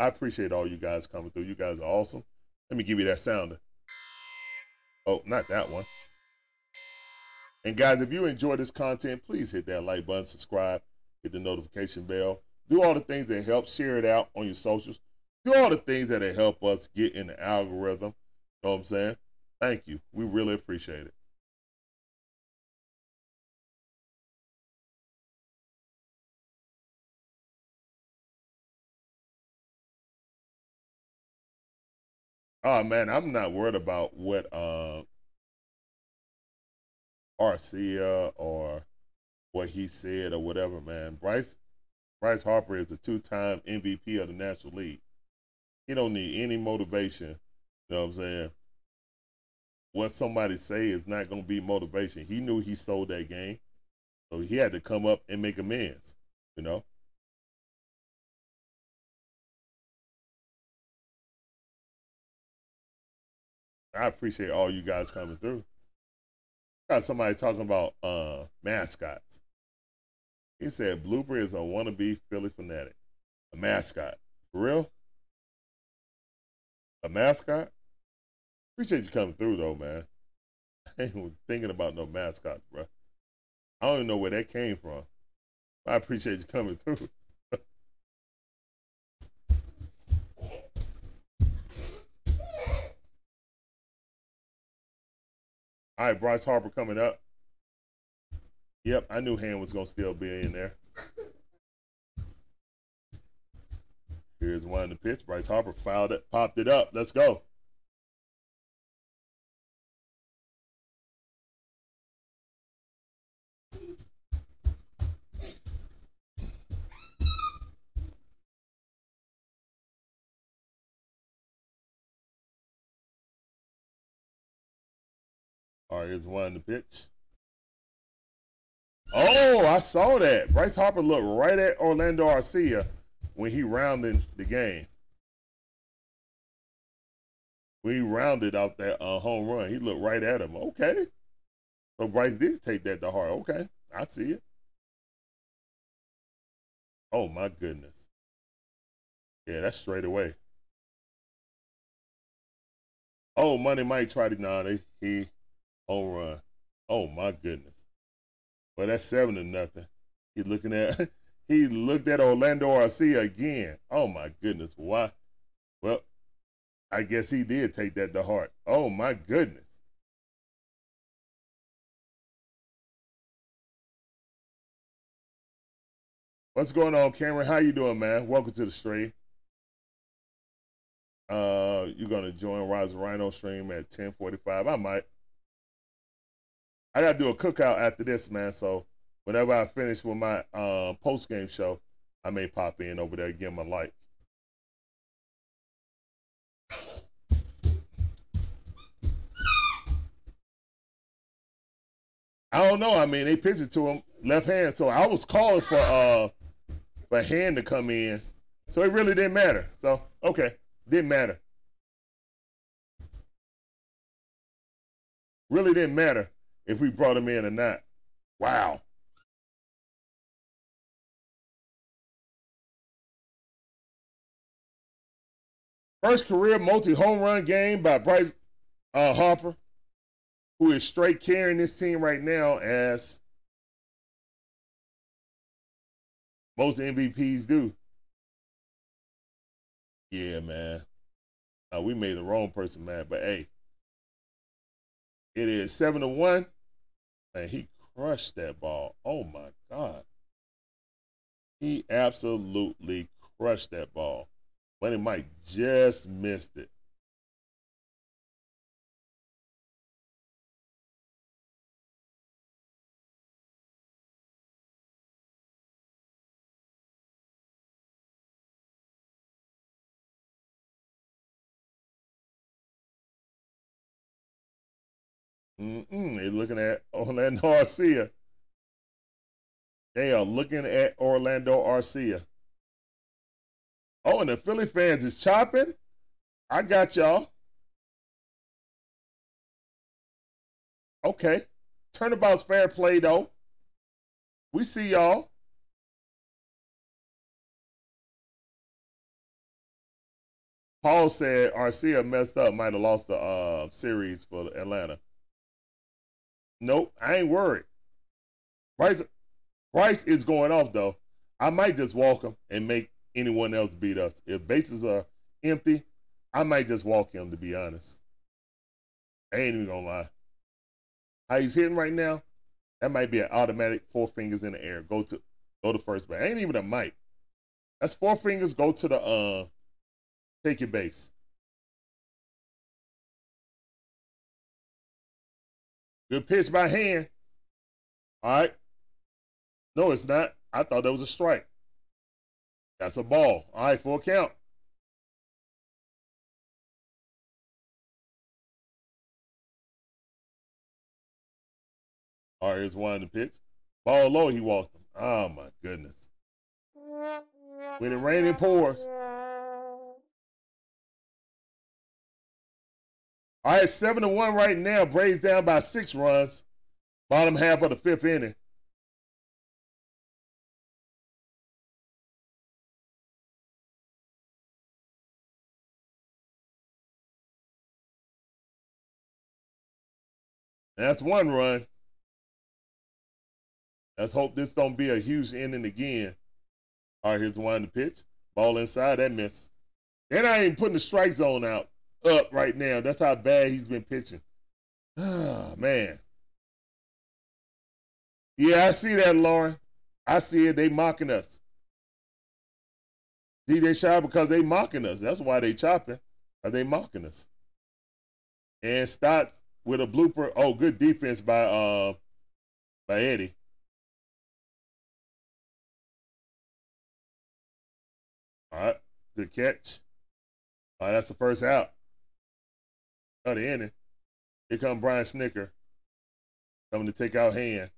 I appreciate all you guys coming through. You guys are awesome. Let me give you that sounder. Oh, not that one. And guys, if you enjoy this content, please hit that like button, subscribe, hit the notification bell. Do all the things that help. Share it out on your socials. Do all the things that help us get in the algorithm. You know what I'm saying? Thank you. We really appreciate it. Oh, man, I'm not worried about what uh, Arcia or what he said or whatever, man. Bryce Bryce Harper is a two-time M V P of the National League. He don't need any motivation, you know what I'm saying? What somebody say is not going to be motivation. He knew he sold that game, so he had to come up and make amends, you know? I appreciate all you guys coming through. Got somebody talking about uh, mascots. He said, Blooper is a wannabe Philly fanatic. A mascot. For real? A mascot? Appreciate you coming through, though, man. I ain't even thinking about no mascots, bro. I don't even know where that came from. I appreciate you coming through. All right, Bryce Harper coming up. Yep, I knew Ham was going to still be in there. Here's one in the pitch. Bryce Harper fouled it, popped it up. Let's go. All right, here's one in the pitch. Oh, I saw that. Bryce Harper looked right at Orlando Arcia when he rounded the game. When he rounded out that uh, home run, he looked right at him. Okay. So Bryce did take that to heart. Okay, I see it. Oh, my goodness. Yeah, that's straight away. Oh, Money Mike tried to, nah, he... he home run. Oh my goodness. Well, that's seven to nothing. He looking at he looked at Orlando Arcia again. Oh my goodness. Why? Well, I guess he did take that to heart. Oh my goodness. What's going on, Cameron? How you doing, man? Welcome to the stream. Uh you're gonna join Rise Rhino stream at ten forty-five. I might. I gotta do a cookout after this, man. So whenever I finish with my uh, post game show, I may pop in over there and give him a like. I don't know. I mean, they pitched it to him left hand, so I was calling for uh for Hand to come in, so it really didn't matter. So okay, didn't matter. Really didn't matter if we brought him in or not. Wow. First career multi-home run game by Bryce uh, Harper, who is straight carrying this team right now as most M V Ps do. Yeah, man. Uh, we made the wrong person mad, but hey. It is seven to one. Man, he crushed that ball. Oh, my God. He absolutely crushed that ball. Money Mike just missed it. Mm-mm, they're looking at Orlando Arcia. They are looking at Orlando Arcia. Oh, and the Philly fans is chopping. I got y'all. Okay. Turnabout's fair play, though. We see y'all. Paul said Arcia messed up, might have lost the uh, series for Atlanta. Nope, I ain't worried. Bryce, Bryce is going off, though. I might just walk him and make anyone else beat us. If bases are empty, I might just walk him, to be honest. I ain't even going to lie. How he's hitting right now, that might be an automatic four fingers in the air. Go to go to first base. Ain't even a might. That's four fingers. Go to the, uh, take your base. Good pitch by Hand. All right. No, it's not. I thought that was a strike. That's a ball. All right, full count. All right, here's one in the pitch. Ball low, he walked him. Oh, my goodness. When it rains, it pours. All right, seven to one right now. Braves down by six runs. Bottom half of the fifth inning. That's one run. Let's hope this don't be a huge inning again. All right, here's the wind the pitch. Ball inside, that miss. They're not even putting the strike zone out up right now. That's how bad he's been pitching. Oh, man. Yeah, I see that, Lauren. I see it. They mocking us. D J Shaw, because they mocking us. That's why they chopping. Are they mocking us? And Stotts with a blooper. Oh, good defense by uh by Eddie. All right, good catch. All right, that's the first out of the inning. Here comes Brian Snitker coming to take out Hand.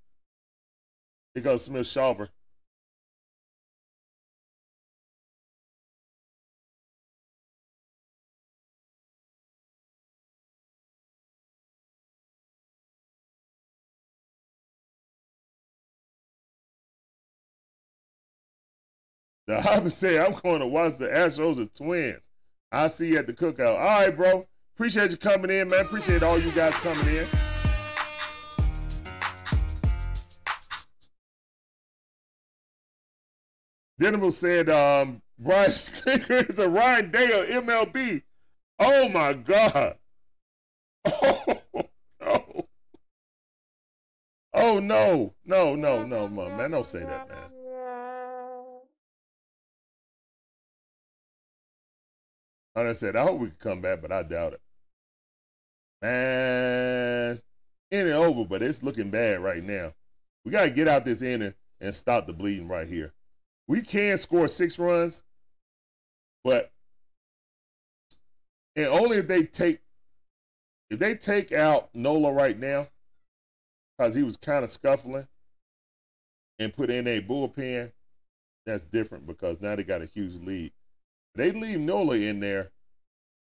Here goes Smith Schauber. The Hobbit said, I'm going to watch the Astros and Twins. I'll see you at the cookout. All right, bro. Appreciate you coming in, man. Appreciate all you guys coming in. Denimal said, um, Brian Snitker is a Ryan Day of M L B. Oh, my God. Oh, no. Oh, no. No, no, no, man. Don't say that, man. I said, I hope we can come back, but I doubt it. Man, inning over, but it's looking bad right now. We got to get out this inning and stop the bleeding right here. We can score six runs, but and only if they take if they take out Nola right now, because he was kind of scuffling, and put in a bullpen, that's different because now they got a huge lead. They leave Nola in there,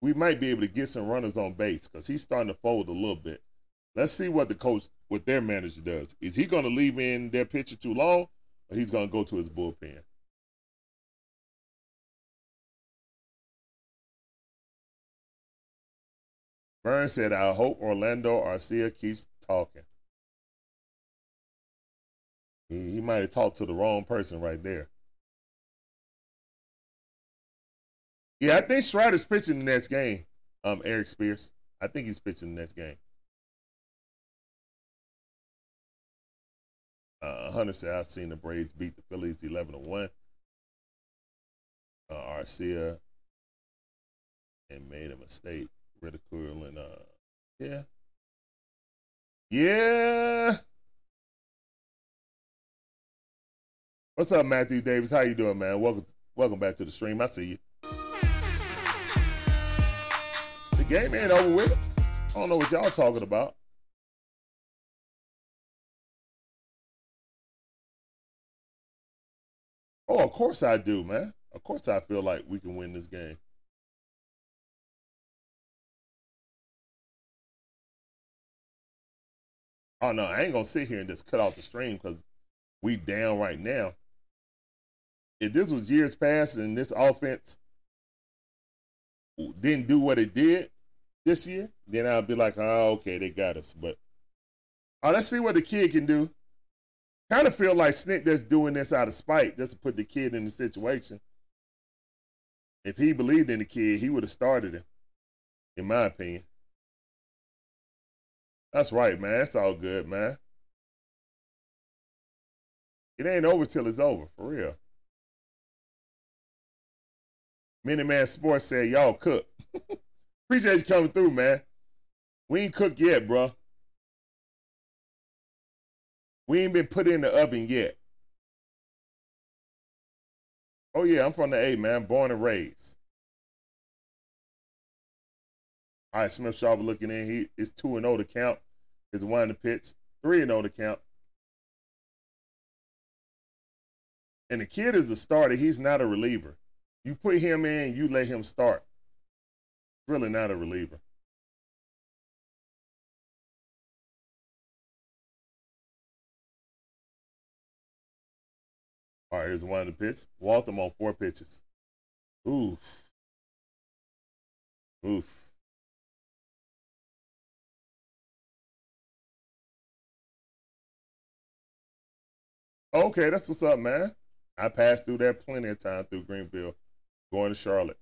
we might be able to get some runners on base because he's starting to fold a little bit. Let's see what the coach, what their manager does. Is he going to leave in their pitcher too long, or he's going to go to his bullpen? Burns said, I hope Orlando Arcia keeps talking. He, he might have talked to the wrong person right there. Yeah, I think Strider's pitching the next game, um, Eric Spears. I think he's pitching the next game. Uh, Hunter said, I've seen the Braves beat the Phillies eleven to one. Uh, Arcia and made a mistake, ridiculing. Uh, yeah. Yeah. What's up, Matthew Davis? How you doing, man? Welcome, welcome back to the stream. I see you. Game ain't over with. I don't know what y'all talking about. Oh, of course I do, man. Of course I feel like we can win this game. Oh, no, I ain't going to sit here and just cut off the stream because we down right now. If this was years past and this offense didn't do what it did this year, then I'll be like, oh, okay, they got us. But oh, let's see what the kid can do. Kind of feel like Snitker that's doing this out of spite, just to put the kid in the situation. If he believed in the kid, he would have started him, in my opinion. That's right, man. That's all good, man. It ain't over till it's over, for real. Miniman Sports said, y'all cook. Appreciate you coming through, man. We ain't cooked yet, bro. We ain't been put in the oven yet. Oh, yeah, I'm from the A, man. Born and raised. All right, Smith Schauber looking in. He is two and oh to count. Is one to pitch. three and oh to count. And the kid is a starter. He's not a reliever. You put him in, you let him start. Really not a reliever. right, here's one of the pitch. Walked him on four pitches. Oof. Oof. Okay, that's what's up, man. I passed through there plenty of time through Greenville, going to Charlotte.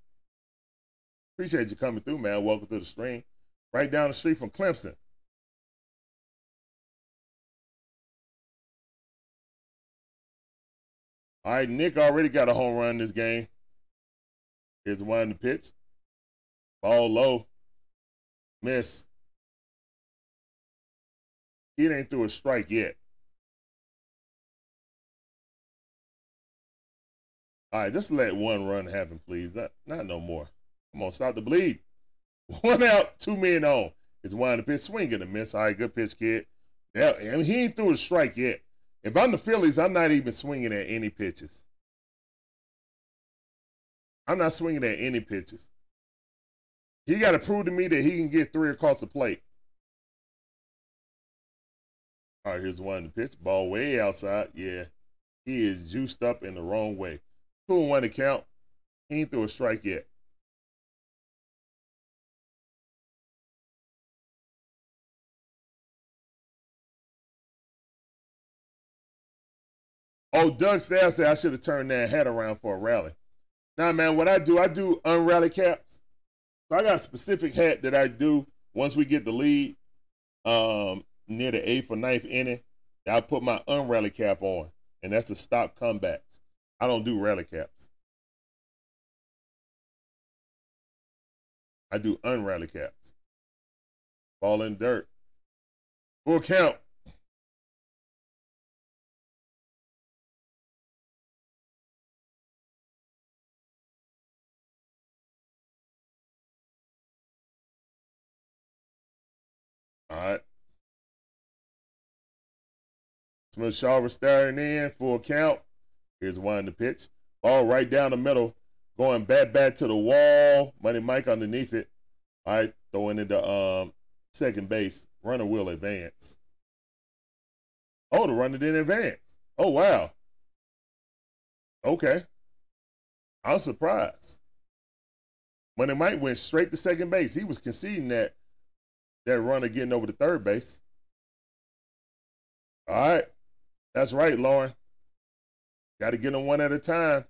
Appreciate you coming through, man. Welcome to the stream. Right down the street from Clemson. All right, Nick already got a home run this game. Here's one in the pitch. Ball low. Miss. He ain't through a strike yet. All right, just let one run happen, please. Not, not no more. Come on, stop the bleed. One out, two men on. It's one in the pitch. Swing and a miss. All right, good pitch, kid. Now, I mean, he ain't through a strike yet. If I'm the Phillies, I'm not even swinging at any pitches. I'm not swinging at any pitches. He got to prove to me that he can get three across the plate. All right, here's one in the pitch. Ball way outside. Yeah, he is juiced up in the wrong way. Two and one to count. He ain't threw a strike yet. Oh, Doug Staff said I should have turned that hat around for a rally. Nah, man, what I do, I do unrally caps. So I got a specific hat that I do once we get the lead um, near the eighth or ninth inning. I put my unrally cap on, and that's to stop comebacks. I don't do rally caps. I do unrally caps. Ball in dirt. Full count. All right. Smith Schauber staring in, full count. Here's one in the pitch. Ball right down the middle. Going bat, bat to the wall. Money Mike underneath it. All right, throwing into um, second base. Runner will advance. Oh, the runner didn't advance. Oh, wow. Okay. I'm surprised. Money Mike went straight to second base. He was conceding that. That runner getting over to third base. All right. That's right, Lauren. Got to get them one at a time.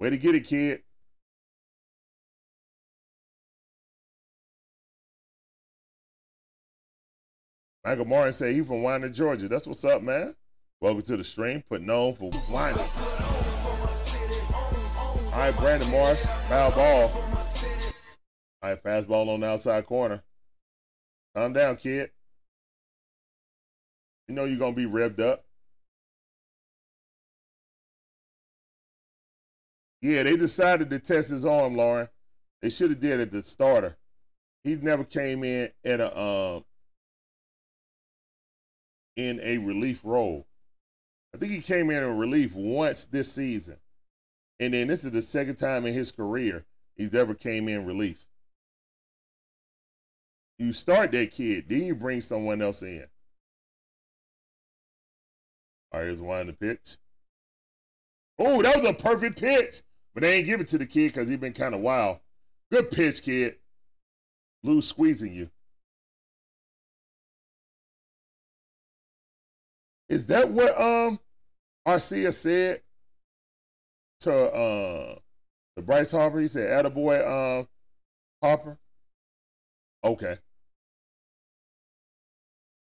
Way to get it, kid. Michael Martin said he from Winder, Georgia. That's what's up, man. Welcome to the stream. Putting on for Winder. All right, Brandon Marsh. Foul ball. All right, fastball on the outside corner. Calm down, kid. You know you're going to be revved up. Yeah, they decided to test his arm, Lauren. They should have did it at the starter. He's never came in at a, um, in a relief role. I think he came in in relief once this season. And then this is the second time in his career he's ever came in relief. You start that kid, then you bring someone else in. All right, here's one in the pitch. Oh, that was a perfect pitch. But they ain't give it to the kid because he's been kind of wild. Good pitch, kid. Blue squeezing you. Is that what um Arcia said to uh to Bryce Harper? He said, attaboy, um, Harper. Okay.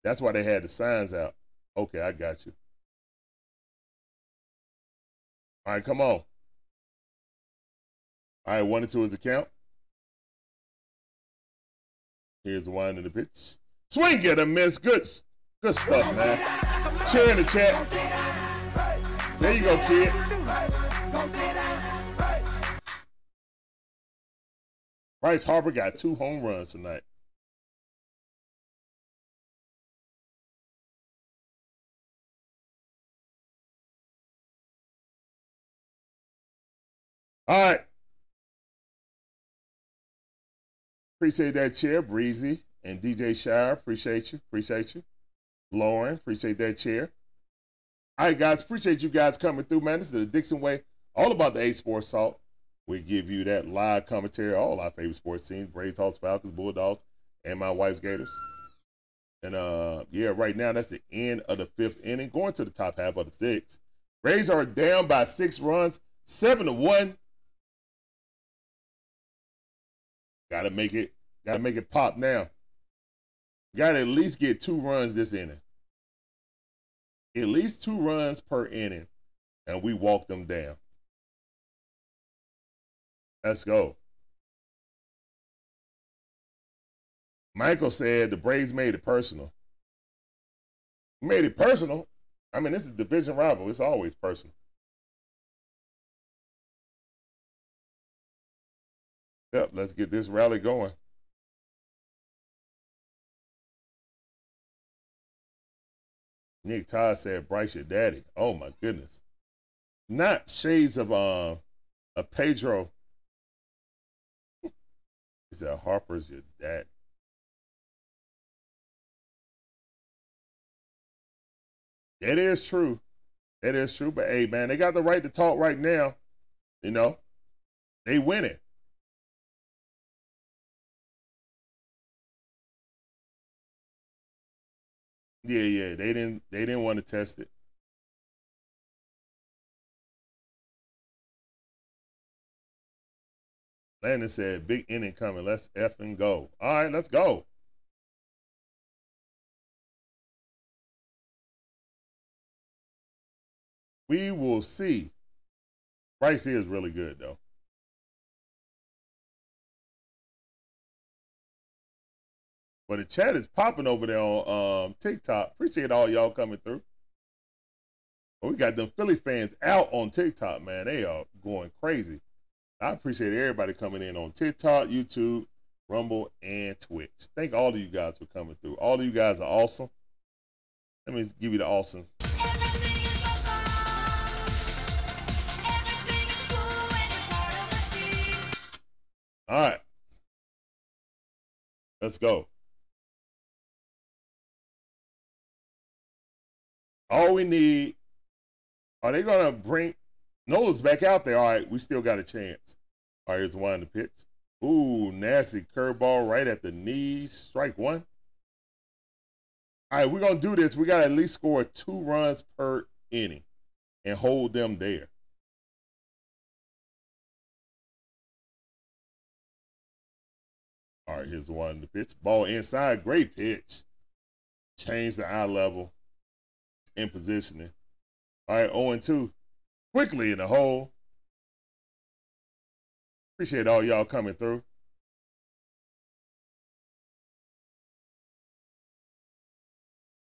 That's why they had the signs out. Okay, I got you. All right, come on. All right, one and two is the count. Here's the wind of the pitch. Swing it a miss. Good, good stuff, man. Cheer in the chat. There you go, kid. Bryce Harper got two home runs tonight. All right. Appreciate that chair, Breezy and D J Shire. Appreciate you. Appreciate you. Lauren, appreciate that chair. All right, guys, appreciate you guys coming through, man. This is the Dixon Way, all about the A-Sports Talk. We give you that live commentary, all our favorite sports teams, Braves, Hawks, Falcons, Bulldogs, and my wife's Gators. And, uh, yeah, right now, that's the end of the fifth inning, going to the top half of the sixth. Braves are down by six runs, seven to one. Got to make it, got to make it pop now. Got to at least get two runs this inning. At least two runs per inning, and we walk them down. Let's go. Michael said the Braves made it personal. Made it personal? I mean, this is a division rival. It's always personal. Yep, let's get this rally going. Nick Todd said, Bryce, your daddy. Oh, my goodness. Not shades of uh, a Pedro. He said, Harper's your dad. That is true. That is true. But, hey, man, they got the right to talk right now. You know, they win it. Yeah, yeah, they didn't they didn't want to test it. Landon said, big inning coming. Let's effing go. All right, let's go. We will see. Bryce is really good, though. But the chat is popping over there on um, TikTok. Appreciate all y'all coming through. We got them Philly fans out on TikTok, man. They are going crazy. I appreciate everybody coming in on TikTok, YouTube, Rumble, and Twitch. Thank all of you guys for coming through. All of you guys are awesome. Let me give you the awesome. Everything is awesome. Everything is cool when you're part of the team. All right. Let's go. All we need, are they going to bring Nola's back out there? All right, we still got a chance. All right, here's one to pitch. Ooh, nasty curveball right at the knees. Strike one. All right, we're going to do this. We got to at least score two runs per inning and hold them there. All right, here's one to pitch. Ball inside. Great pitch. Change the eye level. In positioning. All right, oh and two. Quickly in the hole. Appreciate all y'all coming through.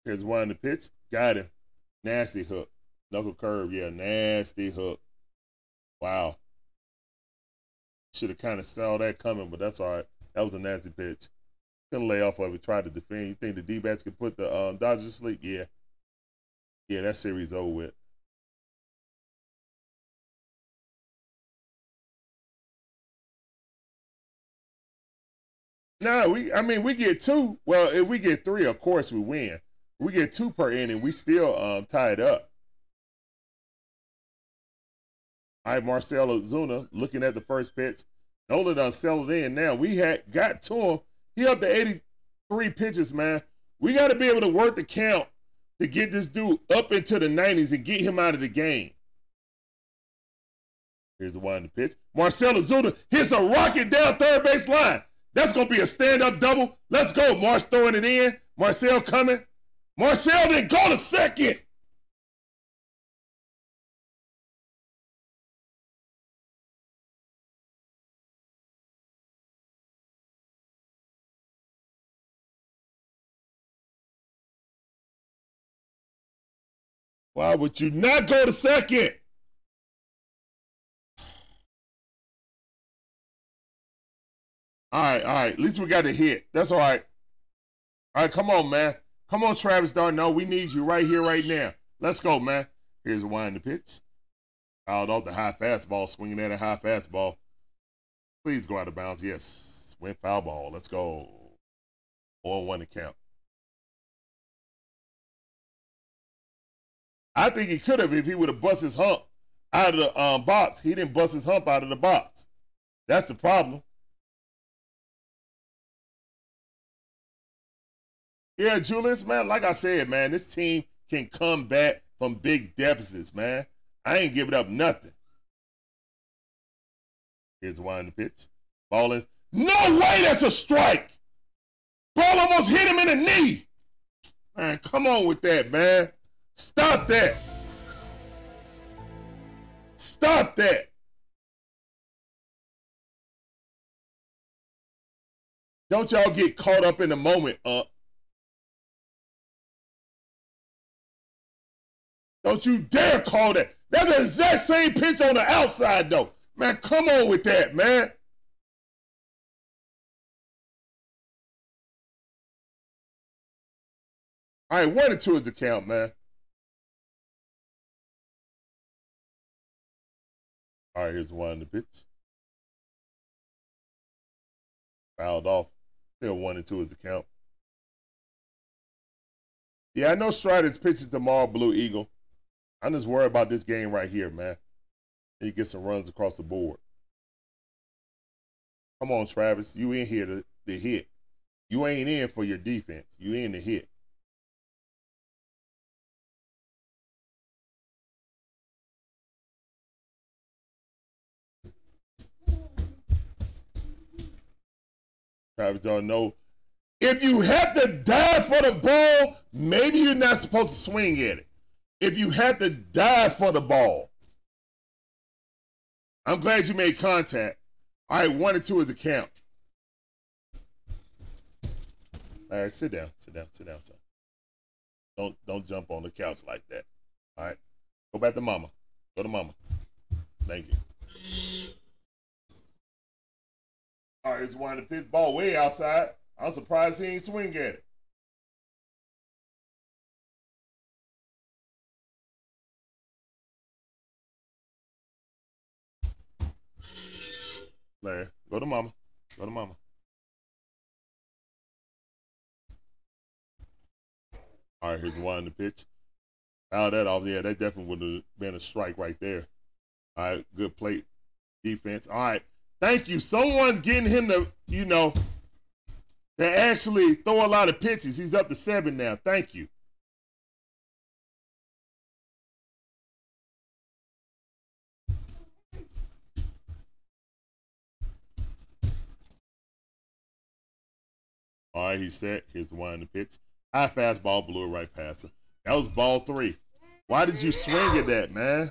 Here's one to pitch. Got him. Nasty hook. Knuckle curve. Yeah, nasty hook. Wow. Should have kind of saw that coming, but that's all right. That was a nasty pitch. Couldn't lay off of it. Tried to defend. You think the D-backs could put the um, Dodgers to sleep? Yeah. Yeah, that series over with. No, nah, we. I mean, we get two. Well, if we get three, of course we win. We get two per inning. We still um, tie it up. All right, Marcell Ozuna looking at the first pitch. Nola done settled in now. We had got to him. He up to eighty-three pitches, man. We got to be able to work the count to get this dude up into the nineties and get him out of the game. Here's the one to pitch. Marcell Ozuna hits a rocket down third base line. That's going to be a stand-up double. Let's go. Marsh throwing it in. Marcell coming. Marcell didn't go to second. Why would you not go to second? All right, all right. At least we got a hit. That's all right. All right, come on, man. Come on, Travis d'Arnaud. We need you right here, right now. Let's go, man. Here's a wind to pitch. Fouled off the high fastball, swinging at a high fastball. Please go out of bounds. Yes, win foul ball. Let's go. oh and one to count. I think he could have if he would have bust his hump out of the um, box. He didn't bust his hump out of the box. That's the problem. Yeah, Julius, man, like I said, man, this team can come back from big deficits, man. I ain't giving up nothing. Here's the wind of the pitch. Ball is, no way that's a strike. Ball almost hit him in the knee. Man, come on with that, man. Stop that. Stop that. Don't y'all get caught up in the moment, up. Don't you dare call that. That's the exact same pitch on the outside, though. Man, come on with that, man. All right, one and two is the count, man. All right, here's one in the pitch. Fouled off. Still one and two is the count. Yeah, I know Strider's pitching tomorrow, Blue Eagle. I'm just worried about this game right here, man. He gets some runs across the board. Come on, Travis. You in here to, to hit. You ain't in for your defense. You in to hit. Travis d'Arnaud. If you have to dive for the ball, maybe you're not supposed to swing at it. If you have to dive for the ball. I'm glad you made contact. All right, one and two is the count. All right, sit down, sit down, sit down, son. Don't, don't jump on the couch like that. All right, go back to mama. Go to mama. Thank you. All right, here's one to pitch ball way outside. I'm surprised he ain't swing at it. Larry, go to mama. Go to mama. All right, here's one in the pitch. Foul that off. Yeah, that definitely would have been a strike right there. All right, good plate defense. All right, thank you. Someone's getting him to, you know, to actually throw a lot of pitches. He's up to seven now. Thank you. All right, he set. Here's the one in the pitch. High fastball, blew it right past him. That was ball three. Why did you swing at that, man?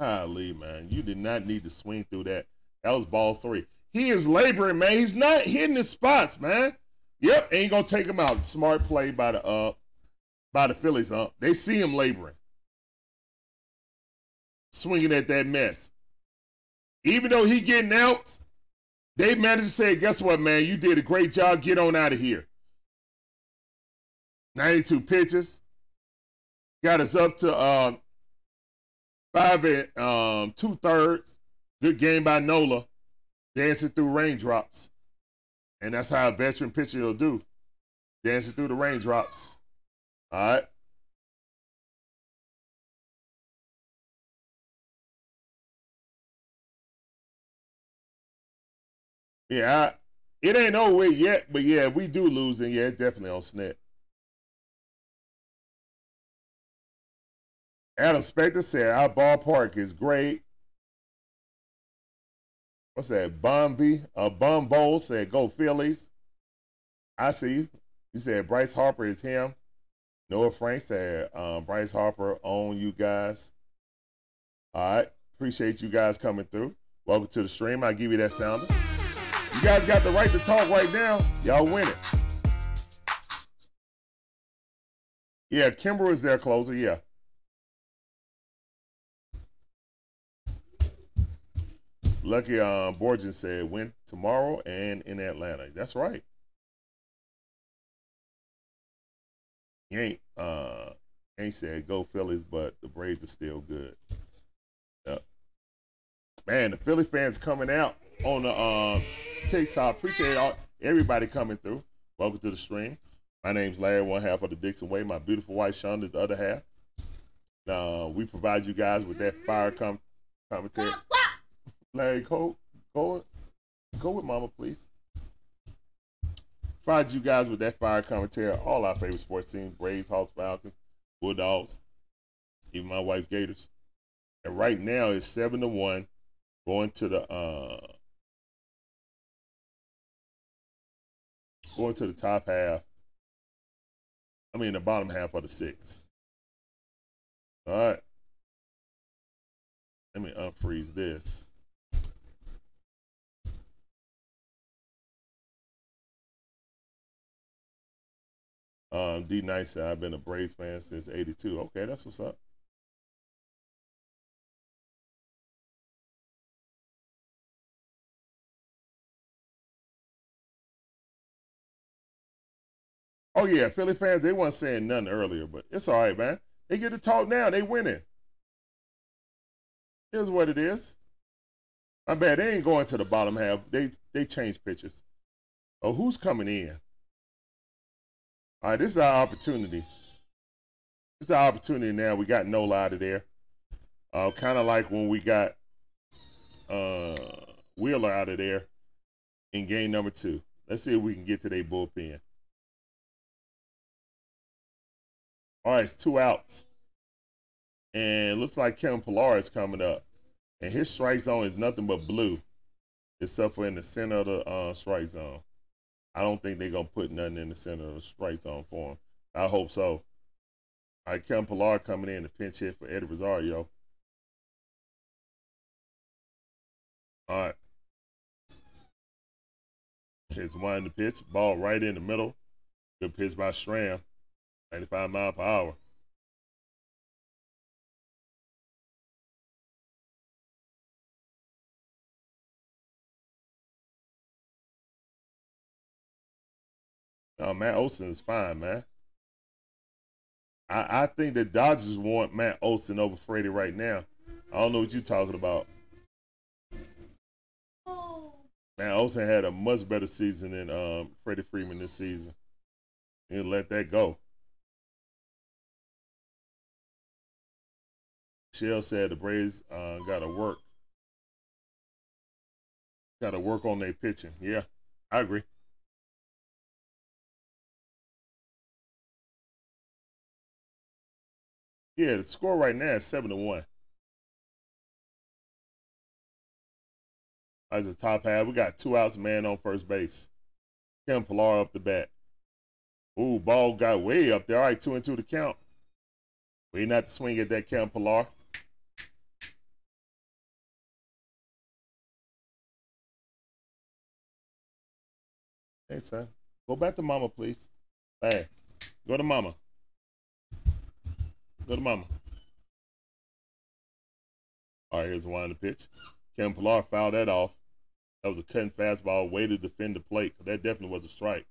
Golly, man, you did not need to swing through that. That was ball three. He is laboring, man. He's not hitting his spots, man. Yep, ain't gonna take him out. Smart play by the uh, by the Phillies. Huh? They see him laboring, swinging at that mess. Even though he getting out. They managed to say, guess what, man? You did a great job. Get on out of here. ninety-two pitches. Got us up to um, five and um, two-thirds. Good game by Nola. Dancing through raindrops. And that's how a veteran pitcher will do. Dancing through the raindrops. All right. Yeah, I, it ain't over with yet, but yeah, we do lose, and yeah, it's definitely on snap. Adam Spector said, our ballpark is great. What's that? Bomby, uh, Bombo said, go Phillies. I see you. You said Bryce Harper is him. Noah Frank said, um, Bryce Harper on you guys. All right, appreciate you guys coming through. Welcome to the stream. I'll give you that sounder. You guys got the right to talk right now. Y'all win it. Yeah, Kimber is their closer, yeah. Lucky um, Borgen said, win tomorrow and in Atlanta. That's right. He ain't, uh, ain't said, go Phillies, but the Braves are still good. Yep. Man, the Philly fans coming out. On the uh, TikTok, appreciate all everybody coming through. Welcome to the stream. My name's Larry, one half of the Dixon Way. My beautiful wife Shonda is the other half. Uh, we provide you guys with that fire com- commentary. Larry, go, go, go with Mama, please. Provide you guys with that fire commentary. All our favorite sports teams: Braves, Hawks, Falcons, Bulldogs, even my wife, Gators. And right now it's seven to one, going to the uh, going to the top half. I mean, the bottom half of the six. All right. Let me unfreeze this. Um, D Nice said, I've been a Braves fan since eighty-two. Okay, that's what's up. Oh, yeah, Philly fans, they weren't saying nothing earlier, but it's all right, man. They get to talk now. They winning. Here's what it is. My bad, they ain't going to the bottom half. They they changed pitchers. Oh, who's coming in? All right, this is our opportunity. This is our opportunity now. We got Nola out of there. Uh, kind of like when we got uh, Wheeler out of there in game number two. Let's see if we can get to their bullpen. All right, it's two outs. And it looks like Kevin Pillar is coming up. And his strike zone is nothing but blue, except for in the center of the uh, strike zone. I don't think they're going to put nothing in the center of the strike zone for him. I hope so. All right, Kevin Pillar coming in to pinch hit for Eddie Rosario. All right. It's one to pitch. Ball right in the middle. Good pitch by Schramm. ninety-five mile per hour. No, Matt Olson is fine, man. I, I think the Dodgers want Matt Olson over Freddie right now. I don't know what you're talking about. Oh. Matt Olson had a much better season than um, Freddie Freeman this season. He'll let that go. Shell said the Braves uh, got to work. Got to work on their pitching. Yeah, I agree. Yeah, the score right now is seven to one. As a top half, we got two outs, man on first base. Kevin Pillar up the bat. Ooh, ball got way up there. All right, two and two to count. Way not to swing at that Kevin Pillar. Hey, son. Go back to Mama, please. Hey, go to Mama. Go to Mama. All right, here's the wind of the pitch. Kevin Pillar fouled that off. That was a cutting fastball, way to defend the plate. That definitely was a strike.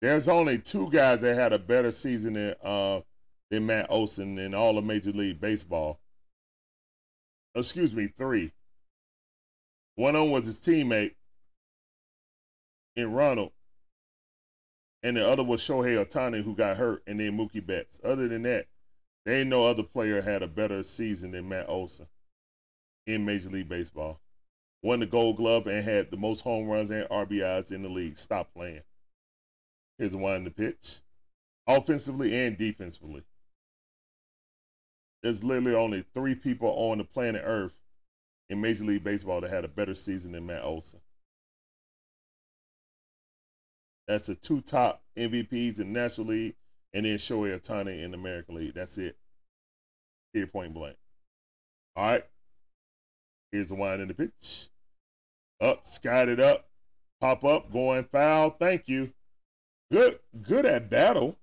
There's only two guys that had a better season than, uh, than Matt Olson in all of Major League Baseball. Excuse me, three. One of them was his teammate in Ronald, and the other was Shohei Ohtani, who got hurt, and then Mookie Betts. Other than that, there ain't no other player had a better season than Matt Olson in Major League Baseball. Won the Gold Glove and had the most home runs and R B Is in the league. Stop playing. Here's the one in the pitch, offensively and defensively. There's literally only three people on the planet Earth in Major League Baseball that had a better season than Matt Olson. That's the two top M V Ps in National League, and then Shohei Ohtani in the American League. That's it. Here, point blank. All right. Here's the one in the pitch. Up, skied it up, pop up, going foul. Thank you. Good, good at battle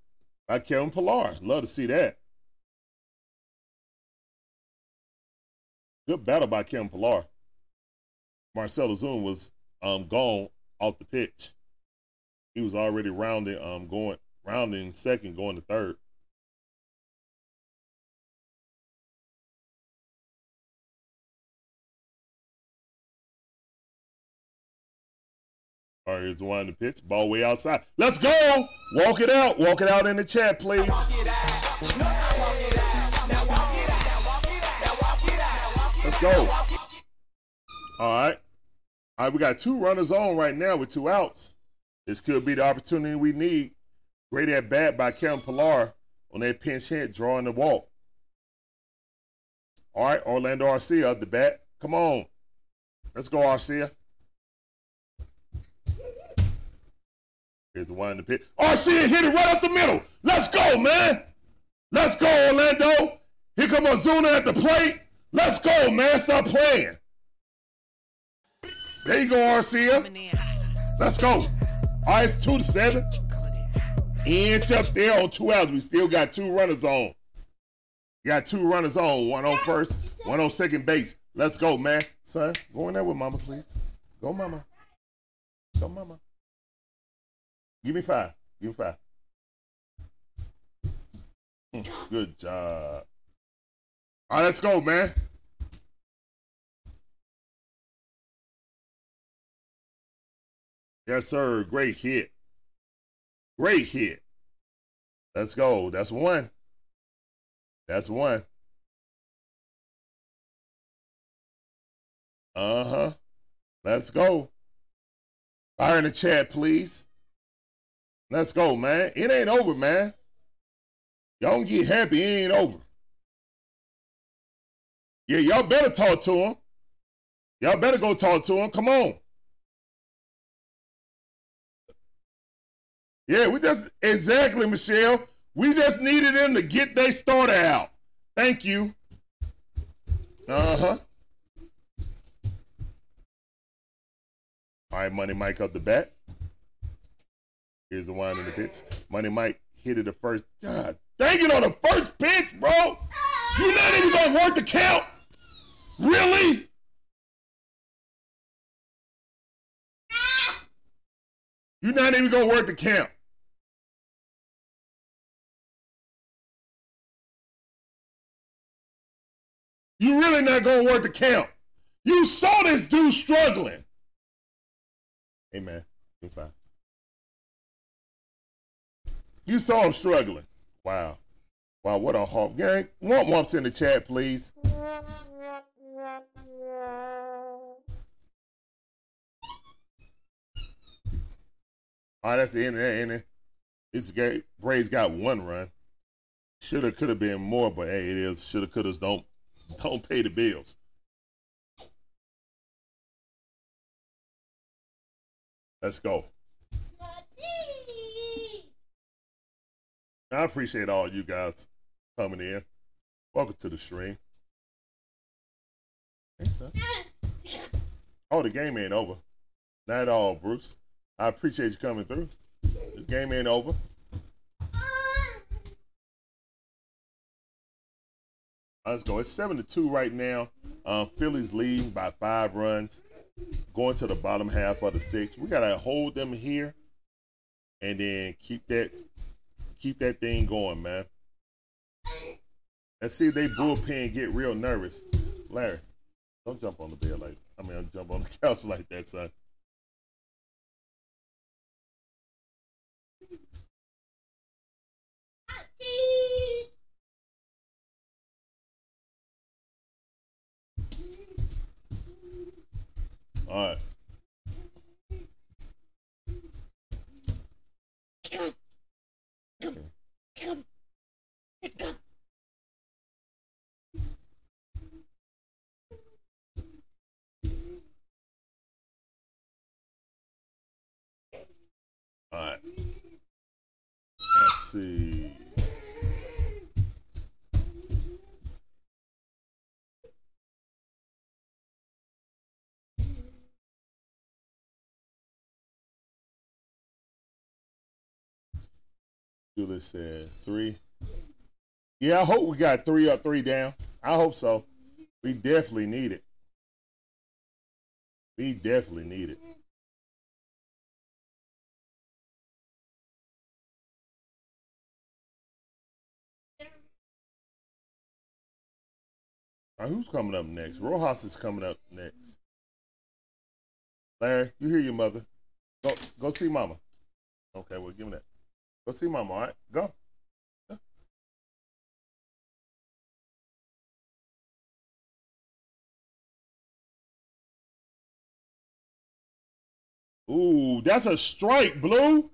by Kevin Pillar. Love to see that. Good battle by Kevin Pillar. Marcell Ozuna was um, gone off the pitch. He was already rounding, um, going rounding second, going to third. All right, here's the one to pitch. Ball way outside. Let's go. Walk it out. Walk it out in the chat, please. Let's go. All right. All right, we got two runners on right now with two outs. This could be the opportunity we need. Great at bat by Kevin Pillar on that pinch hit, drawing the walk. All right, Orlando Arcia up the bat. Come on. Let's go, Arcia. Here's the one in the pit. Arcia hit it right up the middle. Let's go, man. Let's go, Orlando. Here comes Ozuna at the plate. Let's go, man. Stop playing. There you go, Arcia. Let's go. All right, it's two to seven. Inch up there on two outs. We still got two runners on. Got two runners on. One on first, one on second base. Let's go, man. Son, go in there with mama, please. Go, mama. Go, mama. Give me five. Give me five. Mm, good job. All right, let's go, man. Yes, sir. Great hit. Great hit. Let's go. That's one. That's one. Uh-huh. Let's go. Fire in the chat, please. Let's go, man. It ain't over, man. Y'all can get happy. It ain't over. Yeah, y'all better talk to him. Y'all better go talk to him. Come on. Yeah, we just, exactly, Michelle. We just needed them to get their starter out. Thank you. Uh-huh. All right, Money Mike up the bat. Here's the wind in the pitch. Money Mike hit it the first. God dang it, on the first pitch, bro. You're not even going to work the count. Really? You're not even going to work the count. You're really not going to work the count. You saw this dude struggling. Hey, man. You're fine. You saw him struggling. Wow. Wow, what a Hawk gang. Womp womps in the chat, please. All right, that's the end of that, ain't it? This game, Braves got one run. Shoulda, coulda been more, but hey, it is. Shoulda, couldas don't, don't pay the bills. Let's go. I appreciate all you guys coming in. Welcome to the stream. Hey, son. Oh, the game ain't over. Not at all, Bruce. I appreciate you coming through. This game ain't over. Let's go. It's seven to two right now. Um, Phillies leading by five runs. Going to the bottom half of the sixth. We gotta hold them here, and then keep that. Keep that thing going, man. Let's see if they bullpen get real nervous. Larry, don't jump on the bed like, I mean, don't jump on the couch like that, son. All right. Alright. Let's see. Julie said three. Yeah, I hope we got three up, three down. I hope so. We definitely need it. We definitely need it. All right, who's coming up next? Rojas is coming up next. Larry, you hear your mother. Go, go see mama. Okay, well, give me that. Go see mama, all right? Go. Yeah. Ooh, that's a strike, Blue.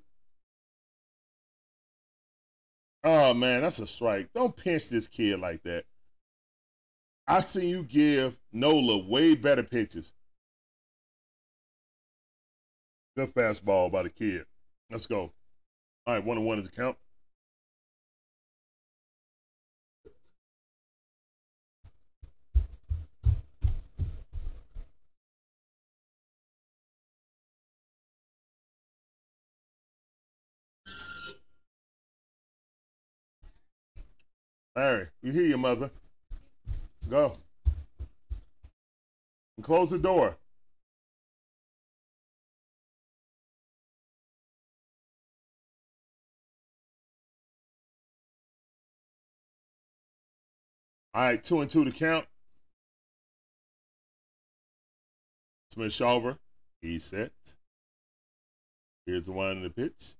Oh, man, that's a strike. Don't pinch this kid like that. I see you give Nola way better pitches. Good fastball by the kid. Let's go. All right, one and one is the count. Larry, you hear your mother. Go. And close the door. All right, two and two to count. Smith Shawver, he's set. Here's the one in the pitch.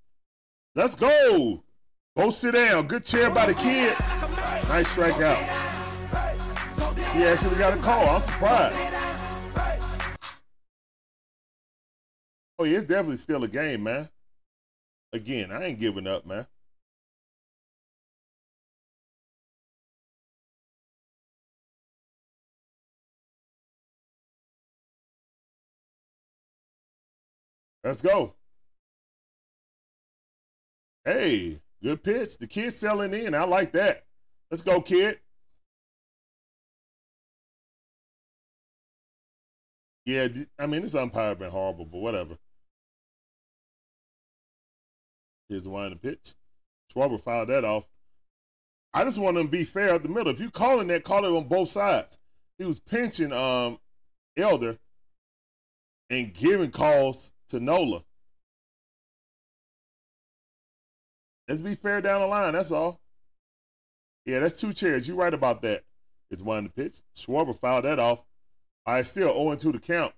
Let's go. Go sit down. Good chair by the kid. Nice strikeout. He actually got a call. I'm surprised. Oh, yeah, it's definitely still a game, man. Again, I ain't giving up, man. Let's go. Hey, good pitch. The kid's selling in. I like that. Let's go, kid. Yeah, I mean, this umpire been horrible, but whatever. Here's the wind of pitch. Schwarber fouled that off. I just want him to be fair up the middle. If you're calling that, call it on both sides. He was pinching um, Elder and giving calls to Nola. Let's be fair down the line, that's all. Yeah, that's two chairs. You're right about that. It's one to pitch. Schwarber fouled that off. All right, still oh and two to count.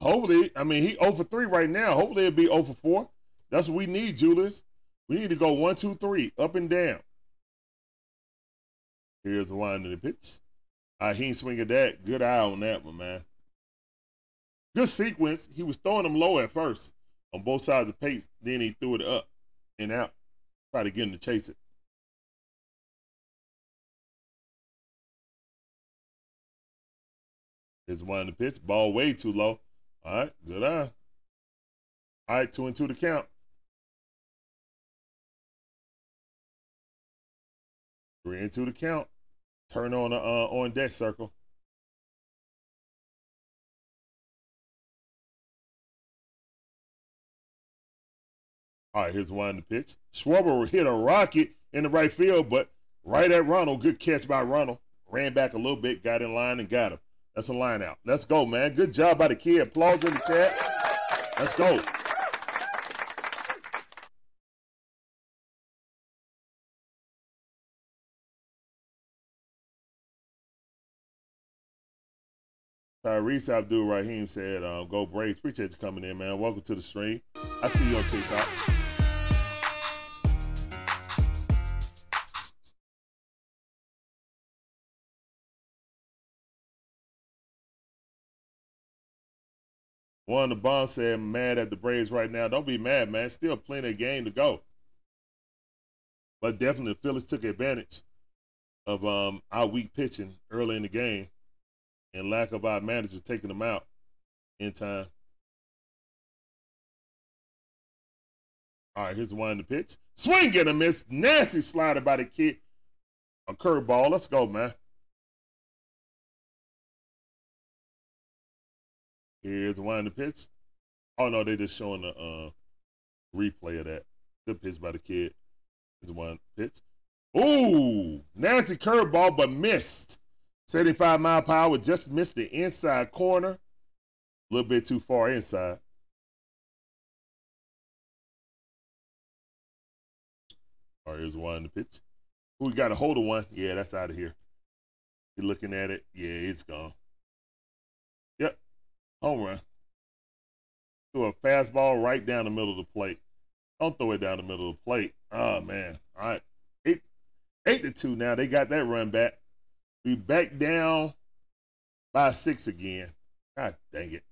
Hopefully, I mean, he oh for three right now. Hopefully it'll be oh for four. That's what we need, Julius. We need to go one, two, three, up and down. Here's the wind of the pitch. Uh, he ain't swinging that. Good eye on that one, man. Good sequence. He was throwing them low at first on both sides of the pace. Then he threw it up and out. Try to get him to chase it. Here's the wind of the pitch. Ball way too low. All right. Good eye. All right. Two and two to count. Three and two to count. Turn on the uh, on deck circle. All right, here's one to pitch. Schwarber hit a rocket in the right field, but right at Ronald. Good catch by Ronald. Ran back a little bit, got in line, and got him. That's a line out. Let's go, man. Good job by the kid. Applause in the chat. Let's go. Tyrese Abdul-Rahim said, uh, go Braves. Appreciate you coming in, man. Welcome to the stream. I see you on TikTok. Juan the Bomb said, mad at the Braves right now. Don't be mad, man. Still plenty of game to go. But definitely the Phillies took advantage of um, our weak pitching early in the game. And lack of our manager taking them out in time. All right, here's the one in the pitch. Swing and a miss. Nasty slider by the kid. A curveball. Let's go, man. Here's the one in the pitch. Oh, no, they're just showing the uh, replay of that. Good pitch by the kid. Here's the one pitch. Ooh, nasty curveball, but missed. seventy-five mile per hour, just missed the inside corner. A little bit too far inside. All right, here's one in the pitch. Ooh, we got a hold of one. Yeah, that's out of here. You're looking at it. Yeah, it's gone. Yep. Home run. Threw a fastball right down the middle of the plate. Don't throw it down the middle of the plate. Oh, man. All right. Eight, eight to two now. They got that run back. We back down by six again. God dang it.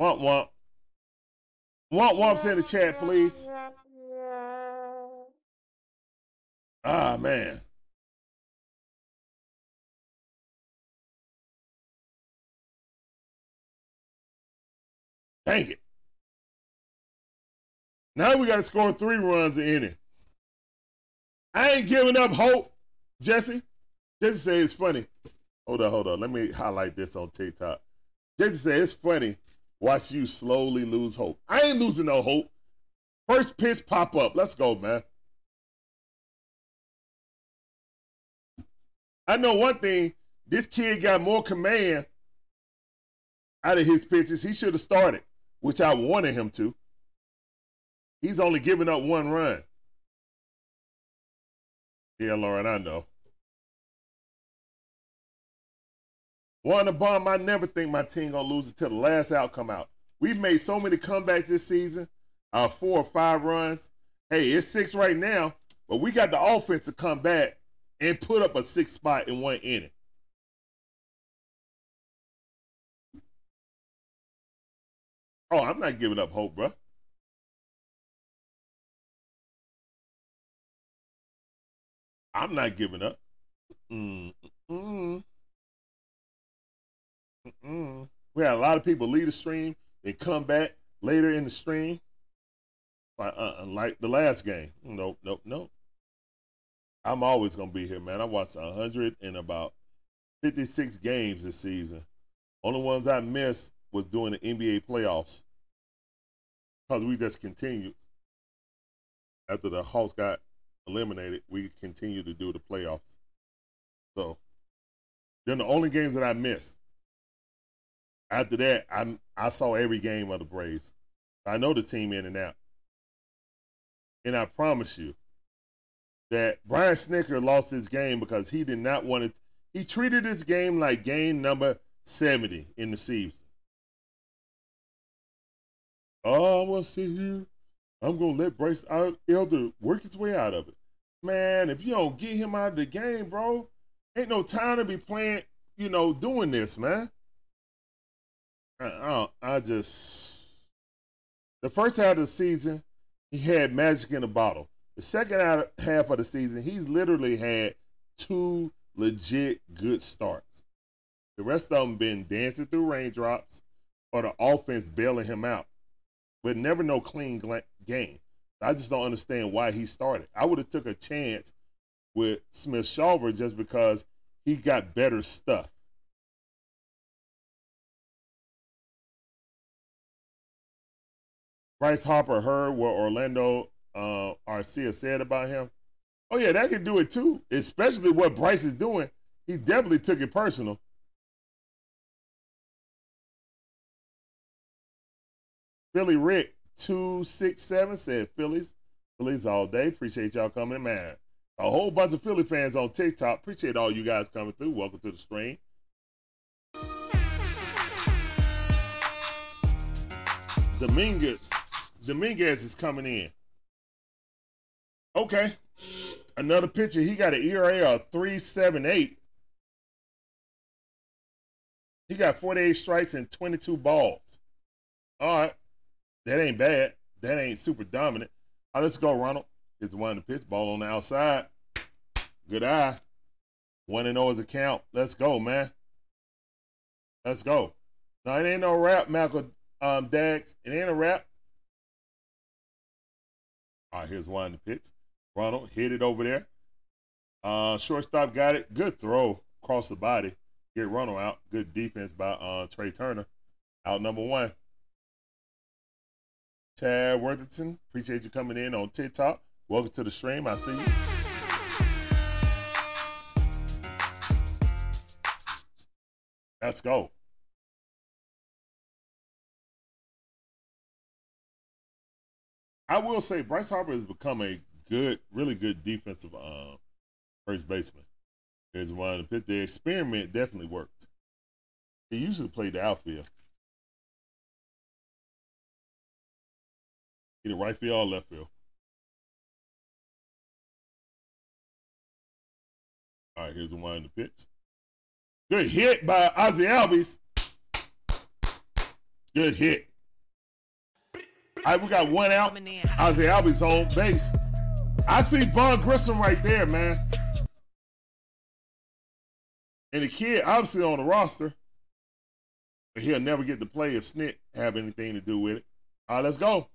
Womp womp. Womp womps in the chat, please. Ah, man. Dang it. Now we got to score three runs an inning. I ain't giving up hope, Jesse. Jesse said it's funny. Hold on, hold on. Let me highlight this on TikTok. Jesse said it's funny. Watch you slowly lose hope. I ain't losing no hope. First pitch pop up. Let's go, man. I know one thing. This kid got more command out of his pitches. He should have started, which I wanted him to. He's only giving up one run. Yeah, Lauren, I know. One of bomb, I never think my team gonna lose until the last out come out. We've made so many comebacks this season, uh, four or five runs. Hey, it's six right now, but we got the offense to come back and put up a six spot in one inning. Oh, I'm not giving up hope, bro. I'm not giving up. Mm-mm. Mm-mm. We had a lot of people leave the stream and come back later in the stream. Like, uh, like the last game. Nope, nope, nope. I'm always going to be here, man. I watched a hundred and about fifty-six games this season. Only ones I missed was doing the N B A playoffs. Because we just continued. After the Hawks got eliminated, we continued to do the playoffs. So, they're the only games that I missed. After that, I I saw every game of the Braves. I know the team in and out. And I promise you that Brian Snitker lost this game because he did not want to. He treated this game like game number seventy in the season. Oh, I'm going to sit here. I'm going to let Bryce Elder work his way out of it. Man, if you don't get him out of the game, bro, ain't no time to be playing, you know, doing this, man. I, I just, the first half of the season, he had magic in a bottle. The second half of the season, he's literally had two legit good starts. The rest of them been dancing through raindrops or the offense bailing him out. But never no clean game. I just don't understand why he started. I would have took a chance with Smith Shawver just because he got better stuff. Bryce Harper heard what Orlando uh, Arcia said about him. Oh, yeah, that could do it, too, especially what Bryce is doing. He definitely took it personal. Philly Rick, two six seven, said Phillies. Phillies all day. Appreciate y'all coming, man. A whole bunch of Philly fans on TikTok. Appreciate all you guys coming through. Welcome to the stream. Dominguez. Dominguez is coming in. Okay. Another pitcher. He got an E R A of three seven eight. He got forty-eight strikes and twenty-two balls. All right. That ain't bad. That ain't super dominant. All right, let's go, Ronald. It's one to pitch. Ball on the outside. Good eye. one and oh is a count. Let's go, man. Let's go. Now, it ain't no wrap, Malcolm um, Dags. It ain't a wrap. All right, here's one to pitch. Ronald hit it over there. Uh, shortstop got it. Good throw across the body. Get Ronald out. Good defense by uh, Trey Turner. Out number one. Chad Worthington, appreciate you coming in on TikTok. Welcome to the stream. I see you. Let's go. I will say Bryce Harper has become a good, really good defensive um, first baseman. There's one of the pitch. The experiment definitely worked. He usually played the outfield. Either right field or left field. All right, here's the one in the pitch. Good hit by Ozzie Albies. Good hit. All right, we got one out. Ozzie Albies on base. I see Von Grissom right there, man. And the kid obviously on the roster. But he'll never get to play if Snit have anything to do with it. All right, let's go.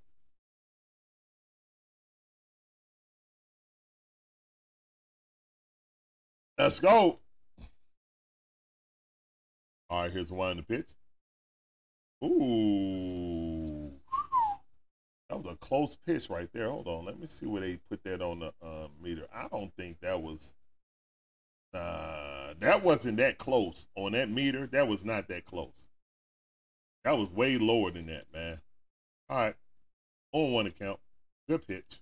Let's go. All right, here's one in the pitch. Ooh. That was a close pitch right there. Hold on. Let me see where they put that on the uh, meter. I don't think that was. Uh, that wasn't that close. On that meter, that was not that close. That was way lower than that, man. All right. On one account. Good pitch.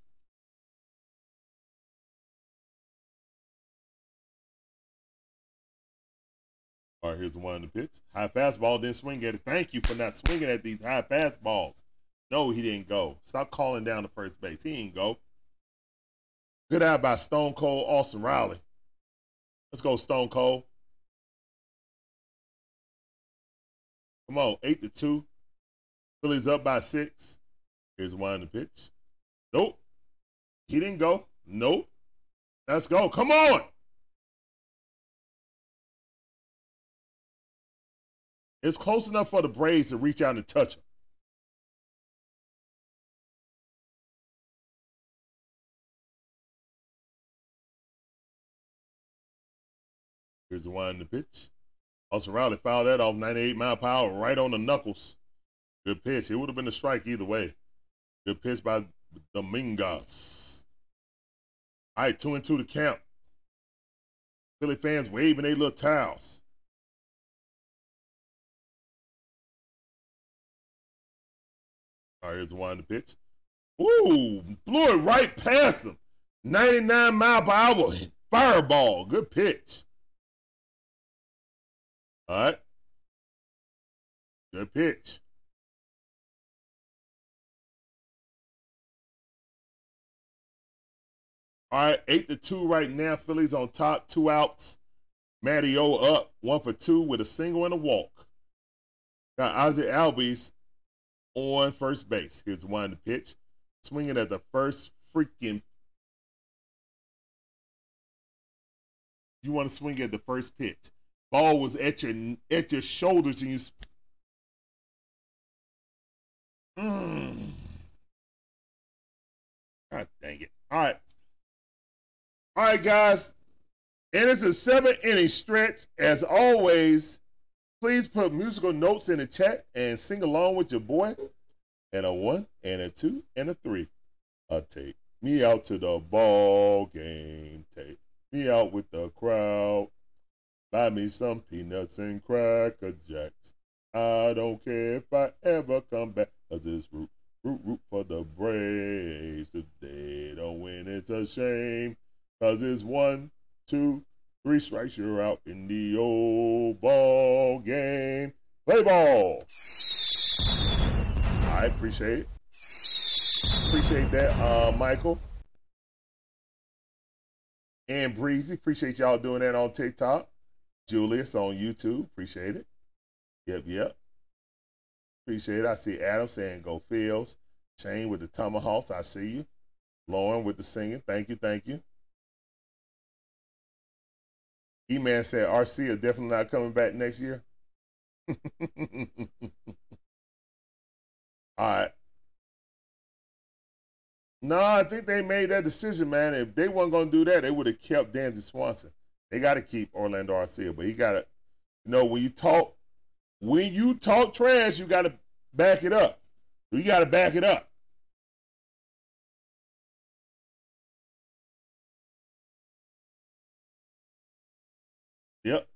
All right, here's the one in the pitch. High fastball, didn't swing at it. Thank you for not swinging at these high fastballs. No, he didn't go. Stop calling down to first base. He didn't go. Good eye by Stone Cold Austin Riley. Let's go, Stone Cold. Come on, eight to two. Phillies up by six. Here's the one in the pitch. Nope. He didn't go. Nope. Let's go. Come on. It's close enough for the Braves to reach out and touch him. Here's the one in the pitch. Austin Riley fouled that off ninety-eight mile per hour right on the knuckles. Good pitch. It would have been a strike either way. Good pitch by Dominguez. All right, two and two to count. Philly fans waving their little towels. All right, here's the one in the pitch. Ooh, blew it right past him. ninety-nine mile per hour fireball. Good pitch. All right. Good pitch. All right, eight to two right now. Phillies on top, two outs. Matty O up, one for two with a single and a walk. Got Ozzie Albies on first base. Here's one in the pitch. Swinging at the first freaking. You want to swing at the first pitch. Ball was at your at your shoulders and you. Mm. God dang it. All right. All right, guys. And it's a seven inning stretch. As always, please put musical notes in the chat and sing along with your boy. And a one, and a two, and a three. I'll take me out to the ball game. Take me out with the crowd. Buy me some peanuts and Cracker Jacks. I don't care if I ever come back. Cause it's root, root, root for the Braves. If they don't win, it's a shame. Cause it's one, two, three strikes, you're out in the old ball game. Play ball. I appreciate it. Appreciate that, uh, Michael. And Breezy, appreciate y'all doing that on TikTok. Julius on YouTube, appreciate it. Yep, yep. Appreciate it. I see Adam saying go Phils. Shane with the tomahawks, I see you. Lauren with the singing, thank you, thank you. E-Man said, R C is definitely not coming back next year. All right. No, I think they made that decision, man. If they weren't going to do that, they would have kept Danzy Swanson. They got to keep Orlando Arcia, but he got to, you know, when you talk, when you talk trash, you got to back it up. You got to back it up. Yep.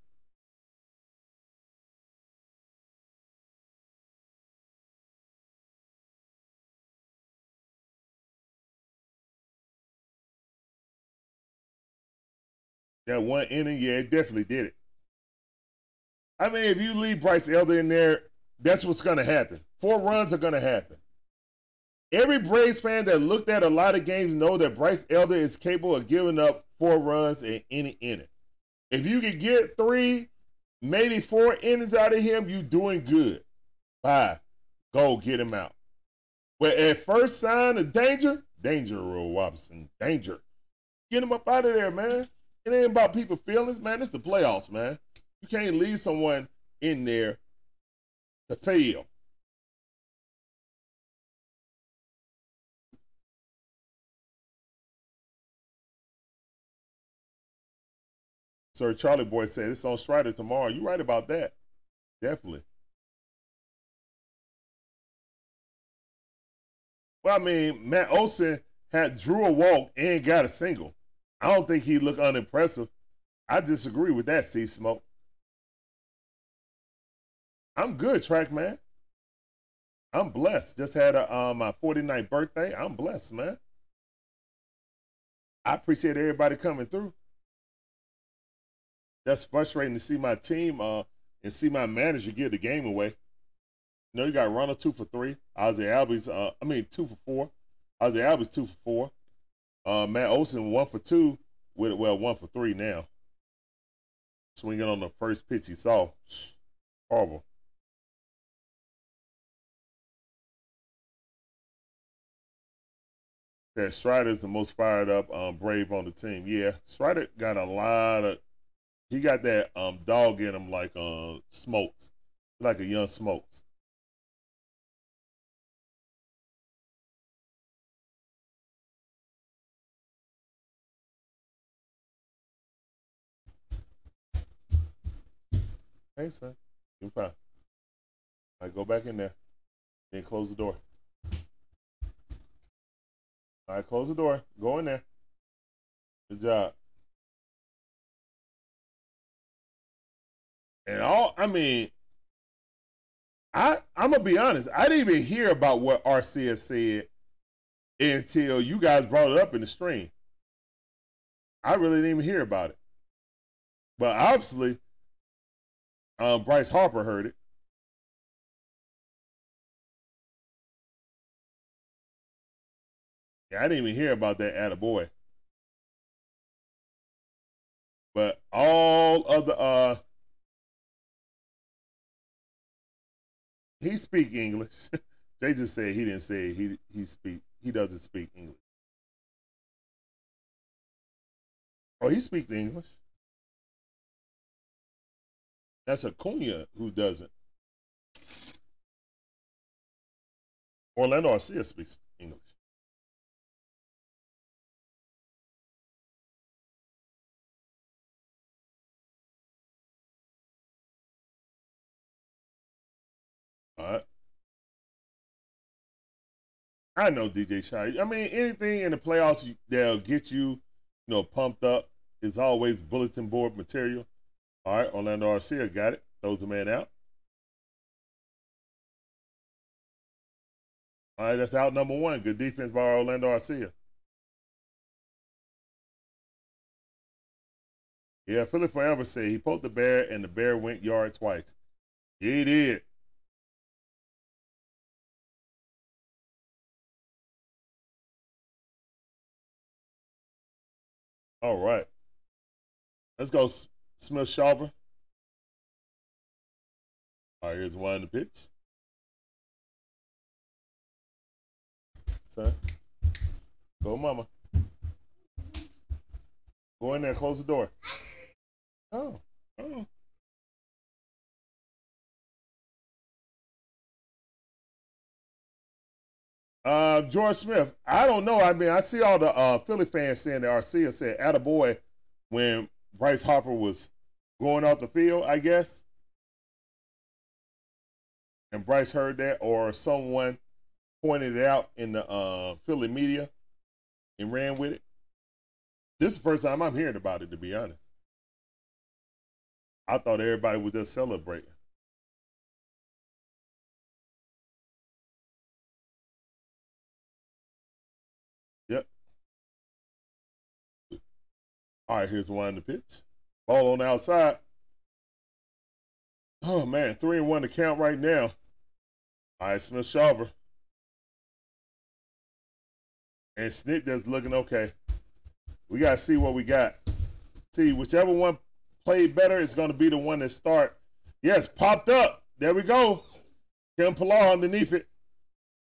That one inning, yeah, it definitely did it. I mean, if you leave Bryce Elder in there, that's what's going to happen. Four runs are going to happen. Every Braves fan that looked at a lot of games know that Bryce Elder is capable of giving up four runs in any inning. If you can get three, maybe four innings out of him, you doing good. Bye. Go get him out. But at first sign of danger, danger, Earl Robinson, danger. Get him up out of there, man. It ain't about people feelings, man. It's the playoffs, man. You can't leave someone in there to fail. Sir Charlie Boy said it's on Strider tomorrow. You're right about that. Definitely. Well, I mean, Matt Olson had drew a walk and got a single. I don't think he looked unimpressive. I disagree with that, C-Smoke. I'm good, Track Man. I'm blessed. Just had a, uh, my forty-ninth birthday. I'm blessed, man. I appreciate everybody coming through. That's frustrating to see my team uh, and see my manager give the game away. You know, you got Ronald two for three. Ozzie Albies, uh, I mean, two for four. Ozzie Albies, two for four. Uh, Matt Olson, one for two. With well, one for three now. Swinging on the first pitch he saw. Horrible. That Strider's the most fired up um, Brave on the team. Yeah, Strider got a lot of... He got that um, dog in him like uh, Smokes, like a young Smokes. Hey, son, you're fine. I go back in there, then close the door. All right, close the door. Go in there. Good job. And all, I mean, I, I'm going to be honest. I didn't even hear about what Arcia said until you guys brought it up in the stream. I really didn't even hear about it. But obviously, um, Bryce Harper heard it. Yeah, I didn't even hear about that attaboy. But all of the... Uh, He speak English. Jay just said he didn't say it. he he speak he doesn't speak English. Oh, he speaks English. That's Acuña who doesn't. Orlando Arcia speaks English. Right. I know D J Shy. I mean, anything in the playoffs that'll get you, you know, pumped up is always bulletin board material. All right, Orlando Arcia got it. Throws the man out. All right, that's out number one. Good defense by Orlando Arcia. Yeah, Philly Forever said he poked the bear and the bear went yard twice. Yeah, he did. All right. Let's go, Smith Shawver. All right, here's one in the pitch. Son, go mama. Go in there, close the door. Oh, oh. Uh, George Smith, I don't know. I mean, I see all the uh, Philly fans saying that Arcia said attaboy when Bryce Harper was going off the field, I guess. And Bryce heard that, or someone pointed it out in the uh, Philly media and ran with it. This is the first time I'm hearing about it, to be honest. I thought everybody was just celebrating. All right, here's one to pitch. Ball on the outside. Oh, man, three and one to count right now. All right, Smith Schauber. And Snitker's looking okay. We got to see what we got. See, whichever one played better is going to be the one that start. Yes, popped up. There we go. Kim Pilar underneath it.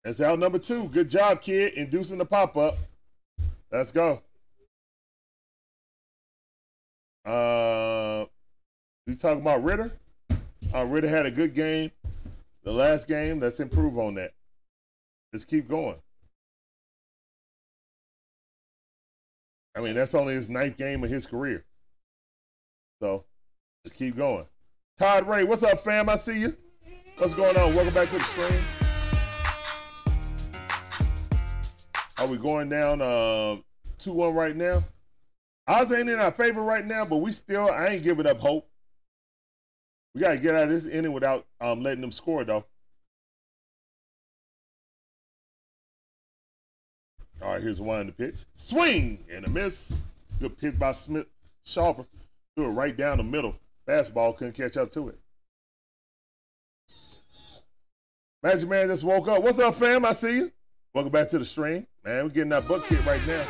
That's out number two. Good job, kid, inducing the pop-up. Let's go. Uh, you talking about Ritter? Uh, Ritter had a good game. The last game, let's improve on that. Let's keep going. I mean, that's only his ninth game of his career. So, let's keep going. Todd Ray, what's up, fam? I see you. What's going on? Welcome back to the stream. Are we going down two one uh, right now? Odds ain't in our favor right now, but we still, I ain't giving up hope. We got to get out of this inning without um, letting them score, though. All right, here's one in the pitch. Swing and a miss. Good pitch by Smith Schauber. Threw it right down the middle. Fastball couldn't catch up to it. Magic Man just woke up. What's up, fam? I see you. Welcome back to the stream. Man, we're getting our butt kicked right now.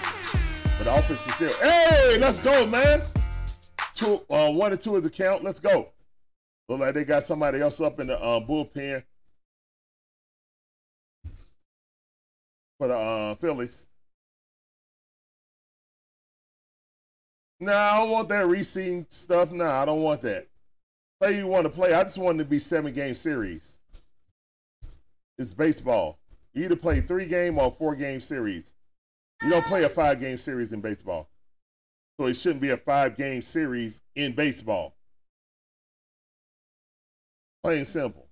But the offense is still. Hey, let's go, man. Two, uh, one and two is the count. Let's go. Look like they got somebody else up in the uh, bullpen for the uh, Phillies. Nah, I don't want that reseeding stuff. Nah, I don't want that. Play you want to play. I just want it to be seven-game series. It's baseball. You either play three-game or four-game series. You don't play a five-game series in baseball. So it shouldn't be a five-game series in baseball. Plain and simple.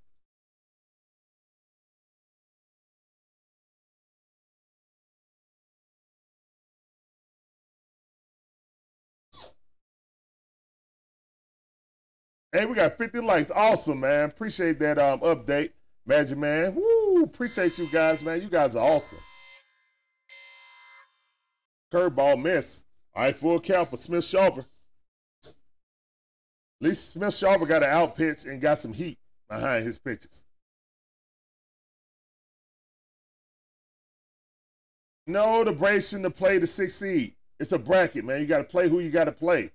Hey, we got fifty likes. Awesome, man. Appreciate that um, update. Magic Man. Woo! Appreciate you guys, man. You guys are awesome. Curveball miss. All right, full count for Smith Schauber. At least Smith Schauber got an out pitch and got some heat behind his pitches. No, the Braves shouldn't play to succeed. It's a bracket, man. You got to play who you got to play.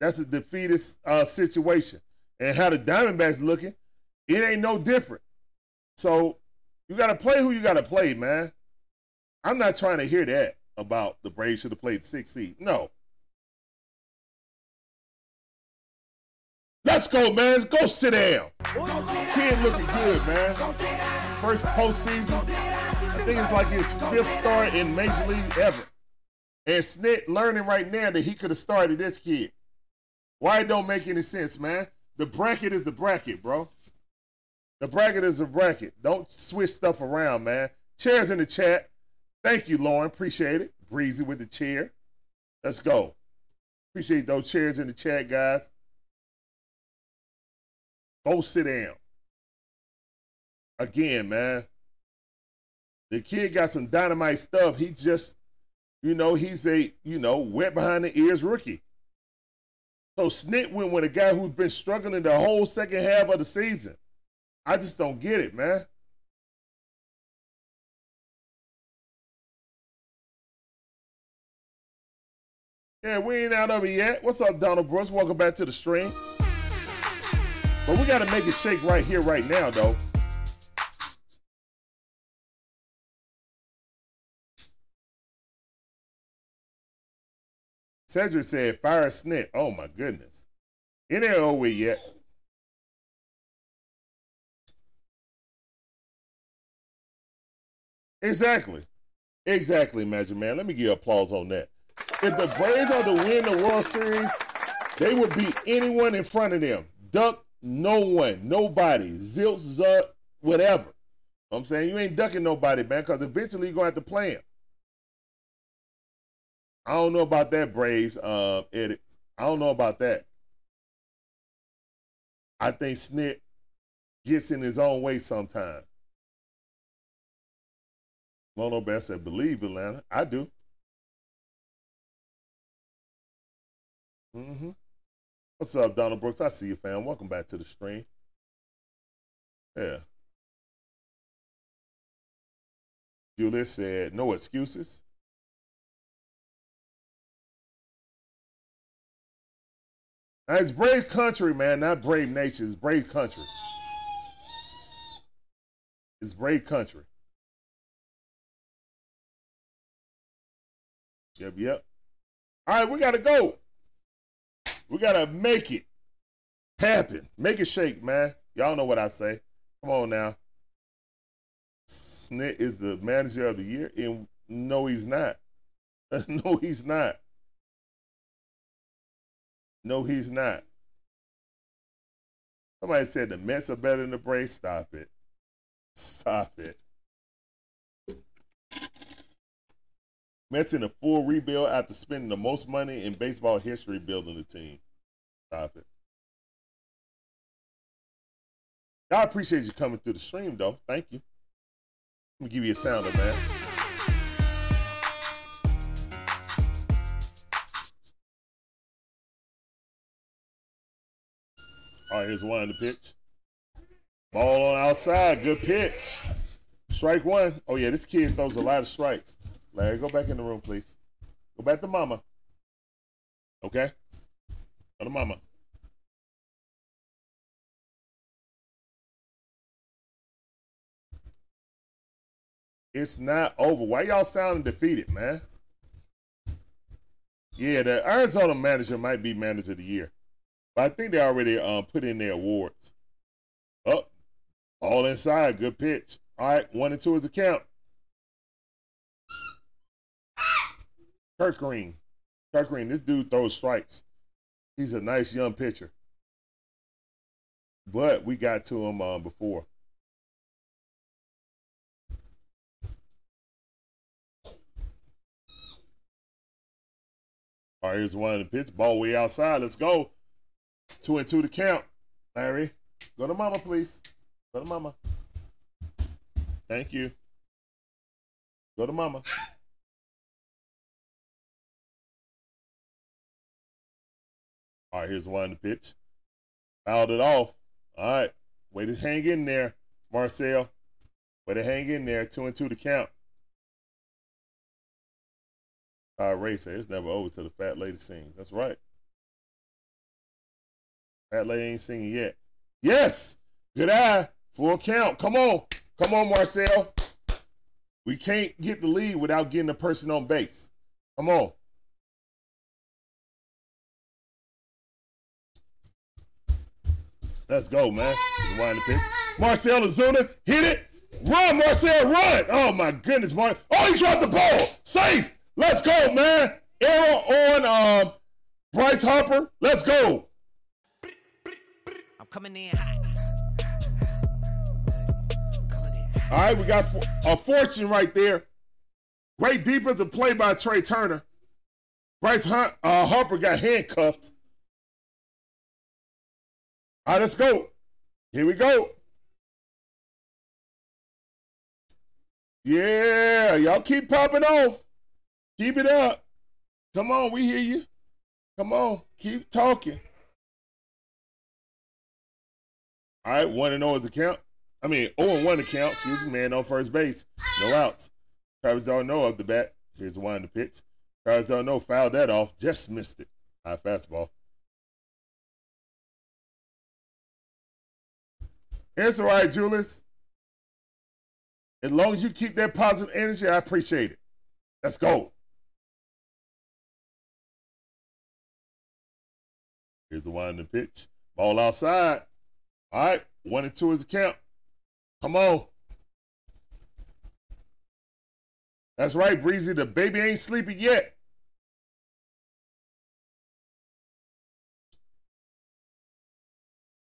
That's a defeatist uh, situation. And how the Diamondbacks looking, it ain't no different. So you got to play who you got to play, man. I'm not trying to hear that about the Braves should have played six seed. No. Let's go, man. Go sit down. Kid looking good, man. First postseason. I think it's like his fifth start in Major League ever. And Snit learning right now that he could have started this kid. Why it don't make any sense, man? The bracket is the bracket, bro. The bracket is the bracket. Don't switch stuff around, man. Chairs in the chat. Thank you, Lauren. Appreciate it. Breezy with the chair. Let's go. Appreciate those chairs in the chat, guys. Go sit down. Again, man. The kid got some dynamite stuff. He just, you know, he's a, you know, wet behind the ears rookie. So Snit went with a guy who's been struggling the whole second half of the season. I just don't get it, man. Yeah, we ain't out of it yet. What's up, Donald Brooks? Welcome back to the stream. But we got to make it shake right here, right now, though. Cedric said, fire Snit. Oh, my goodness. It ain't over yet. Exactly. Exactly, Magic Man. Let me give you applause on that. If the Braves are to win the World Series, they would beat anyone in front of them. Duck no one, nobody, zilch, zuck, whatever. You know what I'm saying? You ain't ducking nobody, man, because eventually you're going to have to play them. I don't know about that, Braves uh, edits. I don't know about that. I think Snit gets in his own way sometimes. Mono Bass said, believe Atlanta. I do. Mm-hmm. What's up, Donald Brooks? I see you, fam. Welcome back to the stream. Yeah. Julius said, no excuses. Now, it's Brave Country, man. Not Brave Nation. It's Brave Country. It's Brave Country. Yep, yep. All right, we got to go. We got to make it happen. Make it shake, man. Y'all know what I say. Come on now. Snit is the manager of the year, and no, he's not. No, he's not. No, he's not. Somebody said the Mets are better than the Braves. Stop it. Stop it. Mets in a full rebuild after spending the most money in baseball history building the team. Stop it. I appreciate you coming through the stream, though. Thank you. Let me give you a sounder, man. All right, here's one on the pitch. Ball on outside. Good pitch. Strike one. Oh, yeah, this kid throws a lot of strikes. Larry, go back in the room, please. Go back to mama. Okay? Go to mama. It's not over. Why y'all sounding defeated, man? Yeah, the Arizona manager might be manager of the year. But I think they already um, put in their awards. Oh, all inside. Good pitch. All right, one and two is the count. Kirkering. Kirkering, this dude throws strikes. He's a nice young pitcher. But we got to him um, before. All right, here's one of the pitch. Ball way outside. Let's go. Two and two to count. Larry, go to mama, please. Go to mama. Thank you. Go to mama. All right, here's one on the pitch. Fouled it off. All right. Way to hang in there, Marcell. Way to hang in there. Two and two to count. Uh, Ray said, it's never over till the fat lady sings. That's right. Fat lady ain't singing yet. Yes! Good eye. Full count. Come on. Come on, Marcell. We can't get the lead without getting the person on base. Come on. Let's go, man. Wind the pitch. Marcell Ozuna, hit it. Run, Marcell, run. Oh, my goodness, Mar. Oh, he dropped the ball. Safe. Let's go, man. Error on um, Bryce Harper. Let's go. I'm coming in hot. All right, we got a fortune right there. Great defensive play by Trey Turner. Bryce Hunt, uh, Harper got handcuffed. All right, let's go. Here we go. Yeah, y'all keep popping off. Keep it up. Come on, we hear you. Come on, keep talking. All right, one and zero is the count. I mean, zero and one the count. Excuse me, man on first base, no outs. Travis d'Arnaud up the bat. Here's the wind the pitch. Travis d'Arnaud fouled that off. Just missed it. High fastball. It's all right, Julius. As long as you keep that positive energy, I appreciate it. Let's go. Here's the winding pitch. Ball outside. All right, one and two is the count. Come on. That's right, Breezy. The baby ain't sleeping yet.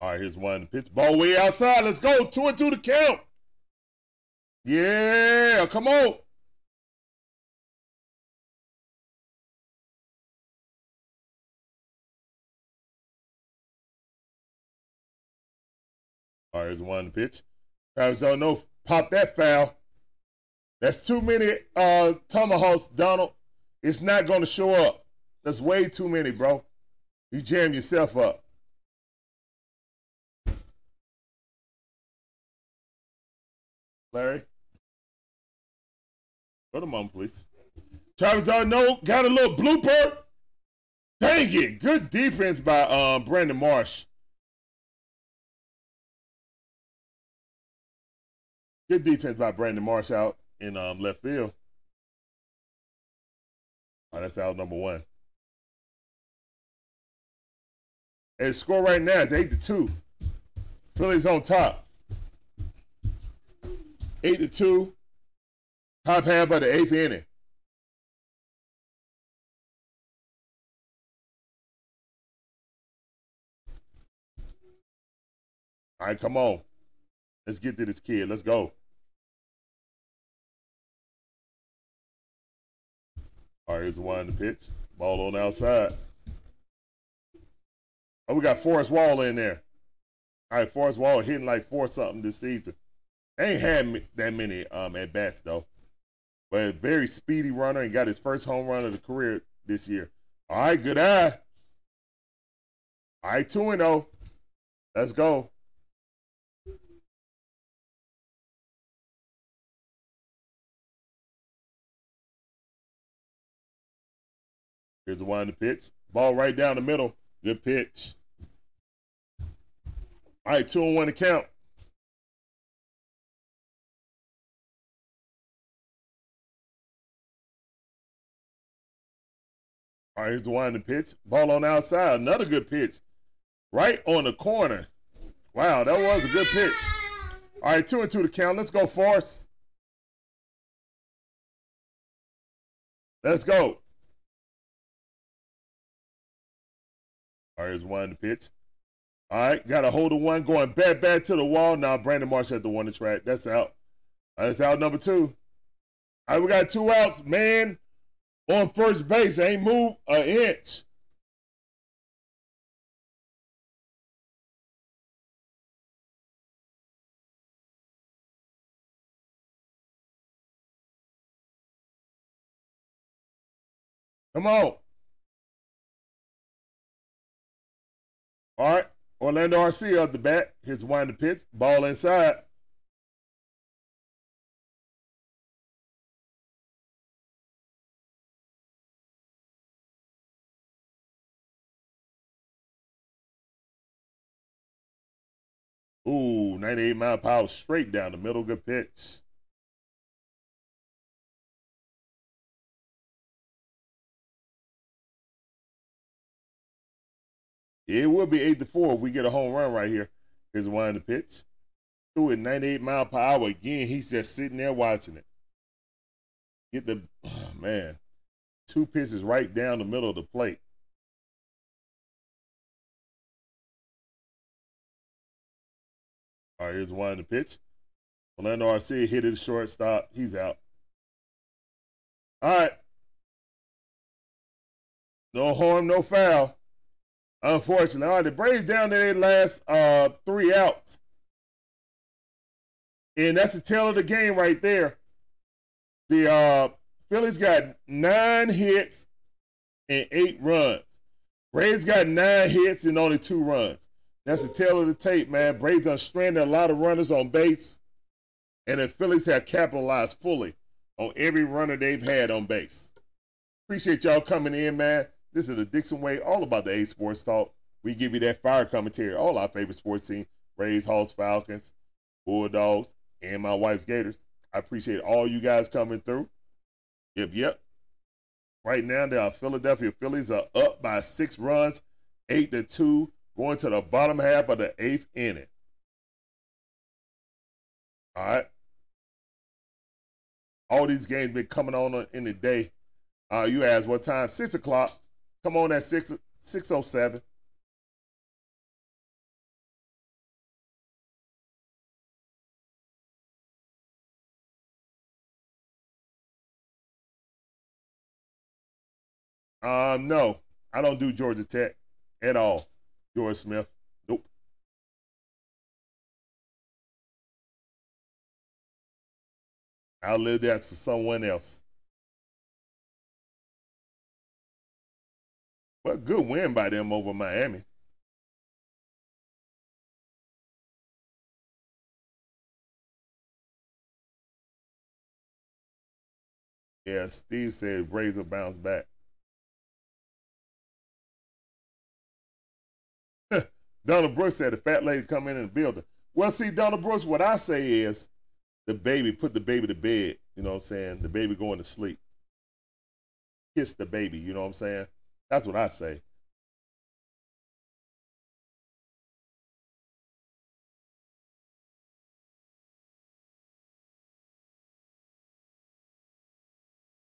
All right, here's one in the pitch. Ball way outside. Let's go. Two and two to count. Yeah, come on. All right, here's one in the pitch. Travis d'Arnaud, pop that foul. That's too many uh, tomahawks, Donald. It's not going to show up. That's way too many, bro. You jammed yourself up. Larry. Go to mom, please. Travis d'Arnaud got a little blooper. Dang it. Good defense by um, Brandon Marsh. Good defense by Brandon Marsh out in um, left field. Oh, that's out number one. And the score right now is eight to two. Phillies on top. eight to two. Top half by the eighth inning. All right, come on. Let's get to this kid. Let's go. All right, here's the one in the pitch. Ball on the outside. Oh, we got Forrest Wall in there. All right, Forrest Wall hitting like four something this season. Ain't had that many um, at bats though. But a very speedy runner and got his first home run of the career this year. All right, good eye. All right, two and oh. Let's go. Here's the one in the pitch. Ball right down the middle. Good pitch. All right, two and one to count. All right, here's the one in the pitch. Ball on the outside. Another good pitch. Right on the corner. Wow, that was a good pitch. All right, two and two to count. Let's go, Forrest. Let's go. All right, here's one in the pitch. All right, got a hold of one, going bad, bad to the wall. Now, Brandon Marsh had the one to track. That's out. All right, that's out number two. All right, we got two outs. Man on first base. Ain't moved an inch. Come on. All right, Orlando Arcia up the bat. Here's one in the pitch. Ball inside. Ooh, ninety-eight mile per hour straight down the middle. Good pitch. It will be eight to four if we get a home run right here. Here's one in the pitch. Threw it ninety-eight mile per hour again. He's just sitting there watching it. Get the oh man. Two pitches right down the middle of the plate. All right, here's one in the pitch. Orlando Arcia hit it shortstop. He's out. All right. No harm, no foul. Unfortunately, all right, the Braves down to their last uh, three outs. And that's the tail of the game right there. The uh, Phillies got nine hits and eight runs. Braves got nine hits and only two runs. That's the tail of the tape, man. Braves done stranded a lot of runners on base. And the Phillies have capitalized fully on every runner they've had on base. Appreciate y'all coming in, man. This is the Dixon Way, all about the A-Sports Talk. We give you that fire commentary. All our favorite sports teams, Braves, Hawks, Falcons, Bulldogs, and my wife's Gators. I appreciate all you guys coming through. Yep, yep. Right now, the Philadelphia Phillies are up by six runs, eight to two, going to the bottom half of the eighth inning. All right. All these games been coming on in the day. Uh, you asked what time? Six o'clock. Come on at six oh seven. Um, no, I don't do Georgia Tech at all. George Smith. Nope. I'll leave that to someone else. But good win by them over Miami. Yeah, Steve said Braves will bounce back. Donna Brooks said the fat lady come in in the building. Well, see, Donna Brooks, what I say is the baby, put the baby to bed. You know what I'm saying? The baby going to sleep. Kiss the baby. You know what I'm saying? That's what I say.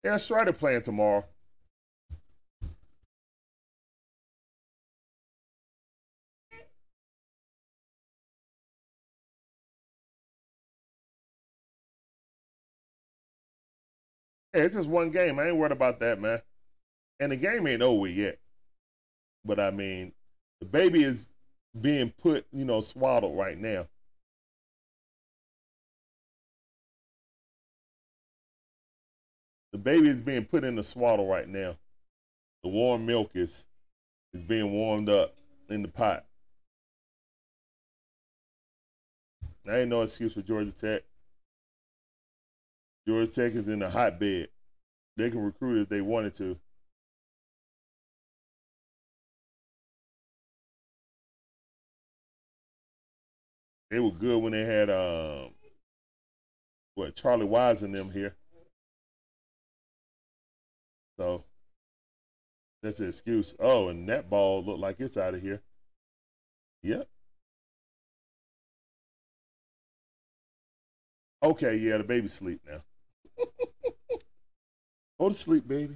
Yeah, Strider playing tomorrow. Yeah, it's just one game. I ain't worried about that, man. And the game ain't over yet. But, I mean, the baby is being put, you know, swaddled right now. The baby is being put in the swaddle right now. The warm milk is, is being warmed up in the pot. I ain't no excuse for Georgia Tech. Georgia Tech is in the hotbed. They can recruit if they wanted to. They were good when they had, um, what, Charlie Wise and them here. So that's an excuse. Oh, and that ball looked like it's out of here. Yep. Okay, yeah, the baby's asleep now. Go to sleep, baby.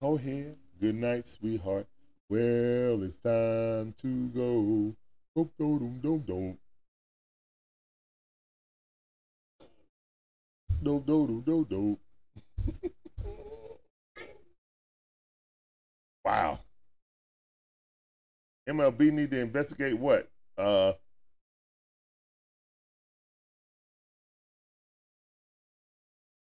Go ahead. Good night, sweetheart. Well, it's time to go. Don't, don't, don't, don't. Don't, don't, don't, don't. Wow. M L B need to investigate what? Uh,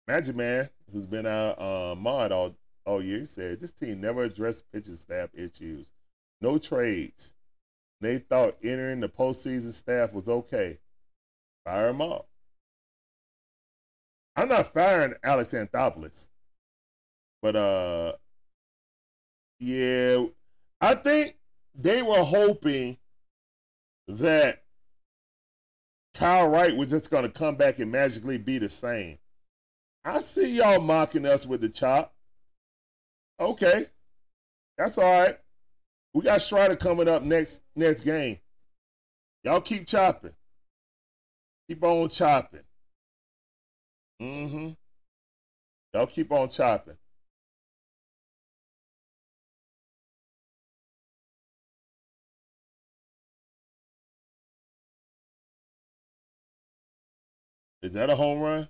Magic Man, who's been our uh, mod all, all year, said, this team never addressed pitching staff issues. No trades. They thought entering the postseason staff was okay. Fire them all. I'm not firing Alex Anthopoulos. But, uh, yeah, I think they were hoping that Kyle Wright was just going to come back and magically be the same. I see y'all mocking us with the chop. Okay. That's all right. We got Strider coming up next next game. Y'all keep chopping. Keep on chopping. Mm-hmm. Y'all keep on chopping. Is that a home run?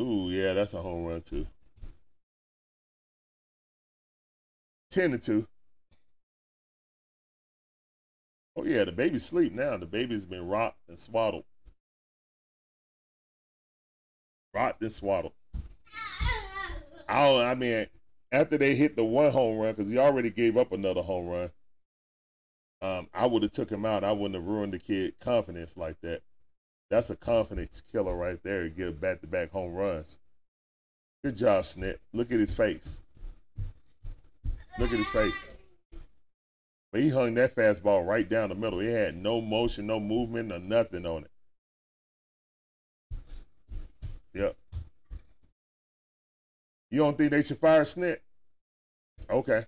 Ooh, yeah, that's a home run, too. ten to two. Oh, yeah, the baby's asleep now. The baby's been rocked and swaddled. Rocked and swaddled. I, I mean, after they hit the one home run, because he already gave up another home run, um, I would have took him out. I wouldn't have ruined the kid's confidence like that. That's a confidence killer right there to get back-to-back home runs. Good job, Snit. Look at his face. Look at his face. But he hung that fastball right down the middle. It had no motion, no movement, or nothing on it. Yep. You don't think they should fire Snit? Okay.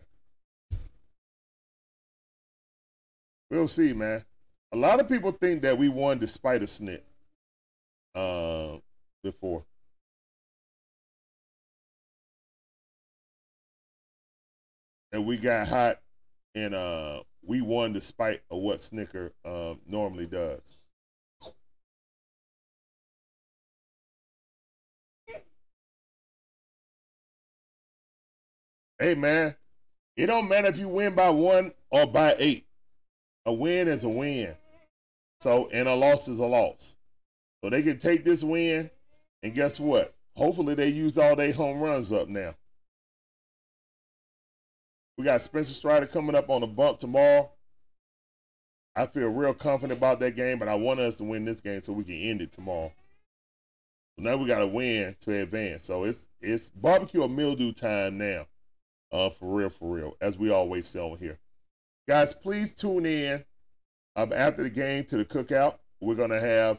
We'll see, man. A lot of people think that we won despite a Snit. Uh, before. And we got hot and uh, we won despite of what Snitker uh, normally does. Hey, man, it don't matter if you win by one or by eight. A win is a win. So, and a loss is a loss. So they can take this win, and guess what? Hopefully they use all their home runs up now. We got Spencer Strider coming up on the bump tomorrow. I feel real confident about that game, but I want us to win this game so we can end it tomorrow. So now we got to win to advance. So it's it's barbecue or mildew time now. Uh, for real, for real, as we always say on here. Guys, please tune in um, after the game to the cookout. We're going to have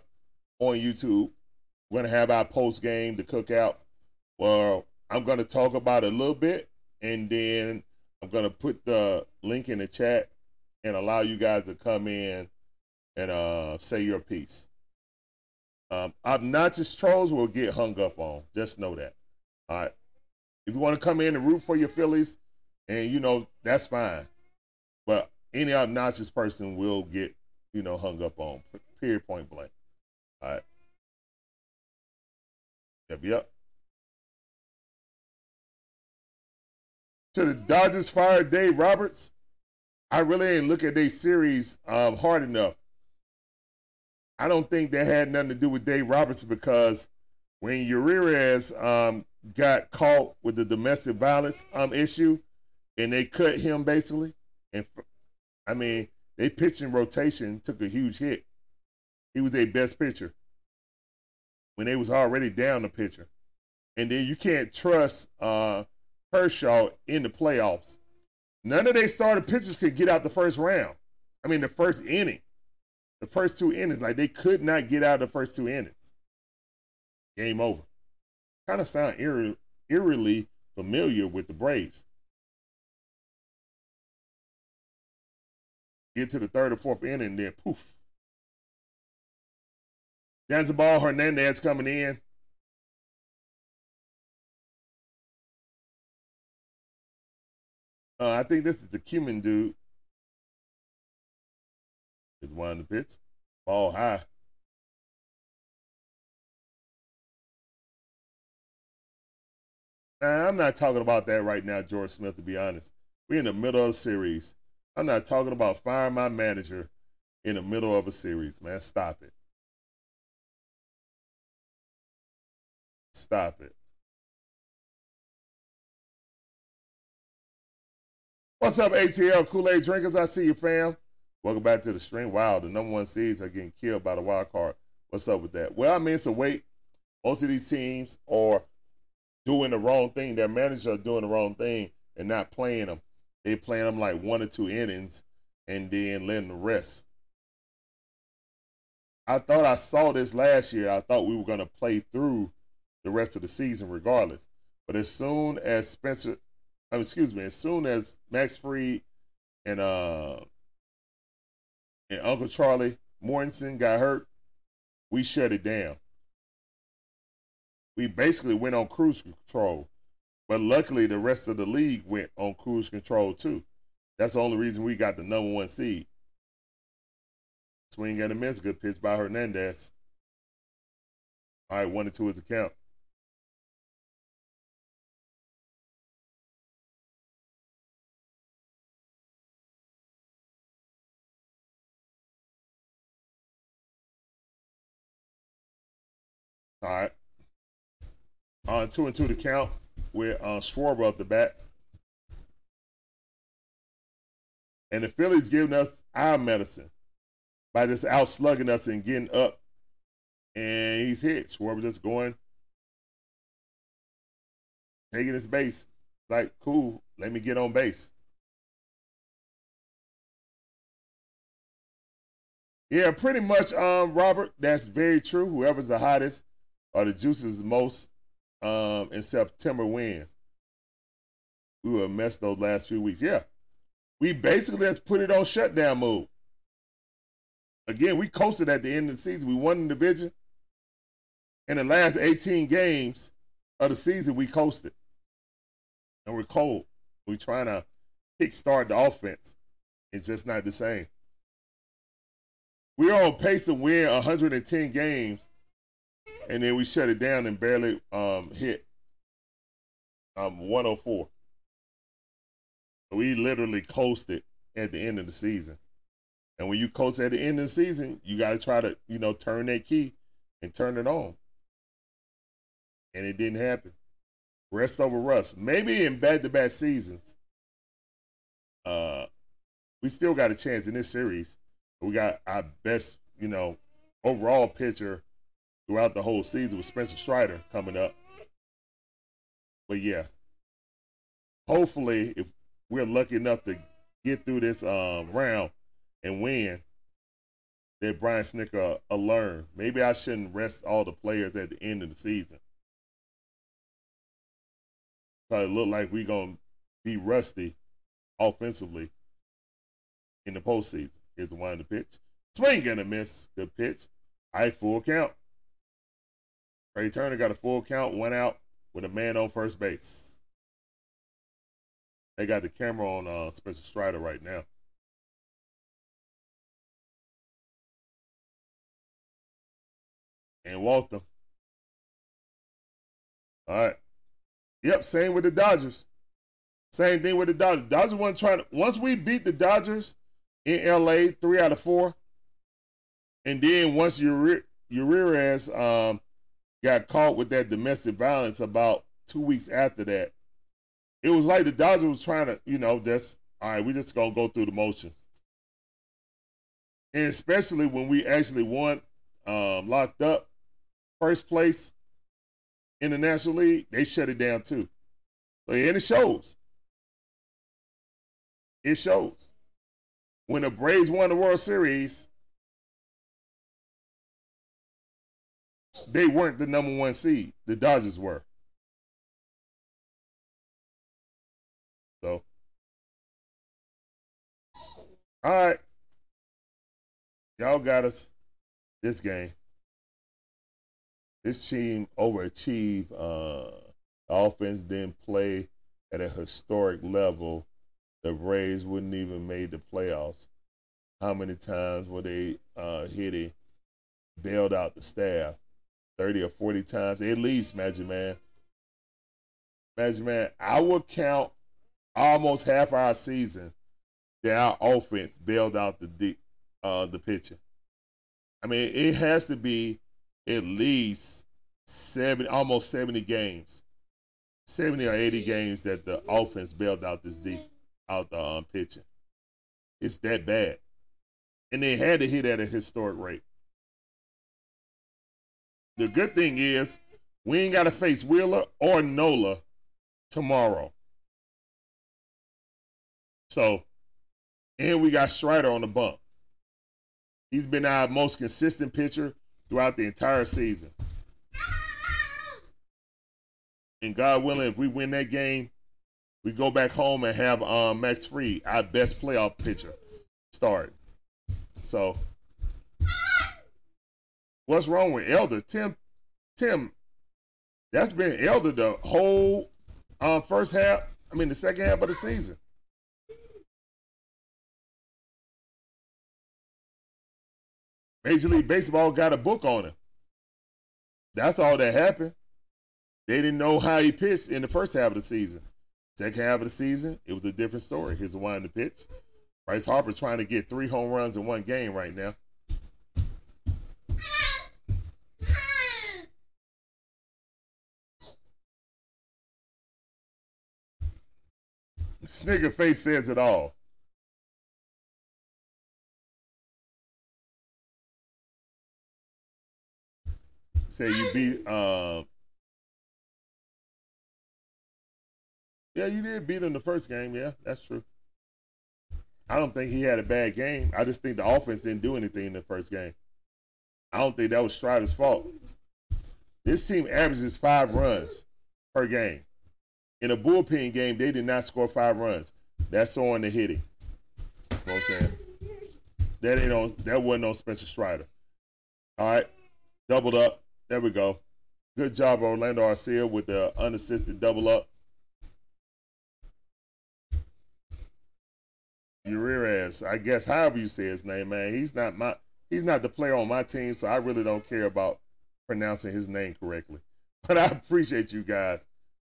on YouTube, we're going to have our post-game, the cookout. Well, I'm going to talk about it a little bit, and then I'm going to put the link in the chat and allow you guys to come in and uh, say your piece. Um, obnoxious trolls will get hung up on. Just know that. All right. If you want to come in and root for your Phillies, and, you know, that's fine. But any obnoxious person will get, you know, hung up on. Period, point blank. All right. Yep, yep. To the Dodgers fired Dave Roberts. I really ain't look at their series um, hard enough. I don't think that had nothing to do with Dave Roberts, because when Urias um, got caught with the domestic violence um, issue, and they cut him basically, and I mean, they pitching rotation took a huge hit. He was their best pitcher when they was already down the pitcher, and then you can't trust uh, Kershaw in the playoffs. None of their starter pitchers could get out the first round. I mean, the first inning. The first two innings. Like, they could not get out of the first two innings. Game over. Kind of sound eerie, eerily familiar with the Braves. Get to the third or fourth inning, then poof. Danzabal Hernandez coming in. Uh, I think this is the Cuban dude. Just wind the pitch. Ball high. Nah, I'm not talking about that right now, George Smith, to be honest. We're in the middle of a series. I'm not talking about firing my manager in the middle of a series, man. Stop it. Stop it. What's up, A T L Kool-Aid drinkers? I see you, fam. Welcome back to the stream. Wow, the number one seeds are getting killed by the wild card. What's up with that? Well, I mean, it's a wait. Most of these teams are doing the wrong thing. Their managers are doing the wrong thing and not playing them. They're playing them like one or two innings and then letting them rest. I thought I saw this last year. I thought we were going to play through the rest of the season regardless. But as soon as Spencer... I mean, excuse me, as soon as Max Fried and uh and Uncle Charlie Mortensen got hurt, we shut it down. We basically went on cruise control. But luckily the rest of the league went on cruise control too. That's the only reason we got the number one seed. Swing and a miss, good pitch by Hernandez. All right, one and two is the count. All right. On uh, two and two to count with uh, Schwarber up the bat. And the Phillies giving us our medicine by just out-slugging us and getting up. And he's hit. Schwarber just going, taking his base. Like, cool, let me get on base. Yeah, pretty much, um, Robert, that's very true. Whoever's the hottest, or the juices most um, in September wins. We were a mess those last few weeks. Yeah. We basically just put it on shutdown mode. Again, we coasted at the end of the season. We won the division. In the last eighteen games of the season, we coasted. And we're cold. We're trying to kickstart the offense. It's just not the same. We are on pace to win one hundred ten games. And then we shut it down and barely um, hit um, one oh four. We literally coasted at the end of the season. And when you coast at the end of the season, you got to try to, you know, turn that key and turn it on. And it didn't happen. Rest over rust. Maybe in back-to-back seasons, uh, we still got a chance in this series. We got our best, you know, overall pitcher throughout the whole season with Spencer Strider coming up. But yeah, hopefully if we're lucky enough to get through this um, round and win, that Brian Snitker will learn. Maybe I shouldn't rest all the players at the end of the season. Because it looked like we're going to be rusty offensively in the postseason. Here's the wind of the pitch. Swing and a miss. Good pitch. All right, full count. Trey Turner got a full count, one out with a man on first base. They got the camera on uh, Spencer Strider right now. And walked him. All right. Yep, same with the Dodgers. Same thing with the Dodgers. Dodgers wasn't trying to, once we beat the Dodgers in L A, three out of four. And then once Urias um, got caught with that domestic violence about two weeks after that, it was like the Dodgers was trying to, you know, just, all right, we just going to go through the motions. And especially when we actually won, um, locked up, first place in the National League, they shut it down too. So, and it shows. It shows. When the Braves won the World Series, they weren't the number one seed. The Dodgers were. So, all right. Y'all got us this game. This team overachieved. Uh, the offense didn't play at a historic level. The Braves wouldn't even made the playoffs. How many times were they uh, hitting, bailed out the staff? thirty or forty times, at least, Magic Man. Magic Man, I would count almost half our season that our offense bailed out the deep, uh, the pitcher. I mean, it has to be at least seven, almost seventy games, seventy or eighty games that the offense bailed out this deep. out the um, pitching. It's that bad. And they had to hit at a historic rate. The good thing is we ain't got to face Wheeler or Nola tomorrow. So, and we got Strider on the bump. He's been our most consistent pitcher throughout the entire season. And God willing, if we win that game, we go back home and have um, Max Fried, our best playoff pitcher, start. So, what's wrong with Elder? Tim, Tim, that's been Elder the whole um, first half, I mean the second half of the season. Major League Baseball got a book on him. That's all that happened. They didn't know how he pitched in the first half of the season. Second half of the season, it was a different story. Here's the wind of the pitch. Bryce Harper trying to get three home runs in one game right now. Snigger face says it all. Say you beat... Uh, Yeah, you did beat him the first game. Yeah, that's true. I don't think he had a bad game. I just think the offense didn't do anything in the first game. I don't think that was Strider's fault. This team averages five runs per game. In a bullpen game, they did not score five runs. That's on the hitting. You know what I'm saying? That, ain't on, that wasn't on Spencer Strider. All right, doubled up. There we go. Good job, Orlando Arcia, with the unassisted double up. Urias, I guess, however you say his name, man. He's not my, he's not the player on my team, so I really don't care about pronouncing his name correctly. But I appreciate you guys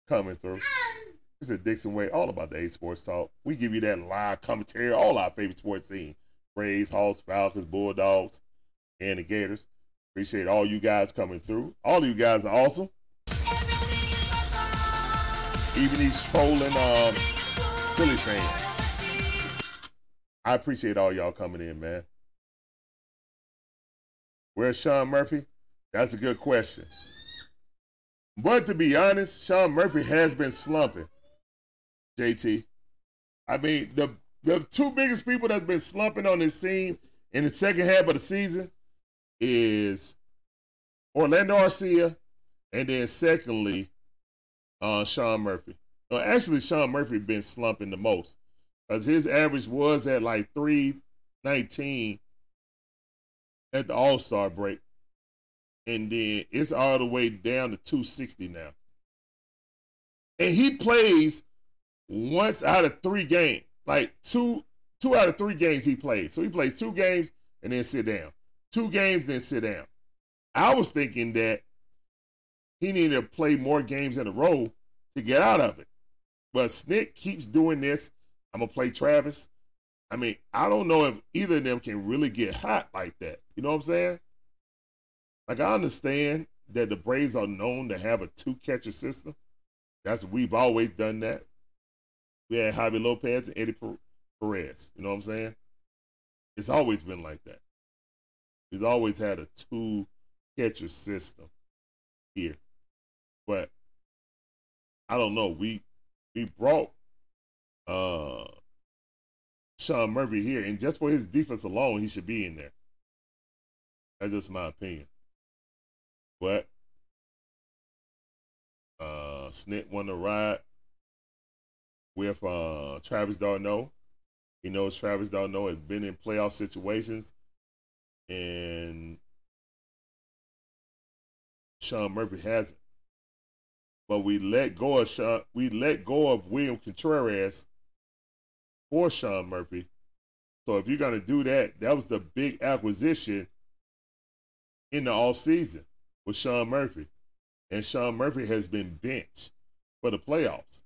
coming through. This is Dixon Way, all about the A-Sports Talk. We give you that live commentary, all our favorite sports teams. Braves, Hawks, Falcons, Bulldogs, and the Gators. Appreciate all you guys coming through. All of you guys are awesome. Everything is awesome. Even these trolling um, Philly fans. I appreciate all y'all coming in, man. Where's Sean Murphy? That's a good question. But to be honest, Sean Murphy has been slumping, J T. I mean, the, the two biggest people that's been slumping on this team in the second half of the season is Orlando Arcia, and then secondly, uh, Sean Murphy. No, actually, Sean Murphy been slumping the most because his average was at like three nineteen at the All-Star break. And then it's all the way down to two sixty now. And he plays once out of three games. Like two two out of three games he plays. So he plays two games and then sit down. Two games, then sit down. I was thinking that he needed to play more games in a row to get out of it. But Snick keeps doing this. I'm going to play Travis. I mean, I don't know if either of them can really get hot like that. You know what I'm saying? Like, I understand that the Braves are known to have a two-catcher system. That's we've always done that. We had Javi Lopez and Eddie Perez. You know what I'm saying? It's always been like that. We've always had a two-catcher system here. But I don't know. We we brought uh, Sean Murphy here, and just for his defense alone, he should be in there. That's just my opinion. But uh, Snit won the ride with uh, Travis d'Arnaud. He knows Travis d'Arnaud has been in playoff situations, and Sean Murphy hasn't. But we let go of Sean, we let go of William Contreras for Sean Murphy. So if you're gonna do that, that was the big acquisition in the offseason with Sean Murphy. And Sean Murphy has been benched for the playoffs.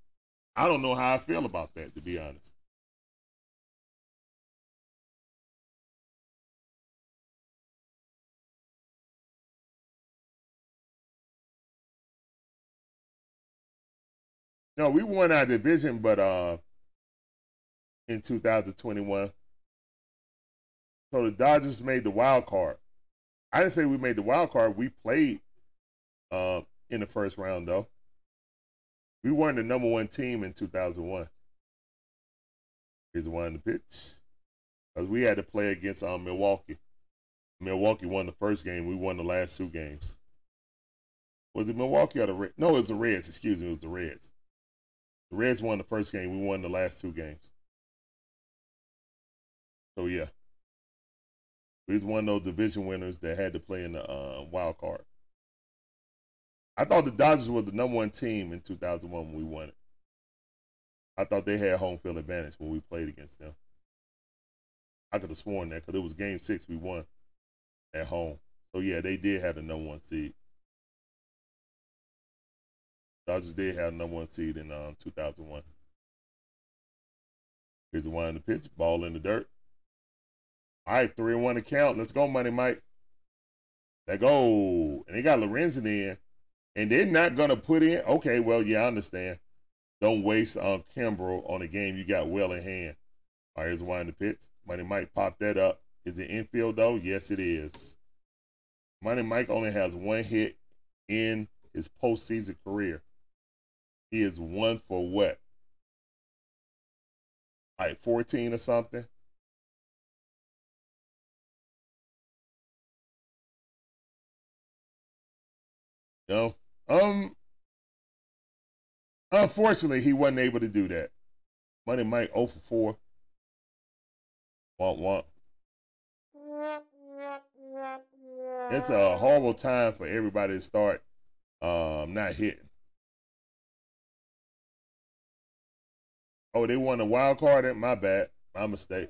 I don't know how I feel about that, to be honest. No, we won our division, but uh, in two thousand twenty-one. So the Dodgers made the wild card. I didn't say we made the wild card. We played uh, in the first round, though. We weren't the number one team in two thousand one. Here's the one in the pitch. Because we had to play against um, Milwaukee. Milwaukee won the first game. We won the last two games. Was it Milwaukee or the Reds? No, it was the Reds. Excuse me, it was the Reds. The Reds won the first game. We won the last two games. So, yeah. We was one of those division winners that had to play in the uh, wild card. I thought the Dodgers were the number one team in two thousand one when we won it. I thought they had home field advantage when we played against them. I could have sworn that because it was game six we won at home. So, yeah, they did have the number one seed. Dodgers did have number one seed in um, two thousand one. Here's the one in the pitch, ball in the dirt. All right, three and one account. Let's go, Money Mike. Let go. And they got Lorenzen in, and they're not gonna put in. Okay, well, yeah, I understand. Don't waste um Kimbrel on a game you got well in hand. All right, here's the one in the pitch. Money Mike popped that up. Is it infield though? Yes, it is. Money Mike only has one hit in his postseason career. He is one for what? Like fourteen or something? No. Um, unfortunately, he wasn't able to do that. Money Mike oh for four. Womp womp. It's a horrible time for everybody to start um, not hitting. Oh, they won a wild card? My bad. My mistake.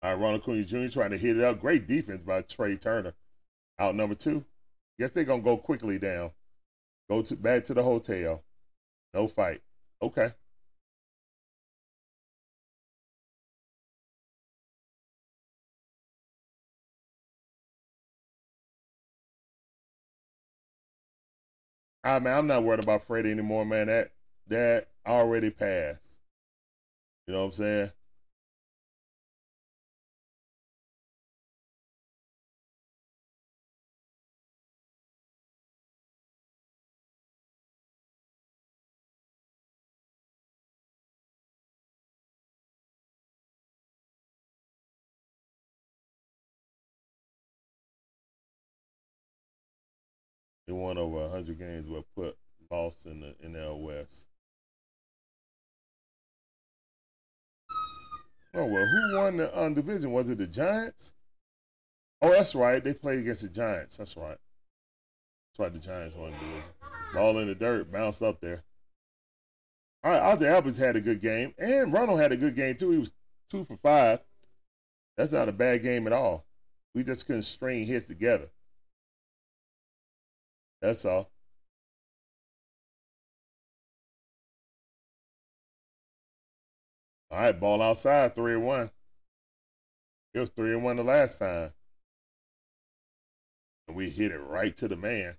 All right, Ronald Acuña Junior trying to hit it up. Great defense by Trey Turner. Out number two. Guess they're going to go quickly down. Go to back to the hotel. No fight. Okay. I mean, I'm not worried about Freddie anymore, man. That that already passed. You know what I'm saying? They won over one hundred games, but put lost in the N L West. Oh, well, who won the um, division? Was it the Giants? Oh, that's right. They played against the Giants. That's right. That's right, the Giants won the division. Ball in the dirt, bounced up there. All right, Ozzie Albies had a good game, and Ronald had a good game, too. He was two for five. That's not a bad game at all. We just couldn't string hits together. That's all. All right, ball outside, three and one. It was three and one the last time. And we hit it right to the man.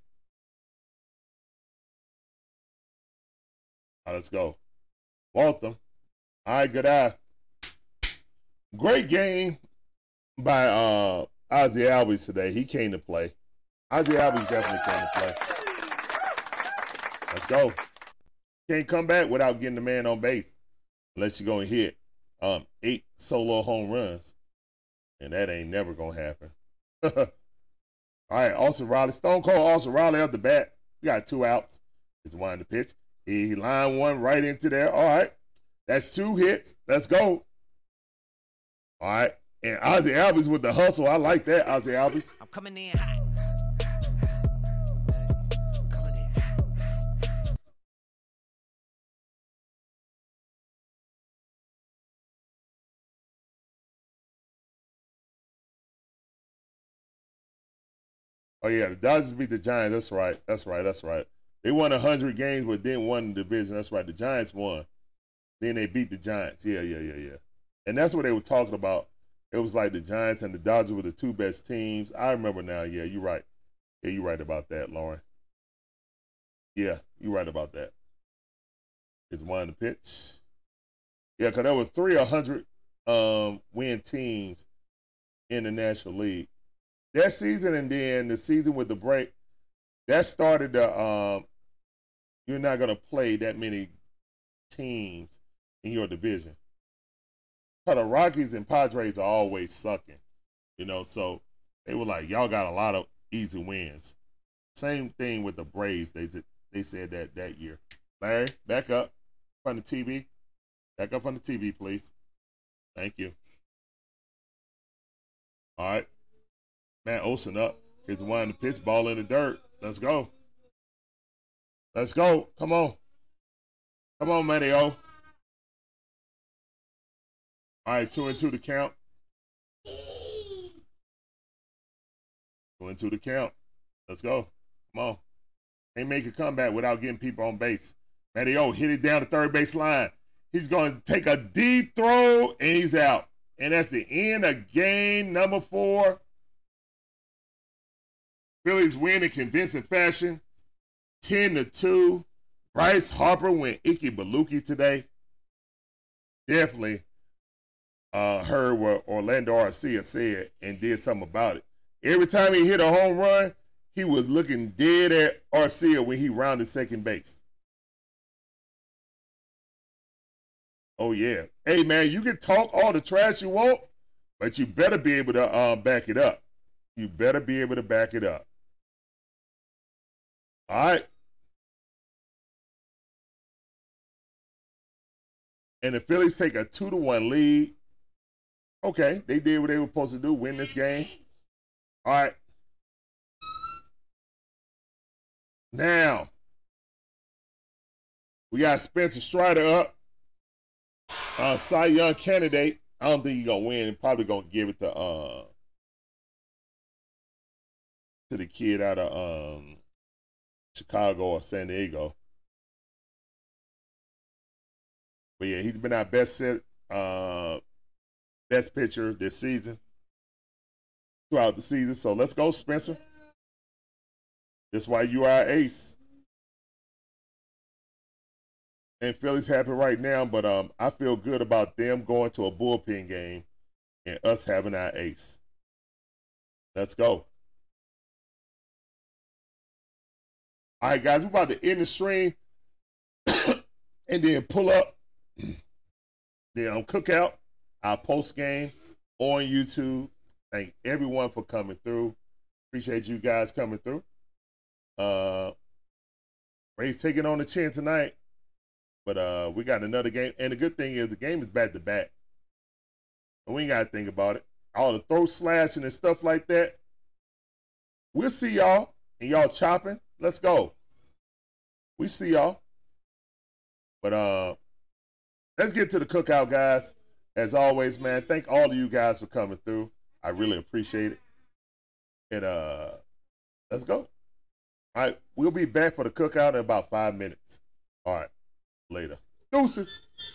All right, let's go. Waltham. All right, good eye. Great game by uh, Ozzie Albies today. He came to play. Ozzie Albies definitely came to play. Let's go. Can't come back without getting the man on base. Unless you're going to hit um, eight solo home runs. And that ain't never going to happen. All right, Austin Riley. Stone Cold Austin Riley up the bat. We got two outs. He's winding the pitch. He lined one right into there. All right. That's two hits. Let's go. All right. And Ozzie Albies with the hustle. I like that, Ozzie Albies. I'm coming in hot. Oh, yeah, the Dodgers beat the Giants. That's right. That's right. That's right. They won one hundred games, but didn't win the division. That's right. The Giants won. Then they beat the Giants. Yeah, yeah, yeah, yeah. And that's what they were talking about. It was like the Giants and the Dodgers were the two best teams. I remember now. Yeah, you're right. Yeah, you're right about that, Lauren. Yeah, you're right about that. It's one to pitch. Yeah, because there was three one hundred um, win teams in the National League. That season and then the season with the break, that started the, um, you're not going to play that many teams in your division. But the Rockies and Padres are always sucking, you know, so they were like, y'all got a lot of easy wins. Same thing with the Braves. They, they said that that year. Larry, back up on the T V. Back up on the T V, please. Thank you. All right. Matt Olson up. Here's the wind, the pitch, ball in the dirt. Let's go. Let's go. Come on. Come on, Matty O. All right, two and two to count. Two and two to count. Let's go. Come on. Can't make a comeback without getting people on base. Matty O hit it down the third base line. He's going to take a deep throw, and he's out. And that's the end of game number four. Phillies win in convincing fashion, ten to two. Bryce Harper went Icky Baluki today. Definitely uh, heard what Orlando Arcia said and did something about it. Every time he hit a home run, he was looking dead at Arcia when he rounded second base. Oh, yeah. Hey, man, you can talk all the trash you want, but you better be able to uh, back it up. You better be able to back it up. All right. And the Phillies take a two to one lead. Okay, they did what they were supposed to do, win this game. All right. Now, we got Spencer Strider up. Uh, Cy Young candidate. I don't think he's going to win. Probably going to give it to uh, to the kid out of um, Chicago or San Diego. But yeah, he's been our best set, uh, best pitcher this season, throughout the season. So let's go, Spencer. That's why you are our ace. and Philly's happy right now, but um, I feel good about them going to a bullpen game and us having our ace. Let's go. All right, guys, we're about to end the stream and then pull up the um, cookout, our post game on YouTube. Thank everyone for coming through. Appreciate you guys coming through. Uh, Braves taking on the chin tonight, but uh, we got another game. And the good thing is the game is back to back. We ain't got to think about it. All the throat slashing and stuff like that. We'll see y'all and y'all chopping. Let's go. We see y'all. But uh, let's get to the cookout, guys. As always, man, thank all of you guys for coming through. I really appreciate it. And uh, let's go. All right, we'll be back for the cookout in about five minutes. All right, later. Deuces.